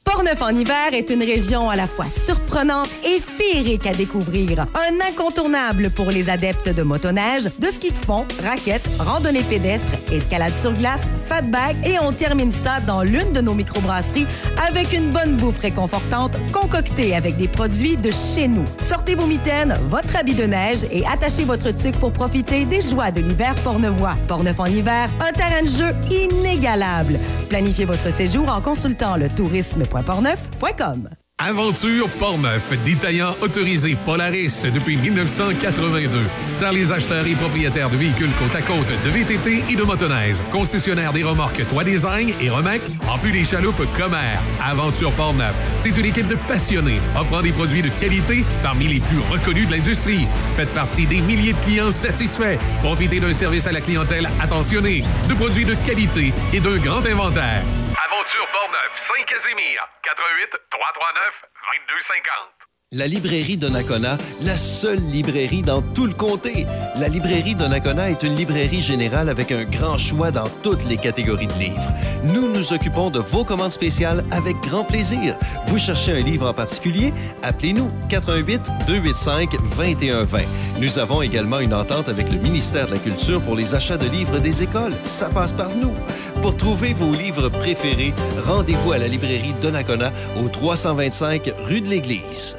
Portneuf en hiver est une région à la fois surprenante et féerique à découvrir. Un incontournable pour les adeptes de motoneige, de ski de fond, raquettes, randonnées pédestres, escalade sur glace, fatbag et on termine ça dans l'une de nos microbrasseries avec une bonne bouffe réconfortante concoctée avec des produits de chez nous. Sortez vos mitaines, votre habit de neige et attachez votre tuque pour profiter des joies de l'hiver portneuvois. Portneuf en hiver, un terrain de jeu inégalable. Planifiez votre séjour en consultant le tourisme.com. Portneuf.com. Aventure Portneuf, détaillant autorisé Polaris depuis 1982. Sert les acheteurs et propriétaires de véhicules côte à côte, de VTT et de motoneige. Concessionnaire des remorques 3 Design et Romac, en plus des chaloupes Comair. Aventure Portneuf, c'est une équipe de passionnés offrant des produits de qualité parmi les plus reconnus de l'industrie. Faites partie des milliers de clients satisfaits. Profitez d'un service à la clientèle attentionné, de produits de qualité et d'un grand inventaire. Aventure Portneuf, Saint-Casimir, 418-339-2250. La librairie Donnacona, la seule librairie dans tout le comté. La librairie Donnacona est une librairie générale avec un grand choix dans toutes les catégories de livres. Nous nous occupons de vos commandes spéciales avec grand plaisir. Vous cherchez un livre en particulier? Appelez-nous 418-285-2120. Nous avons également une entente avec le ministère de la Culture pour les achats de livres des écoles. Ça passe par nous. Pour trouver vos livres préférés, rendez-vous à la librairie Donnacona au 325 rue de l'Église.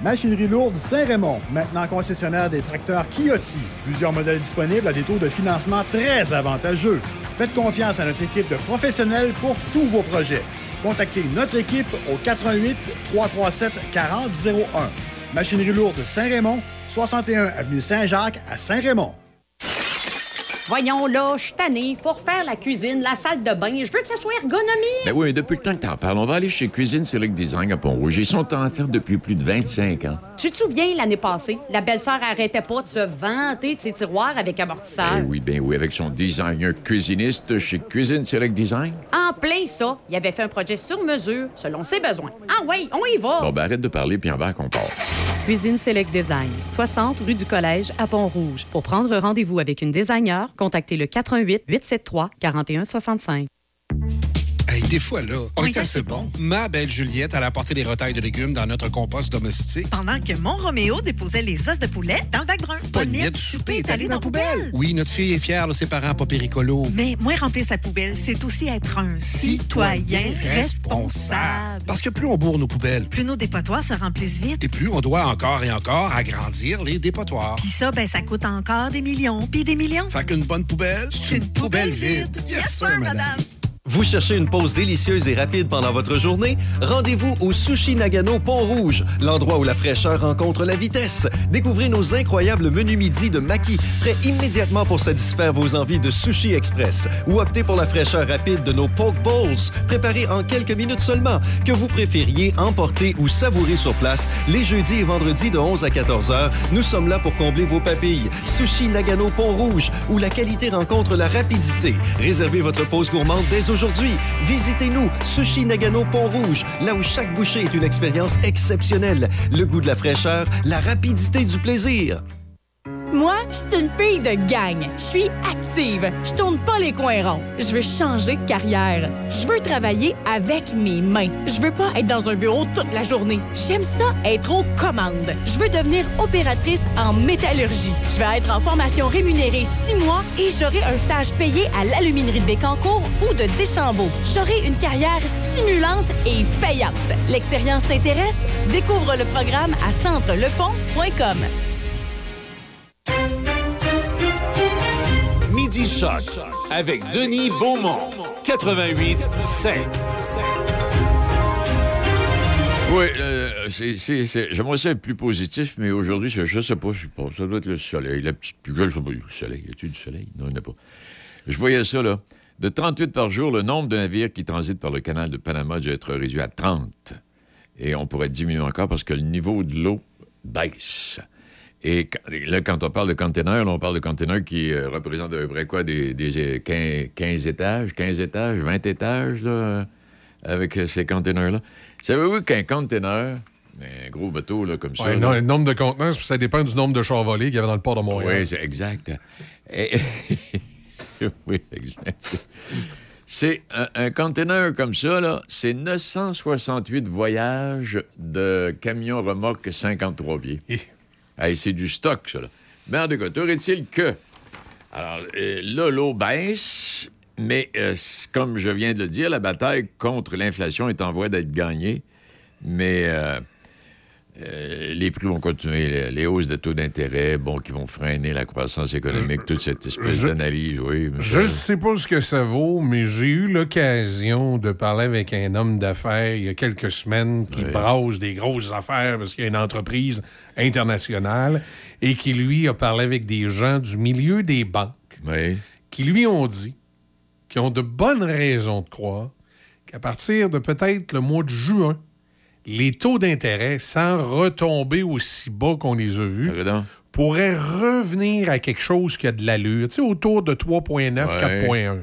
Machinerie lourde Saint-Raymond, maintenant concessionnaire des tracteurs Kioti. Plusieurs modèles disponibles à des taux de financement très avantageux. Faites confiance à notre équipe de professionnels pour tous vos projets. Contactez notre équipe au 418-337-4001. Machinerie lourde Saint-Raymond, 61 avenue Saint-Jacques à Saint-Raymond. Voyons, là, je suis tannée. Faut refaire la cuisine, la salle de bain. Je veux que ça soit ergonomique. Ben oui, mais depuis le temps que t'en parles, on va aller chez Cuisine Select Design à Pont-Rouge. Ils sont en affaires depuis plus de 25 ans. Tu te souviens, l'année passée, la belle-sœur arrêtait pas de se vanter de ses tiroirs avec amortisseur. Ben oui, avec son designer cuisiniste chez Cuisine Select Design. En plein ça, il avait fait un projet sur mesure, selon ses besoins. Ah ouais, on y va! Bon, ben arrête de parler, puis en bas qu'on part. Cuisine Select Design, 60 rue du Collège à Pont-Rouge. Pour prendre rendez-vous avec une designer, contactez le 418-873-4165. Hey, des fois, là, on est assez bon. Ma belle Juliette allait apporter des retailles de légumes dans notre compost domestique. Pendant que mon Roméo déposait les os de poulet dans le bac brun. Bonne miette, souper est allé dans la poubelle. Oui, notre fille est fière de ses parents pas péricolos. Mais moins remplir sa poubelle, c'est aussi être un citoyen responsable. Parce que plus on bourre nos poubelles, plus nos dépotoirs se remplissent vite. Et plus on doit encore et encore agrandir les dépotoirs. Puis ça, ben ça coûte encore des millions, puis des millions. Fait qu'une bonne poubelle, c'est une poubelle vide. Yes, sir, madame. Vous cherchez une pause délicieuse et rapide pendant votre journée? Rendez-vous au Sushi Nagano Pont-Rouge, l'endroit où la fraîcheur rencontre la vitesse. Découvrez nos incroyables menus midi de maki, prêts immédiatement pour satisfaire vos envies de Sushi Express. Ou optez pour la fraîcheur rapide de nos Poke Bowls, préparés en quelques minutes seulement. Que vous préfériez emporter ou savourer sur place, les jeudis et vendredis de 11 à 14 heures, nous sommes là pour combler vos papilles. Sushi Nagano Pont-Rouge, où la qualité rencontre la rapidité. Réservez votre pause gourmande dès aujourd'hui. Visitez-nous, Sushi Nagano Pont-Rouge, là où chaque bouchée est une expérience exceptionnelle. Le goût de la fraîcheur, la rapidité du plaisir. Moi, je suis une fille de gang. Je suis active. Je tourne pas les coins ronds. Je veux changer de carrière. Je veux travailler avec mes mains. Je veux pas être dans un bureau toute la journée. J'aime ça être aux commandes. Je veux devenir opératrice en métallurgie. Je vais être en formation rémunérée 6 mois et j'aurai un stage payé à l'aluminerie de Bécancour ou de Deschambault. J'aurai une carrière stimulante et payante. L'expérience t'intéresse? Découvre le programme à centrelepont.com. Midi Choc avec Denis Beaumont, 88.5. Oui, j'aimerais ça être plus positif, mais aujourd'hui, je ne sais pas, je sais pas. Ça doit être le soleil, la petite puce, je ne sais pas, le soleil. Y a-t-il du soleil? Non, il n'y en a pas. Je voyais ça, là. De 38 par jour, le nombre de navires qui transitent par le canal de Panama doit être réduit à 30. Et on pourrait diminuer encore parce que le niveau de l'eau baisse. Et là, quand on parle de containers, on parle de containers qui représentent à peu près quoi, des 15 étages, 20 étages, là, avec ces containers-là. Savez-vous qu'un container, un gros bateau là, comme ça... Ouais, là, le nombre de conteneurs, ça dépend du nombre de chars volés qu'il y avait dans le port de Montréal. Oui, c'est exact. Et... oui, exact. C'est un container comme ça, là, c'est 968 voyages de camions-remorques 53 pieds. Hey, c'est du stock, ça. Là. Mais en tout cas, t'aurait-il que... Alors, là, l'eau baisse, mais comme je viens de le dire, la bataille contre l'inflation est en voie d'être gagnée, mais les prix vont continuer, les hausses de taux d'intérêt, bon, qui vont freiner la croissance économique, toute cette espèce d'analyse, oui. Je ne sais pas ce que ça vaut, mais j'ai eu l'occasion de parler avec un homme d'affaires il y a quelques semaines qui brasse des grosses affaires parce qu'il y a une entreprise internationale et qui, lui, a parlé avec des gens du milieu des banques qui, lui, ont dit qu'ils ont de bonnes raisons de croire qu'à partir de peut-être le mois de juin, les taux d'intérêt, sans retomber aussi bas qu'on les a vus, pourraient revenir à quelque chose qui a de l'allure, tu sais, autour de 3,9, 4,1.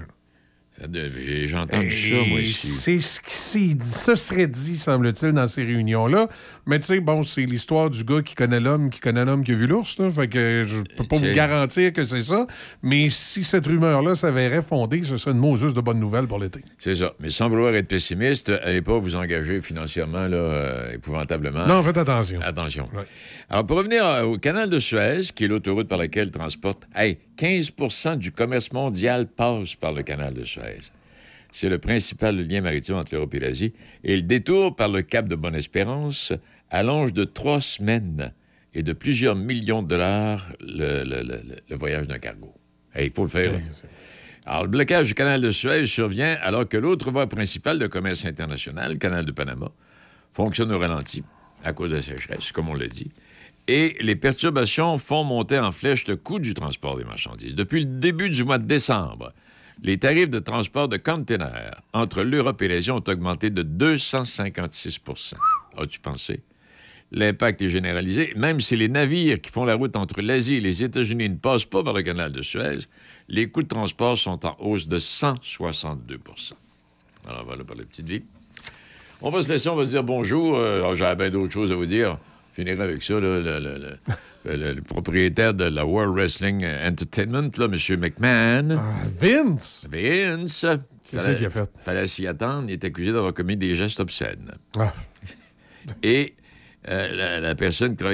J'ai entendu ça, moi, ici. C'est ce qui s'est dit. Ça serait dit, semble-t-il, dans ces réunions-là. Mais tu sais, bon, c'est l'histoire du gars qui connaît l'homme qui a vu l'ours, là. Fait que je peux pas vous garantir que c'est ça. Mais si cette rumeur-là s'avérait fondée, ce serait une mauvaise de bonne nouvelle pour l'été. C'est ça. Mais sans vouloir être pessimiste, allez pas vous engager financièrement, là, épouvantablement. Non, faites attention. Attention. Ouais. Alors, pour revenir au canal de Suez, qui est l'autoroute par laquelle transporte... 15% du commerce mondial passe par le canal de Suez. C'est le principal lien maritime entre l'Europe et l'Asie. Et le détour par le cap de Bonne-Espérance allonge de 3 semaines et de plusieurs millions de dollars le voyage d'un cargo. Il faut le faire. Oui, alors, le blocage du canal de Suez survient alors que l'autre voie principale de commerce international, le canal de Panama, fonctionne au ralenti à cause de la sécheresse, comme on l'a dit. Et les perturbations font monter en flèche le coût du transport des marchandises. Depuis le début du mois de décembre, les tarifs de transport de containers entre l'Europe et l'Asie ont augmenté de 256%. As-tu pensé? L'impact est généralisé. Même si les navires qui font la route entre l'Asie et les États-Unis ne passent pas par le canal de Suez, les coûts de transport sont en hausse de 162%. Alors voilà pour la petite vie. On va se laisser, on va se dire bonjour. J'avais bien d'autres choses à vous dire. Finirait avec ça, là, le propriétaire de la World Wrestling Entertainment, là, M. McMahon. Ah, Vince! Qu'est-ce qu'il a fait? Fallait s'y attendre. Il est accusé d'avoir commis des gestes obscènes. Ah. Et la personne...